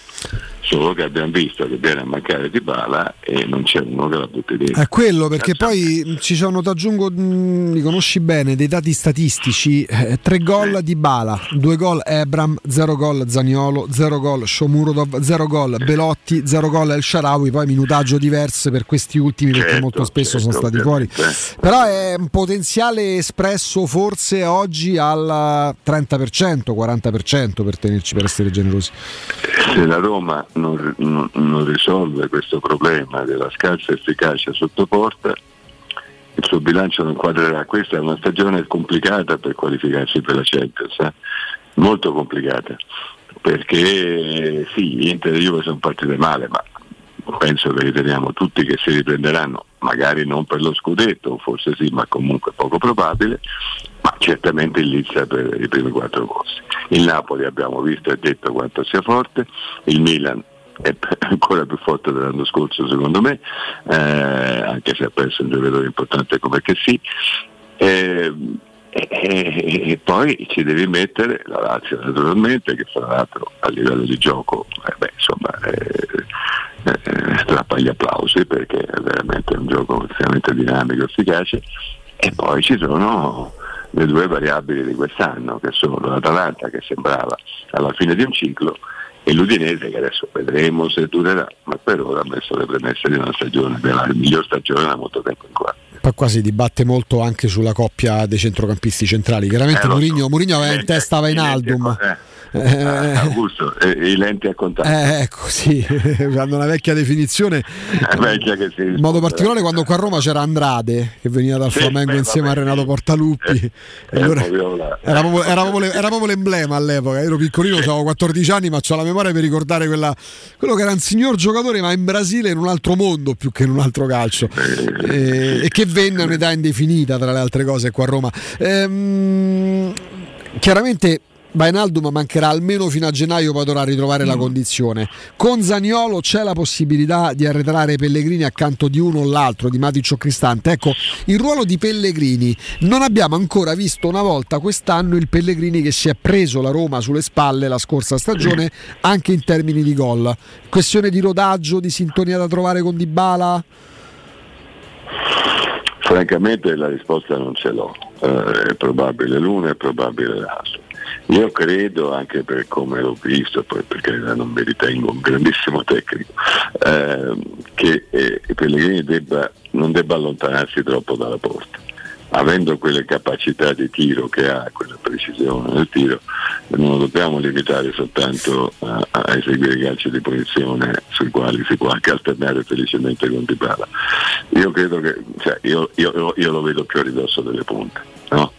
solo che abbiamo visto che viene a mancare Dybala e non c'è uno che la butti dentro. È quello, perché poi ci sono, ti aggiungo, li conosci bene, dei dati statistici, eh, tre gol Dybala, due gol Ebram, zero gol Zaniolo, zero gol Shomurodov, zero gol Belotti, zero gol El Shaarawy, poi minutaggio diverso per questi ultimi, certo, perché molto spesso certo, sono stati fuori, certo. Però è un potenziale espresso forse oggi al trenta per cento quaranta per cento, per tenerci, per essere generosi. Se la Roma non, non, non risolve questo problema della scarsa efficacia sotto porta, il suo bilancio non quadrerà. Questa è una stagione complicata per qualificarsi per la Champions, eh? Molto complicata, perché sì, Inter e Juve sono partite male, ma penso che riteniamo tutti che si riprenderanno, magari non per lo scudetto, forse sì, ma comunque poco probabile, ma certamente in lizza per i primi quattro posti. Il Napoli abbiamo visto e detto quanto sia forte, il Milan è ancora più forte dell'anno scorso secondo me, eh, anche se ha perso un giocatore importante come che sì, eh, eh, eh, e poi ci devi mettere la Lazio naturalmente, che fra l'altro a livello di gioco eh, beh, insomma eh, eh, strappa gli applausi, perché è veramente un gioco estremamente dinamico, efficace. E poi ci sono le due variabili di quest'anno, che sono l'Atalanta, che sembrava alla fine di un ciclo, e l'Udinese, che adesso vedremo se durerà, ma per ora ha messo le premesse di una stagione, della miglior stagione da molto tempo in qua. Poi qua si dibatte molto anche sulla coppia dei centrocampisti centrali, chiaramente eh, Mourinho, so. Mourinho aveva in testa Wijnaldum, eh, Augusto, eh, i lenti a contatto, eh, ecco sì, hanno una vecchia definizione, vecchia che si in modo particolare quando qua a Roma c'era Andrade che veniva dal sì, Flamengo beh, insieme vabbè, a Renato Portaluppi, eh, allora, era, proprio, era, proprio, era proprio l'emblema all'epoca. Io ero piccolino, sì. avevo quattordici anni, ma c'ho la memoria per ricordare quella, quello che era un signor giocatore, ma in Brasile, in un altro mondo più che in un altro calcio, eh, e che venne a un'età indefinita tra le altre cose qua a Roma. ehm, chiaramente Wijnaldum mancherà almeno fino a gennaio, poi dovrà ritrovare mm. la condizione. Con Zaniolo c'è la possibilità di arretrare Pellegrini accanto di uno o l'altro, di Matic o Cristante. Ecco, il ruolo di Pellegrini, non abbiamo ancora visto una volta quest'anno il Pellegrini che si è preso la Roma sulle spalle la scorsa stagione, anche in termini di gol. Questione di rodaggio, di sintonia da trovare con Dybala? Francamente la risposta non ce l'ho, eh, è probabile l'uno, è probabile l'altro. Io credo, anche per come l'ho visto, poi perché non mi ritengo un grandissimo tecnico, ehm, che eh, Pellegrini debba, non debba allontanarsi troppo dalla porta, avendo quelle capacità di tiro che ha, quella precisione nel tiro. Non dobbiamo limitare soltanto a, a eseguire calci di punizione sui quali si può anche alternare felicemente con Dybala. Io credo che, cioè, io, io, io lo vedo più a ridosso delle punte, no?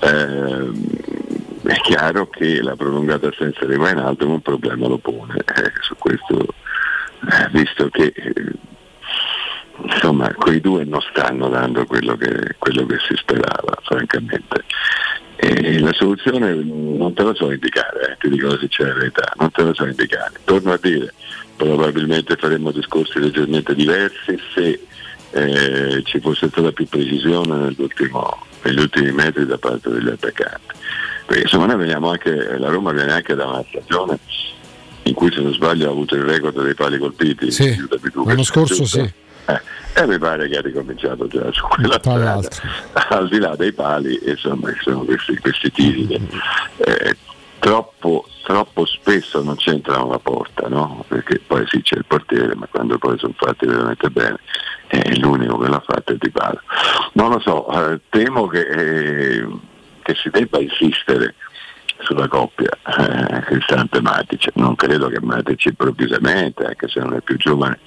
Eh, È chiaro che la prolungata assenza di Wijnaldum un problema lo pone, eh, su questo, eh, visto che eh, insomma quei due non stanno dando quello che, quello che si sperava, francamente. E la soluzione non te la so indicare, eh, ti dico la sincerità, non te la so indicare. Torno a dire, probabilmente faremo discorsi leggermente diversi se eh, ci fosse stata più precisione negli ultimi metri da parte degli attaccanti. Perché insomma noi veniamo anche, la Roma viene anche da una stagione in cui, se non sbaglio, ha avuto il record dei pali colpiti, sì, l'anno scorso sì, eh, e mi pare che ha ricominciato già su quella strada, al di là dei pali, insomma, che sono questi, questi tiri che eh, troppo, troppo spesso non c'entrano la porta, no? Perché poi sì, c'è il portiere, ma quando poi sono fatti veramente bene, è l'unico che l'ha fatto è Dybala. Non lo so, eh, temo che eh, che si debba insistere sulla coppia eh, Cristante Matic. Non credo che Matic improvvisamente, anche se non è più giovane,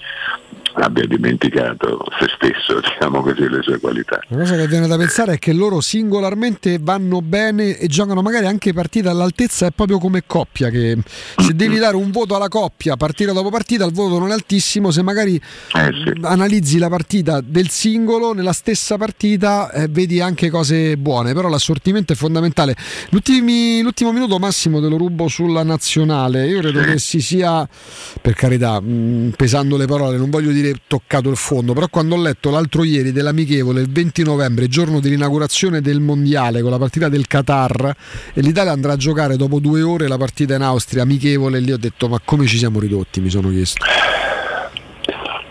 abbia dimenticato se stesso, diciamo così, le sue qualità. La cosa che viene da pensare è che loro singolarmente vanno bene e giocano magari anche partite all'altezza, è proprio come coppia che se devi dare un voto alla coppia partita dopo partita, il voto non è altissimo. Se magari eh sì. analizzi la partita del singolo nella stessa partita, eh, vedi anche cose buone, però l'assortimento è fondamentale. L'ultimi, l'ultimo minuto Massimo te lo rubo sulla nazionale. Io credo sì. che si sia, per carità, mh, pesando le parole, non voglio dire dire toccato il fondo, però quando ho letto l'altro ieri dell'amichevole il venti novembre, giorno di rinaugurazione del mondiale con la partita del Qatar, e l'Italia andrà a giocare dopo due ore la partita in Austria amichevole, lì ho detto ma come ci siamo ridotti, mi sono chiesto.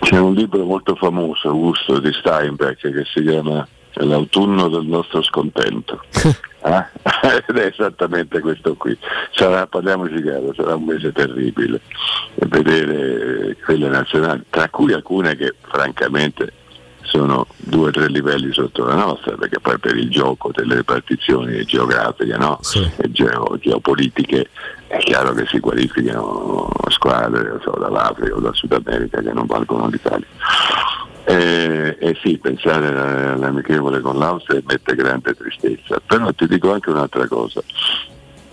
C'è un libro molto famoso, Augusto, di Steinbeck, che si chiama L'autunno del nostro scontento. Eh? Ed è esattamente questo qui. Sarà, parliamoci chiaro, sarà un mese terribile vedere quelle nazionali, tra cui alcune che francamente sono due o tre livelli sotto la nostra, perché poi per il gioco delle ripartizioni geografiche, no? Sì. E geo- geopolitiche è chiaro che si qualificano squadre so, dall'Africa o dal Sud America che non valgono l'Italia. Eh, eh sì, pensare all'amichevole con l'Austria mette grande tristezza, però ti dico anche un'altra cosa,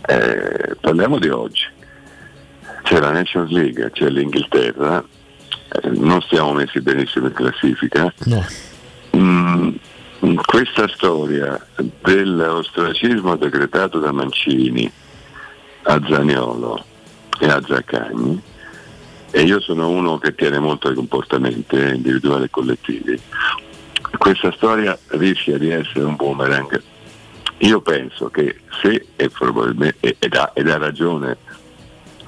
eh, parliamo di oggi, c'è la Nations League, c'è l'Inghilterra, eh, non stiamo messi benissimo in classifica, no. mm, questa storia dell'ostracismo decretato da Mancini a Zaniolo e a Zaccagni, e io sono uno che tiene molto ai comportamenti individuali e collettivi, questa storia rischia di essere un boomerang. Io penso che se è probabilmente, ed ha, ed ha ragione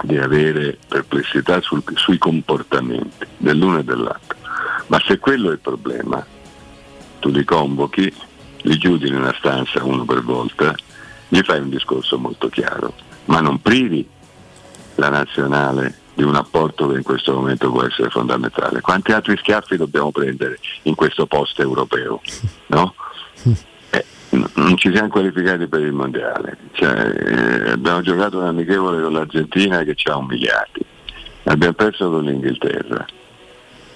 di avere perplessità sul, sui comportamenti dell'uno e dell'altro, ma se quello è il problema, tu li convochi, li chiudi in una stanza uno per volta, gli fai un discorso molto chiaro, ma non privi la nazionale di un apporto che in questo momento può essere fondamentale. Quanti altri schiaffi dobbiamo prendere in questo post europeo? No? Eh, non ci siamo qualificati per il mondiale, cioè, eh, abbiamo giocato un amichevole con l'Argentina che ci ha umiliati, abbiamo perso con l'Inghilterra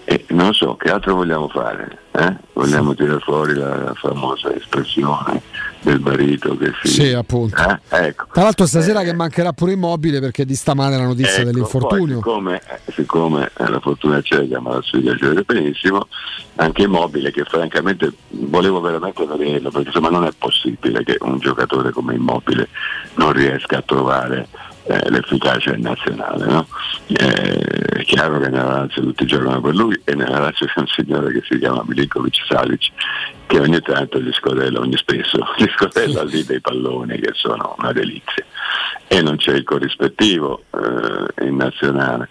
e non so che altro vogliamo fare, eh? Vogliamo tirare fuori la famosa espressione del barito che si... Sì, appunto. Eh? Ecco. Tra l'altro stasera eh, che mancherà pure Immobile, perché di stamane la notizia ecco, dell'infortunio. Poi, siccome, siccome la fortuna cieca, ma la sfiga cieca benissimo, anche Immobile, che francamente volevo veramente vederlo, perché insomma non è possibile che un giocatore come Immobile non riesca a trovare eh, l'efficacia nazionale, no? Eh, è chiaro che nella Lazio tutti giocano per lui, e nella Lazio c'è un signore che si chiama Milinkovic Savic che ogni tanto gli scodella, ogni spesso gli scodella lì dei palloni che sono una delizia, e non c'è il corrispettivo eh, in nazionale,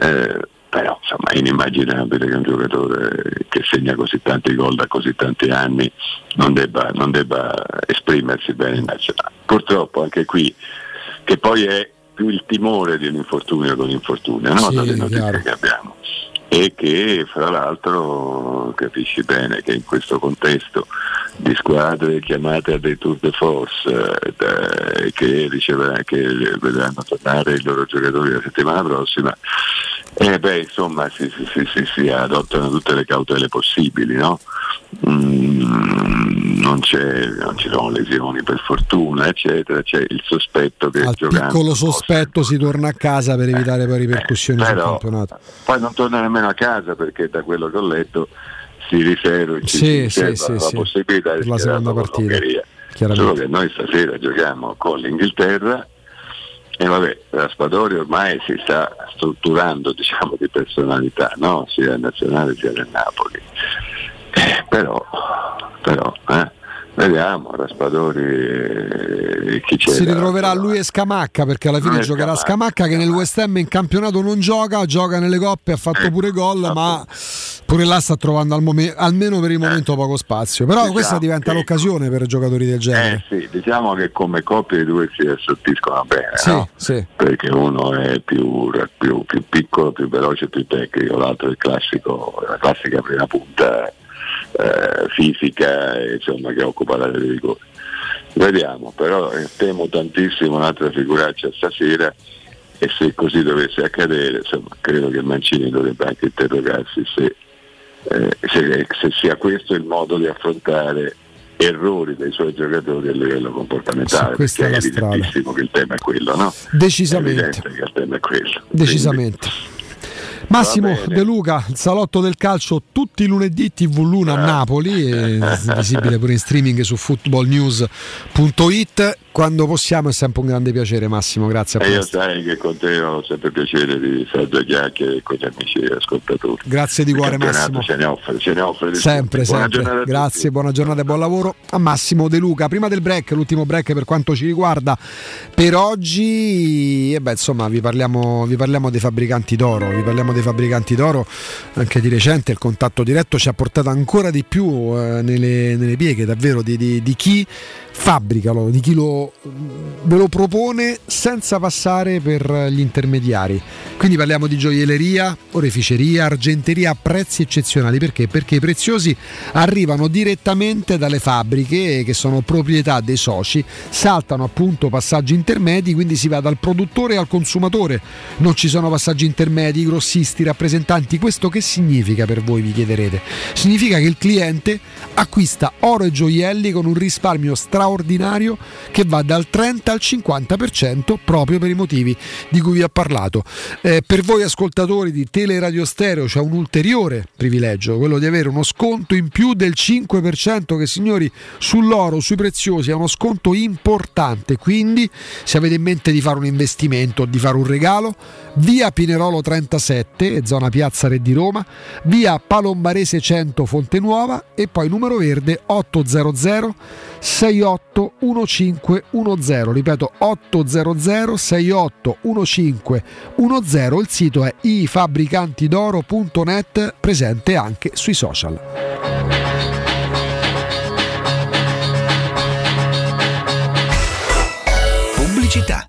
eh, però insomma è inimmaginabile che un giocatore che segna così tanti gol da così tanti anni non debba, non debba esprimersi bene in nazionale. Purtroppo anche qui, che poi è più il timore di un infortunio che un infortunio, no? Sì, dalle notizie che abbiamo, e che fra l'altro capisci bene che in questo contesto di squadre chiamate a dei tour de force eh, che, riceverà, che vedranno tornare i loro giocatori la settimana prossima, eh beh, insomma si, si, si, si adottano tutte le cautele possibili, no? Mm, non, c'è, non ci sono lesioni per fortuna eccetera, c'è il sospetto che al piccolo sospetto possa... si torna a casa per evitare eh, poi ripercussioni eh, sul però, campionato. Poi non torna nemmeno a casa, perché da quello che ho letto si riserva sì, si riserva sì, la sì, possibilità sì. di la seconda partita, solo che noi stasera giochiamo con l'Inghilterra e vabbè, Raspadori ormai si sta strutturando, diciamo, di personalità, no? Sia nazionale sia del Napoli. Eh, però, però eh, vediamo Raspadori eh, chi c'è. Si ritroverà da... lui e Scamacca, perché alla fine giocherà Scamacca, Scamacca che nel West Ham in campionato non gioca, gioca nelle coppe, ha fatto eh, pure gol, vabbè. Ma pure là sta trovando al momen- almeno per il momento eh, poco spazio, però diciamo questa diventa che... l'occasione per giocatori del genere. Eh sì, diciamo che come coppie i due si assottiscono bene, sì, no? Sì. Perché uno è più, più, più piccolo, più veloce, più tecnico, l'altro è il classico, la classica prima punta Eh, fisica, insomma, che occupa l'area di rigore. Vediamo, però temo tantissimo un'altra figuraccia stasera, e se così dovesse accadere, insomma, credo che Mancini dovrebbe anche interrogarsi se, eh, se, se sia questo il modo di affrontare errori dei suoi giocatori a livello comportamentale, sì, perché è, è evidentissimo strada. Che il tema è quello, no? Decisamente. È evidente che il tema è quello. Decisamente. Quindi, Massimo De Luca, il salotto del calcio tutti i lunedì T V l'uno a Napoli, e visibile pure in streaming su football news punto it. Quando possiamo è sempre un grande piacere, Massimo, grazie a eh, io sai che con te ho sempre piacere di fare due chiacchiere con gli amici ascoltatori. Grazie di il cuore Massimo, ce ne offre, ce ne offre sempre, sempre. Buona grazie, buona giornata e buon lavoro a Massimo De Luca. Prima del break, l'ultimo break per quanto ci riguarda per oggi, e beh insomma vi parliamo, vi parliamo dei fabbricanti d'oro, vi parliamo dei fabbricanti d'oro. Anche di recente il contatto diretto ci ha portato ancora di più eh, nelle, nelle pieghe davvero di, di, di chi fabbrica, di chi lo, ve lo propone senza passare per gli intermediari. Quindi parliamo di gioielleria, oreficeria, argenteria a prezzi eccezionali. Perché? Perché i preziosi arrivano direttamente dalle fabbriche che sono proprietà dei soci, saltano appunto passaggi intermedi, quindi si va dal produttore al consumatore, non ci sono passaggi intermedi, grossisti, rappresentanti. Questo che significa per voi, vi chiederete? Significa che il cliente acquista oro e gioielli con un risparmio straordinario ordinario che va dal trenta al cinquanta per cento proprio per i motivi di cui vi ho parlato. Eh, per voi ascoltatori di Teleradio Stereo c'è un ulteriore privilegio, quello di avere uno sconto in più del cinque per cento, che signori sull'oro, sui preziosi è uno sconto importante. Quindi se avete in mente di fare un investimento o di fare un regalo, via Pinerolo trentasette, zona Piazza Re di Roma, via Palombarese cento Fontenuova e poi numero verde otto zero zero sei otto uno cinque uno zero, ripeto otto zero zero sei otto uno cinque uno zero. Il sito è i fabbricanti d'oro punto net, presente anche sui social. Pubblicità.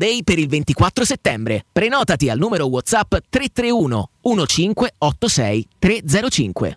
Day per il ventiquattro settembre. Prenotati al numero WhatsApp tre tre uno uno cinque otto sei tre zero cinque.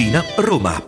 Roma.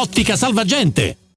Ottica Salvagente.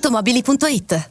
Automobili.it.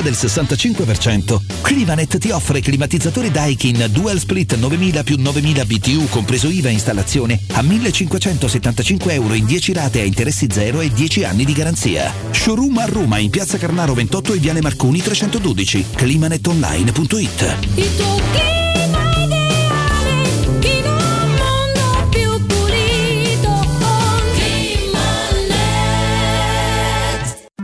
del sessantacinque per cento. Climanet ti offre climatizzatore Daikin Dual Split novemila più novemila B T U compreso I V A installazione a millecinquecentosettantacinque euro in dieci rate a interessi zero e dieci anni di garanzia. Showroom a Roma in piazza Carnaro ventotto e viale Marconi trecentododici. climanet online punto it. Il tuo clima ideale in un mondo più pulito con Climanet.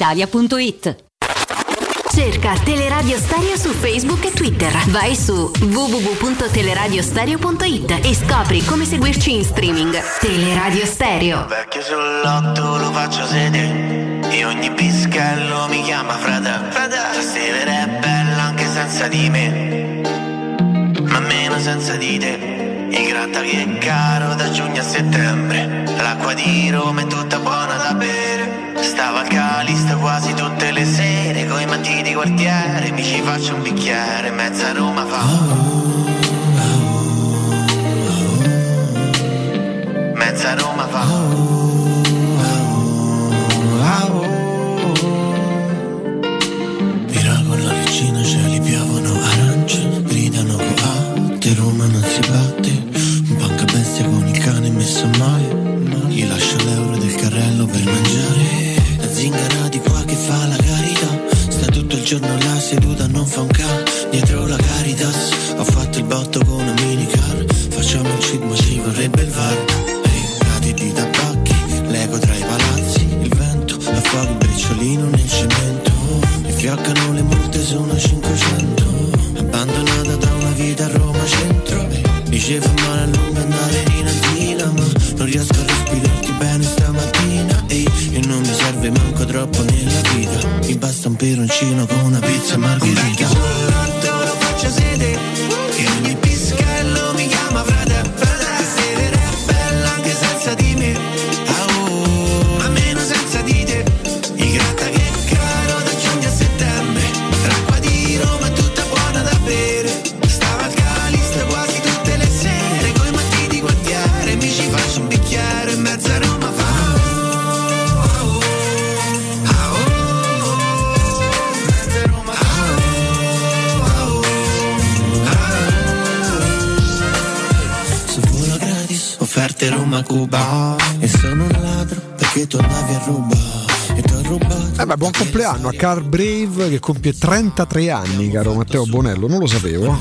Italia punto it. Cerca Teleradio Stereo su Facebook e Twitter. Vai su w w w punto teleradiostereo punto it e scopri come seguirci in streaming. Teleradio Stereo. Perché sull'otto lo faccio sedere e ogni pischello mi chiama frate. Frate, stasera è bella anche senza di me, ma meno senza di te. Il gratta che è caro da giugno a settembre. L'acqua di Roma è tutta buona da bere. Stavo al Calista quasi tutte le sere, coi matti di quartiere mi ci faccio un bicchiere, mezza Roma fa mezza Roma fa Miravo alla vicina, cieli piovono arance, gridano coatte, Roma non si batte, banca bestia con il cane messo a male, gli lascio l'euro del carrello per mangiare. Zingara di qua che fa la carità, sta tutto il giorno là seduta non fa un ca. Dietro la Caritas ho fatto il botto con una minicar. Facciamo il cheat ma ci vorrebbe il V A R. Ricati di tabacchi, l'eco tra i palazzi, il vento a fuoco il briciolino nel cemento. E fioccano le multe sono cinquecento. Abbandonata da una vita a Roma centro. Dicevo male a lungo andare in attina, ma non riesco a respirarti bene stamattina. Ehi, e non mi serve manco troppo nella vita, mi basta un peroncino con una pizza margherita. Perché sull'otto lo faccio sedere e ogni pischello mi chiama frate, frate, stasera è bella anche senza di me, ah oh, ma meno senza di te. Il gratta che è caro da giugno a settembre, l'acqua di Roma è tutta buona da bere. Stava al Calista quasi tutte le sere, coi matti di quartiere mi ci faccio un bicchiere, in mezza Roma fa. Offerte Roma Cuba e sono un ladro perché tornavi a rubare e t'ho rubato. Eh beh, buon compleanno a Car Brave che compie trentatré anni, caro Matteo Bonello, non lo sapevo.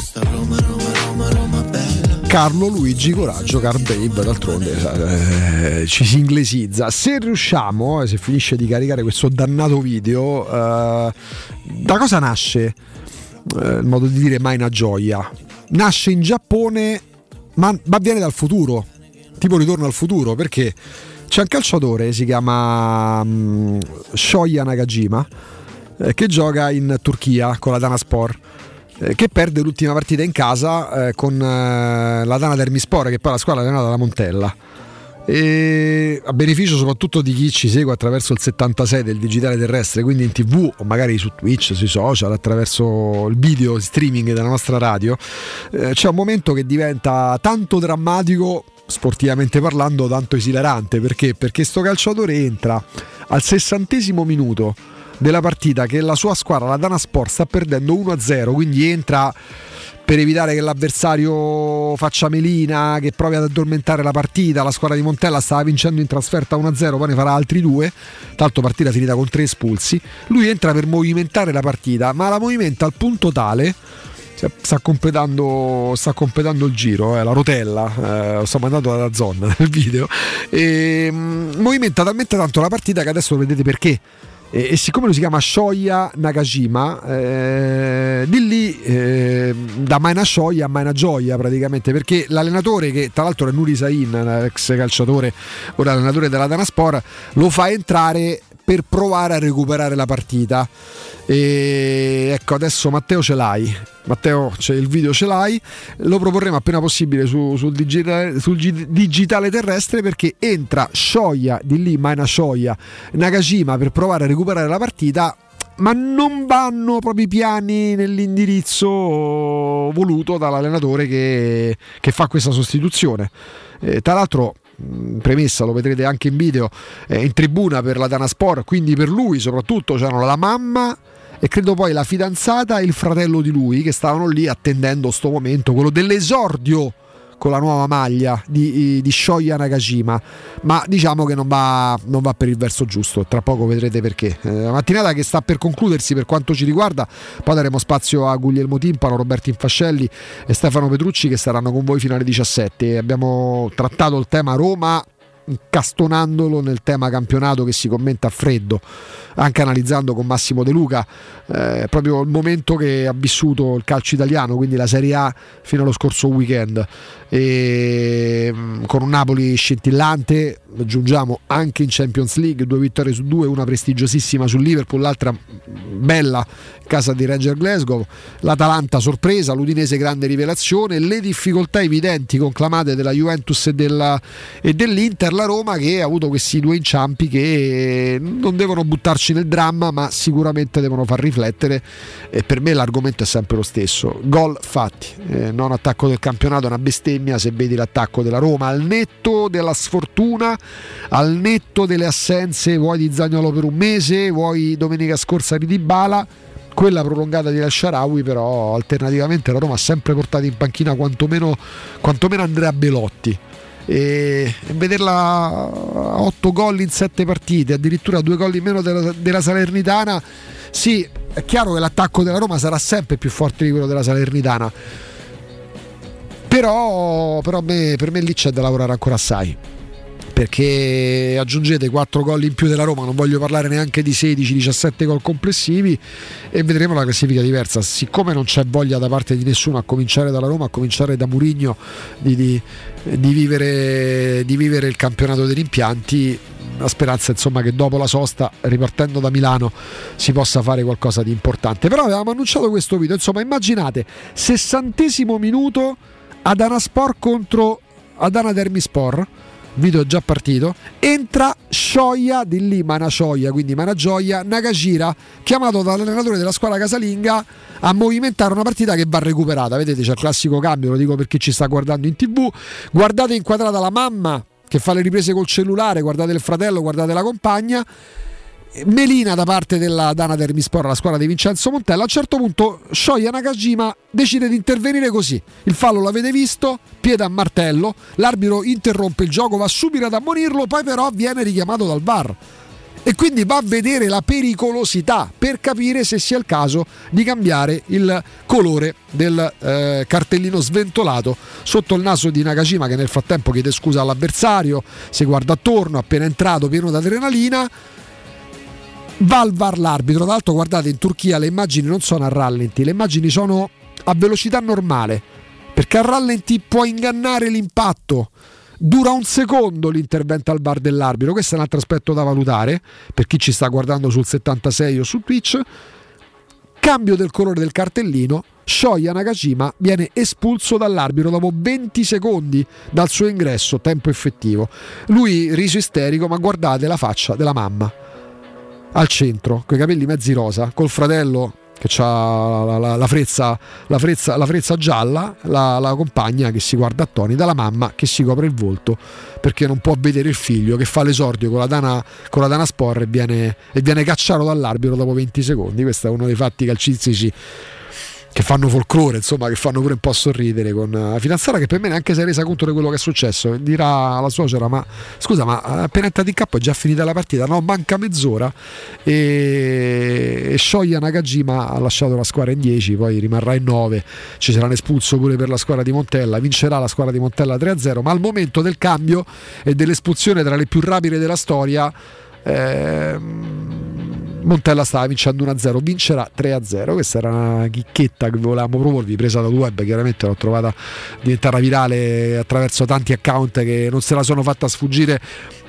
Carlo Luigi Coraggio Car Brave, d'altronde eh, ci si inglesizza. Se riusciamo, eh, se finisce di caricare questo dannato video, eh, da cosa nasce? Eh, il modo di dire mai una gioia. Nasce in Giappone, ma, ma viene dal futuro. Tipo Ritorno al futuro, perché c'è un calciatore, si chiama um, Shoya Nakajima, eh, che gioca in Turchia con la Danaspor, eh, che perde l'ultima partita in casa eh, con eh, la Dana Termispor, che poi la squadra è allenata dalla Montella. e a beneficio soprattutto di chi ci segue attraverso il settantasei del digitale terrestre, quindi in tv o magari su Twitch, sui social, attraverso il video streaming della nostra radio. Eh, c'è un momento che diventa tanto drammatico, sportivamente parlando, tanto esilarante. Perché? Perché sto calciatore entra al sessantesimo minuto della partita che la sua squadra, la Danasport, sta perdendo uno a zero, quindi entra per evitare che l'avversario faccia melina, che provi ad addormentare la partita. La squadra di Montella stava vincendo in trasferta uno a zero, poi ne farà altri due, tanto partita finita con tre espulsi. Lui entra per movimentare la partita, ma la movimenta al punto tale, sta completando, sta completando il giro, eh, la rotella, eh, sto mandando dalla zona del video, e, mh, movimenta talmente tanto la partita che adesso vedete perché. E, e siccome lo si chiama Shoya Nakajima, eh, di lì eh, da mai una Shoya a mai una gioia praticamente, perché l'allenatore, che tra l'altro è Nuri Sahin, ex calciatore, ora allenatore della Danaspor, lo fa entrare per provare a recuperare la partita. E ecco, adesso Matteo ce l'hai, Matteo, cioè il video ce l'hai, lo proporremo appena possibile su, sul, digitale, sul digitale terrestre, perché entra Shoya, di lì Maina Shoya, Nakajima, per provare a recuperare la partita, ma non vanno proprio i piani nell'indirizzo voluto dall'allenatore che, che fa questa sostituzione. Eh, tra l'altro, premessa, lo vedrete anche in video, eh, in tribuna per la Danaspor, quindi per lui soprattutto c'erano la mamma e credo poi la fidanzata e il fratello di lui, che stavano lì attendendo sto momento, quello dell'esordio con la nuova maglia di, di Shoya Nakajima. Ma diciamo che non va, non va per il verso giusto, tra poco vedrete perché. Eh, la mattinata che sta per concludersi per quanto ci riguarda, poi daremo spazio a Guglielmo Timpano, Roberto Infascelli e Stefano Petrucci, che saranno con voi fino alle diciassette. Abbiamo trattato il tema Roma, incastonandolo nel tema campionato che si commenta a freddo, anche analizzando con Massimo De Luca eh, proprio il momento che ha vissuto il calcio italiano, quindi la Serie A fino allo scorso weekend, e con un Napoli scintillante, aggiungiamo anche in Champions League due vittorie su due, una prestigiosissima sul Liverpool, l'altra bella casa di Rangers Glasgow, l'Atalanta sorpresa, l'Udinese grande rivelazione, le difficoltà evidenti conclamate della Juventus e, della, e dell'Inter, la Roma che ha avuto questi due inciampi che non devono buttarci nel dramma, ma sicuramente devono far riflettere. E per me l'argomento è sempre lo stesso: gol fatti, eh, non attacco del campionato, una bestemmia se vedi l'attacco della Roma, al netto della sfortuna, al netto delle assenze, vuoi di Zaniolo per un mese, vuoi domenica scorsa di Dybala, quella prolungata di Al-Shaarawy. Però alternativamente la Roma ha sempre portato in panchina quantomeno, quantomeno Andrea Belotti, e vederla a otto gol in sette partite, addirittura due gol in meno della, della Salernitana. Sì, è chiaro che l'attacco della Roma sarà sempre più forte di quello della Salernitana, però, però me, per me lì c'è da lavorare ancora assai, perché aggiungete quattro gol in più della Roma, non voglio parlare neanche di sedici diciassette gol complessivi, e vedremo la classifica diversa. Siccome non c'è voglia da parte di nessuno, a cominciare dalla Roma, a cominciare da Mourinho, di, di, di, vivere, di vivere il campionato degli impianti, la speranza insomma che dopo la sosta, ripartendo da Milano, si possa fare qualcosa di importante. Però avevamo annunciato questo video, insomma immaginate, sessantesimo minuto Adanaspor contro Adana Demirspor, video già partito, entra Shoya, di lì Mana Shoya, quindi Mana Gioia, Nakajima, chiamato dall'allenatore della squadra casalinga a movimentare una partita che va recuperata. Vedete, c'è il classico cambio, lo dico per chi ci sta guardando in tv, guardate inquadrata la mamma che fa le riprese col cellulare, guardate il fratello, guardate la compagna, melina da parte della Dana Demirspor, la squadra di Vincenzo Montella. A un certo punto Shoya Nakajima decide di intervenire così, il fallo l'avete visto, piede a martello, l'arbitro interrompe il gioco, va subito ad ammonirlo, poi però viene richiamato dal V A R e quindi va a vedere la pericolosità per capire se sia il caso di cambiare il colore del eh, cartellino sventolato sotto il naso di Nakajima, che nel frattempo chiede scusa all'avversario, si guarda attorno, appena entrato pieno d'adrenalina, va al V A R l'arbitro. Tra l'altro guardate, in Turchia le immagini non sono a rallenti, le immagini sono a velocità normale, perché a rallenti può ingannare l'impatto, dura un secondo l'intervento al V A R dell'arbitro. Questo è un altro aspetto da valutare per chi ci sta guardando sul settantasei o su Twitch. Cambio del colore del cartellino, Shoya Nakajima viene espulso dall'arbitro dopo venti secondi dal suo ingresso, tempo effettivo. Lui riso isterico, ma guardate la faccia della mamma al centro, coi capelli mezzi rosa, col fratello che ha la, la, la, frezza, la, frezza, la frezza gialla, la, la compagna che si guarda attonita, la mamma che si copre il volto perché non può vedere il figlio che fa l'esordio con la Dana, con la Dana Spor e viene, e viene cacciato dall'arbitro dopo venti secondi. Questo è uno dei fatti calcistici che fanno folklore, insomma, che fanno pure un po' sorridere, con la fidanzata che per me neanche si è resa conto di quello che è successo. Dirà alla suocera: ma scusa, ma appena entrati in campo è già finita la partita? No, manca mezz'ora e, e Shoya Nakajima ha lasciato la squadra in dieci, poi rimarrà in nove, ci sarà un espulso pure per la squadra di Montella, vincerà la squadra di Montella tre a zero, ma al momento del cambio e dell'espulsione tra le più rapide della storia ehm Montella stava vincendo uno a zero, vincerà tre a zero. Questa era una chicchetta che volevamo proporvi, presa dal web, chiaramente l'ho trovata diventata virale attraverso tanti account che non se la sono fatta sfuggire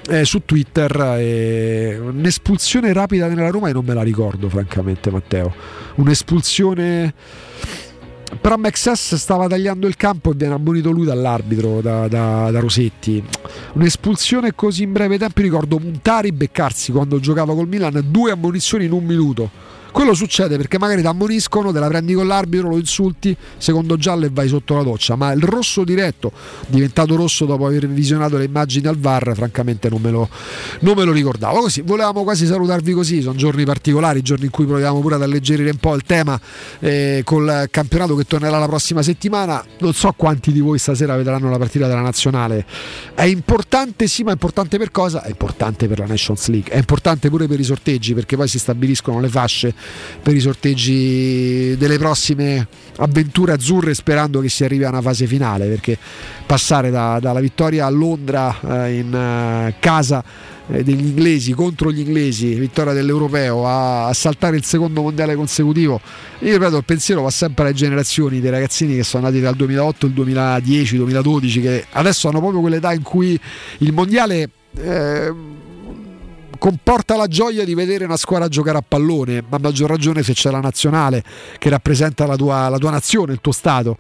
eh, su Twitter. E un'espulsione rapida nella Roma e non me la ricordo francamente, Matteo, un'espulsione, però Mexes stava tagliando il campo e viene ammonito lui dall'arbitro, da, da, da Rosetti. Un'espulsione così in breve tempo, ricordo Muntari beccarsi quando giocava col Milan due ammonizioni in un minuto. Quello succede perché magari ti ammoniscono, te la prendi con l'arbitro, lo insulti, secondo giallo e vai sotto la doccia, ma il rosso diretto, diventato rosso dopo aver visionato le immagini al V A R, francamente non me lo, non me lo ricordavo. Così volevamo quasi salutarvi così, sono giorni particolari, giorni in cui proviamo pure ad alleggerire un po' il tema eh, col campionato che tornerà la prossima settimana. Non so quanti di voi stasera vedranno la partita della nazionale, è importante sì, ma è importante per cosa? È importante per la Nations League, è importante pure per i sorteggi, perché poi si stabiliscono le fasce per i sorteggi delle prossime avventure azzurre, sperando che si arrivi a una fase finale, perché passare da, dalla vittoria a Londra eh, in eh, casa eh, degli inglesi contro gli inglesi, vittoria dell'europeo, a, a saltare il secondo mondiale consecutivo, io ripeto, il pensiero va sempre alle generazioni dei ragazzini che sono nati dal duemilaotto, il duemiladieci, il duemiladodici, che adesso hanno proprio quell'età in cui il mondiale eh, comporta la gioia di vedere una squadra giocare a pallone, ma a maggior ragione se c'è la nazionale che rappresenta la tua, la tua nazione, il tuo stato.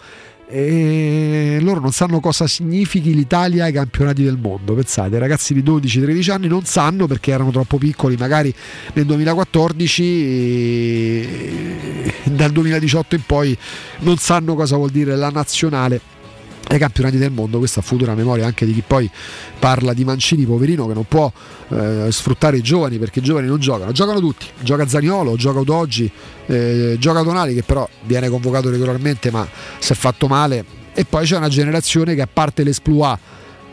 E loro non sanno cosa significhi l'Italia ai campionati del mondo. Pensate, i ragazzi di dodici tredici anni non sanno, perché erano troppo piccoli magari nel duemilaquattordici, e dal duemiladiciotto in poi non sanno cosa vuol dire la nazionale ai campionati del mondo. Questa futura memoria anche di chi poi parla di Mancini, poverino, che non può eh, sfruttare i giovani, perché i giovani non giocano, giocano tutti, gioca Zaniolo, gioca Udoggi, eh, gioca Tonali, che però viene convocato regolarmente ma si è fatto male, e poi c'è una generazione che, a parte l'Esploa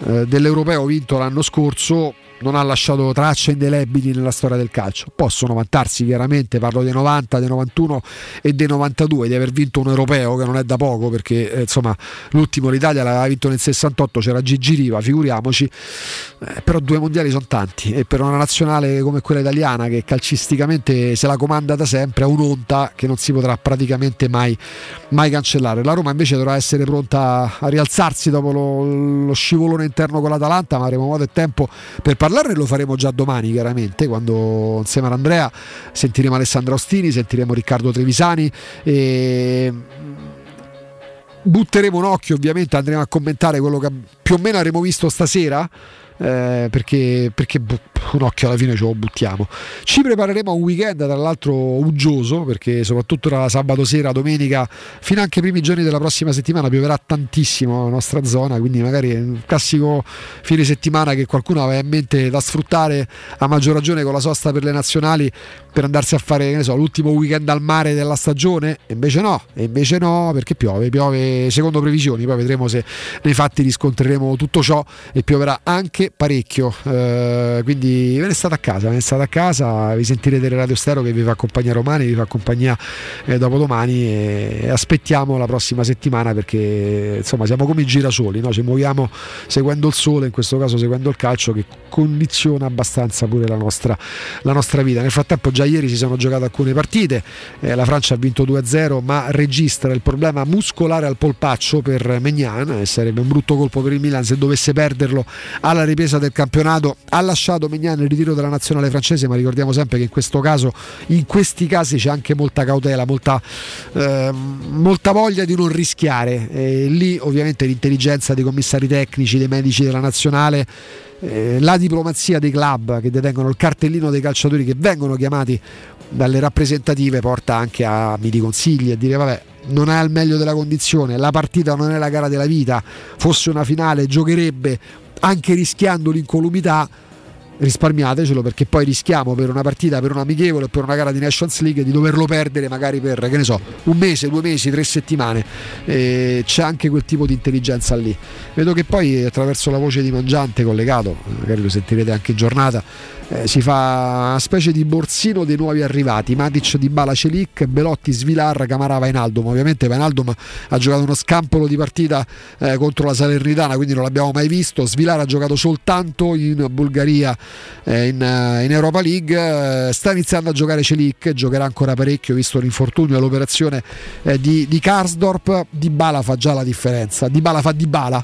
eh, dell'Europeo vinto l'anno scorso, non ha lasciato tracce indelebili nella storia del calcio. Possono vantarsi chiaramente, parlo dei novanta, dei novantuno e dei novantadue, di aver vinto un europeo, che non è da poco, perché eh, insomma l'ultimo l'Italia l'aveva vinto nel sessantotto, c'era Gigi Riva, figuriamoci. Eh, però due mondiali sono tanti, e per una nazionale come quella italiana, che calcisticamente se la comanda da sempre, ha un'onta che non si potrà praticamente mai, mai cancellare. La Roma invece dovrà essere pronta a rialzarsi dopo lo, lo scivolone interno con l'Atalanta, ma avremo modo e tempo per parlare. Parlarne lo faremo già domani, chiaramente, quando insieme ad Andrea sentiremo Alessandra Ostini, sentiremo Riccardo Trevisani e butteremo un occhio, ovviamente andremo a commentare quello che più o meno avremo visto stasera, eh, perché, perché un occhio alla fine ce lo buttiamo. Ci prepareremo a un weekend tra l'altro uggioso, perché soprattutto tra sabato sera, domenica, fino anche i primi giorni della prossima settimana pioverà tantissimo nella nostra zona, quindi magari è un classico fine settimana che qualcuno aveva in mente da sfruttare, a maggior ragione con la sosta per le nazionali, per andarsi a fare, che ne so, l'ultimo weekend al mare della stagione, e invece no, e invece no, perché piove, piove secondo previsioni, poi vedremo se nei fatti riscontreremo tutto ciò, e pioverà anche parecchio, eh, quindi ve ne state a casa, ve ne state a casa, vi sentirete Radio Stereo che vi fa compagnia Romani, vi fa compagnia eh, dopodomani, e aspettiamo la prossima settimana, perché insomma siamo come i girasoli, no? Ci muoviamo seguendo il sole, in questo caso seguendo il calcio, che condiziona abbastanza pure la nostra, la nostra vita. Nel frattempo già ieri si sono giocate alcune partite, eh, la Francia ha vinto due a zero, ma registra il problema muscolare al polpaccio per Maignan, e sarebbe un brutto colpo per il Milan se dovesse perderlo alla ripresa del campionato. Ha lasciato Maignan Mignan, il ritiro della nazionale francese, ma ricordiamo sempre che in questo caso, in questi casi c'è anche molta cautela, molta, eh, molta voglia di non rischiare, e lì ovviamente l'intelligenza dei commissari tecnici, dei medici della nazionale, eh, la diplomazia dei club che detengono il cartellino dei calciatori che vengono chiamati dalle rappresentative porta anche a miti consigli, a dire vabbè, non è al meglio della condizione, la partita non è la gara della vita, fosse una finale giocherebbe anche rischiando l'incolumità, risparmiatecelo, perché poi rischiamo per una partita, per un amichevole o per una gara di Nations League di doverlo perdere magari per, che ne so, un mese, due mesi, tre settimane. E c'è anche quel tipo di intelligenza lì. Vedo che poi attraverso la voce di Mangiante collegato, magari lo sentirete anche in giornata, eh, si fa una specie di borsino dei nuovi arrivati: Matic, Dybala, Celic, Belotti, Svilar, Camara, Wijnaldum. Ovviamente Wijnaldum ha giocato uno scampolo di partita eh, contro la Salernitana, quindi non l'abbiamo mai visto. Svilar ha giocato soltanto in Bulgaria In, in Europa League, sta iniziando a giocare Celic, giocherà ancora parecchio visto l'infortunio e l'operazione di, di Karsdorp. Dybala fa già la differenza, Dybala fa Dybala,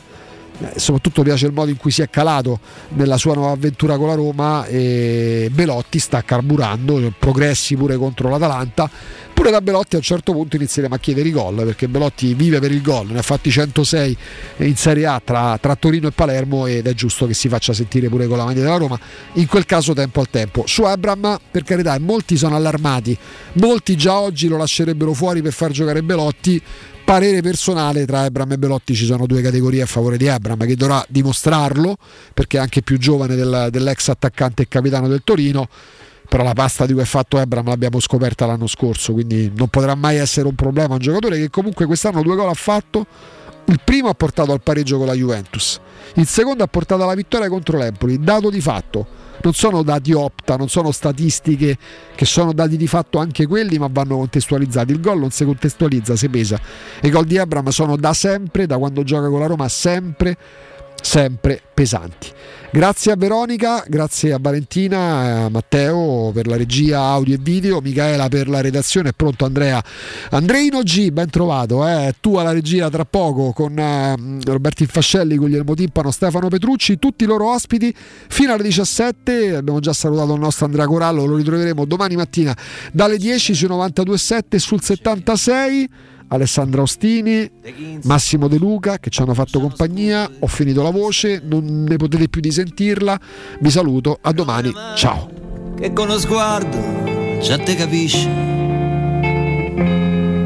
soprattutto piace il modo in cui si è calato nella sua nuova avventura con la Roma, e Belotti sta carburando, progressi pure contro l'Atalanta. Pure da Belotti a un certo punto inizieremo a chiedere i gol, perché Belotti vive per il gol, ne ha fatti centosei in Serie A tra, tra Torino e Palermo, ed è giusto che si faccia sentire pure con la maglia della Roma, in quel caso tempo al tempo. Su Ebram, per carità, molti sono allarmati, molti già oggi lo lascerebbero fuori per far giocare Belotti. Parere personale: tra Ebram e Belotti ci sono due categorie a favore di Ebram, che dovrà dimostrarlo perché è anche più giovane del, dell'ex attaccante e capitano del Torino, però la pasta di cui è fatto Ebram l'abbiamo scoperta l'anno scorso, quindi non potrà mai essere un problema. Un giocatore che comunque quest'anno due gol ha fatto, il primo ha portato al pareggio con la Juventus, il secondo ha portato alla vittoria contro l'Empoli. Dato di fatto, non sono dati opta, non sono statistiche, che sono dati di fatto anche quelli, ma vanno contestualizzati. Il gol non si contestualizza, si pesa. I gol di Ebram sono da sempre, da quando gioca con la Roma, sempre sempre pesanti. Grazie a Veronica, grazie a Valentina, a Matteo per la regia audio e video, Micaela per la redazione. È pronto Andrea Andreino G, ben trovato, eh? Tu alla regia tra poco con eh, Roberto Infascelli, Guglielmo Timpano, Stefano Petrucci, tutti i loro ospiti fino alle diciassette. Abbiamo già salutato il nostro Andrea Corallo, lo ritroveremo domani mattina dalle dieci su novantadue sette, sul settantasei Alessandra Ostini, Massimo De Luca che ci hanno fatto compagnia. Ho finito la voce, non ne potete più di sentirla. Vi saluto, a domani, ciao. Che con lo sguardo già te capisci,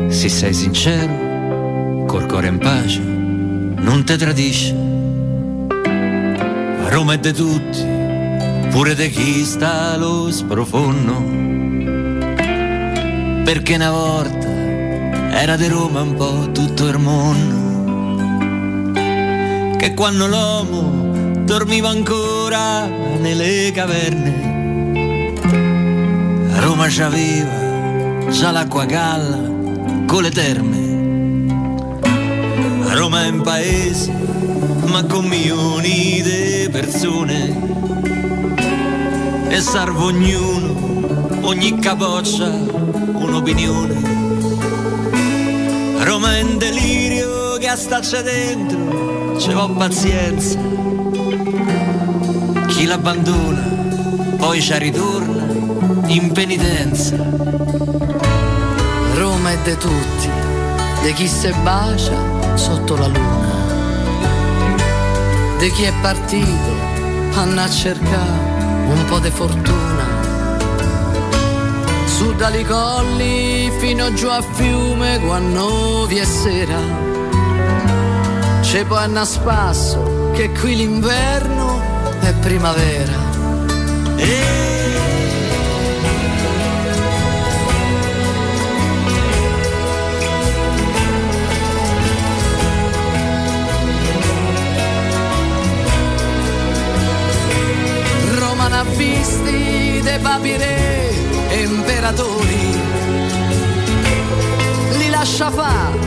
se sei sincero, col cuore in pace, non te tradisce. A Roma è de tutti, pure de chi sta allo sprofondo, perché una volta era di Roma un po' tutto il mondo, che quando l'uomo dormiva ancora nelle caverne, a Roma c'aveva già l'acqua calla con le terme. A Roma è un paese ma con milioni di persone, e salvo ognuno, ogni capoccia, un'opinione. Roma è un delirio che a starci dentro ce l'ho pazienza, chi l'abbandona poi ci ritorna in penitenza. Roma è de tutti, de chi se bacia sotto la luna, de chi è partito hanno a cercare un po' di fortuna. Su dali colli fino giù a fiume, quando vi è sera, c'è poi un spasso che qui l'inverno è primavera. E... Roma n'ha visti dei papire, imperatori, li lascia fa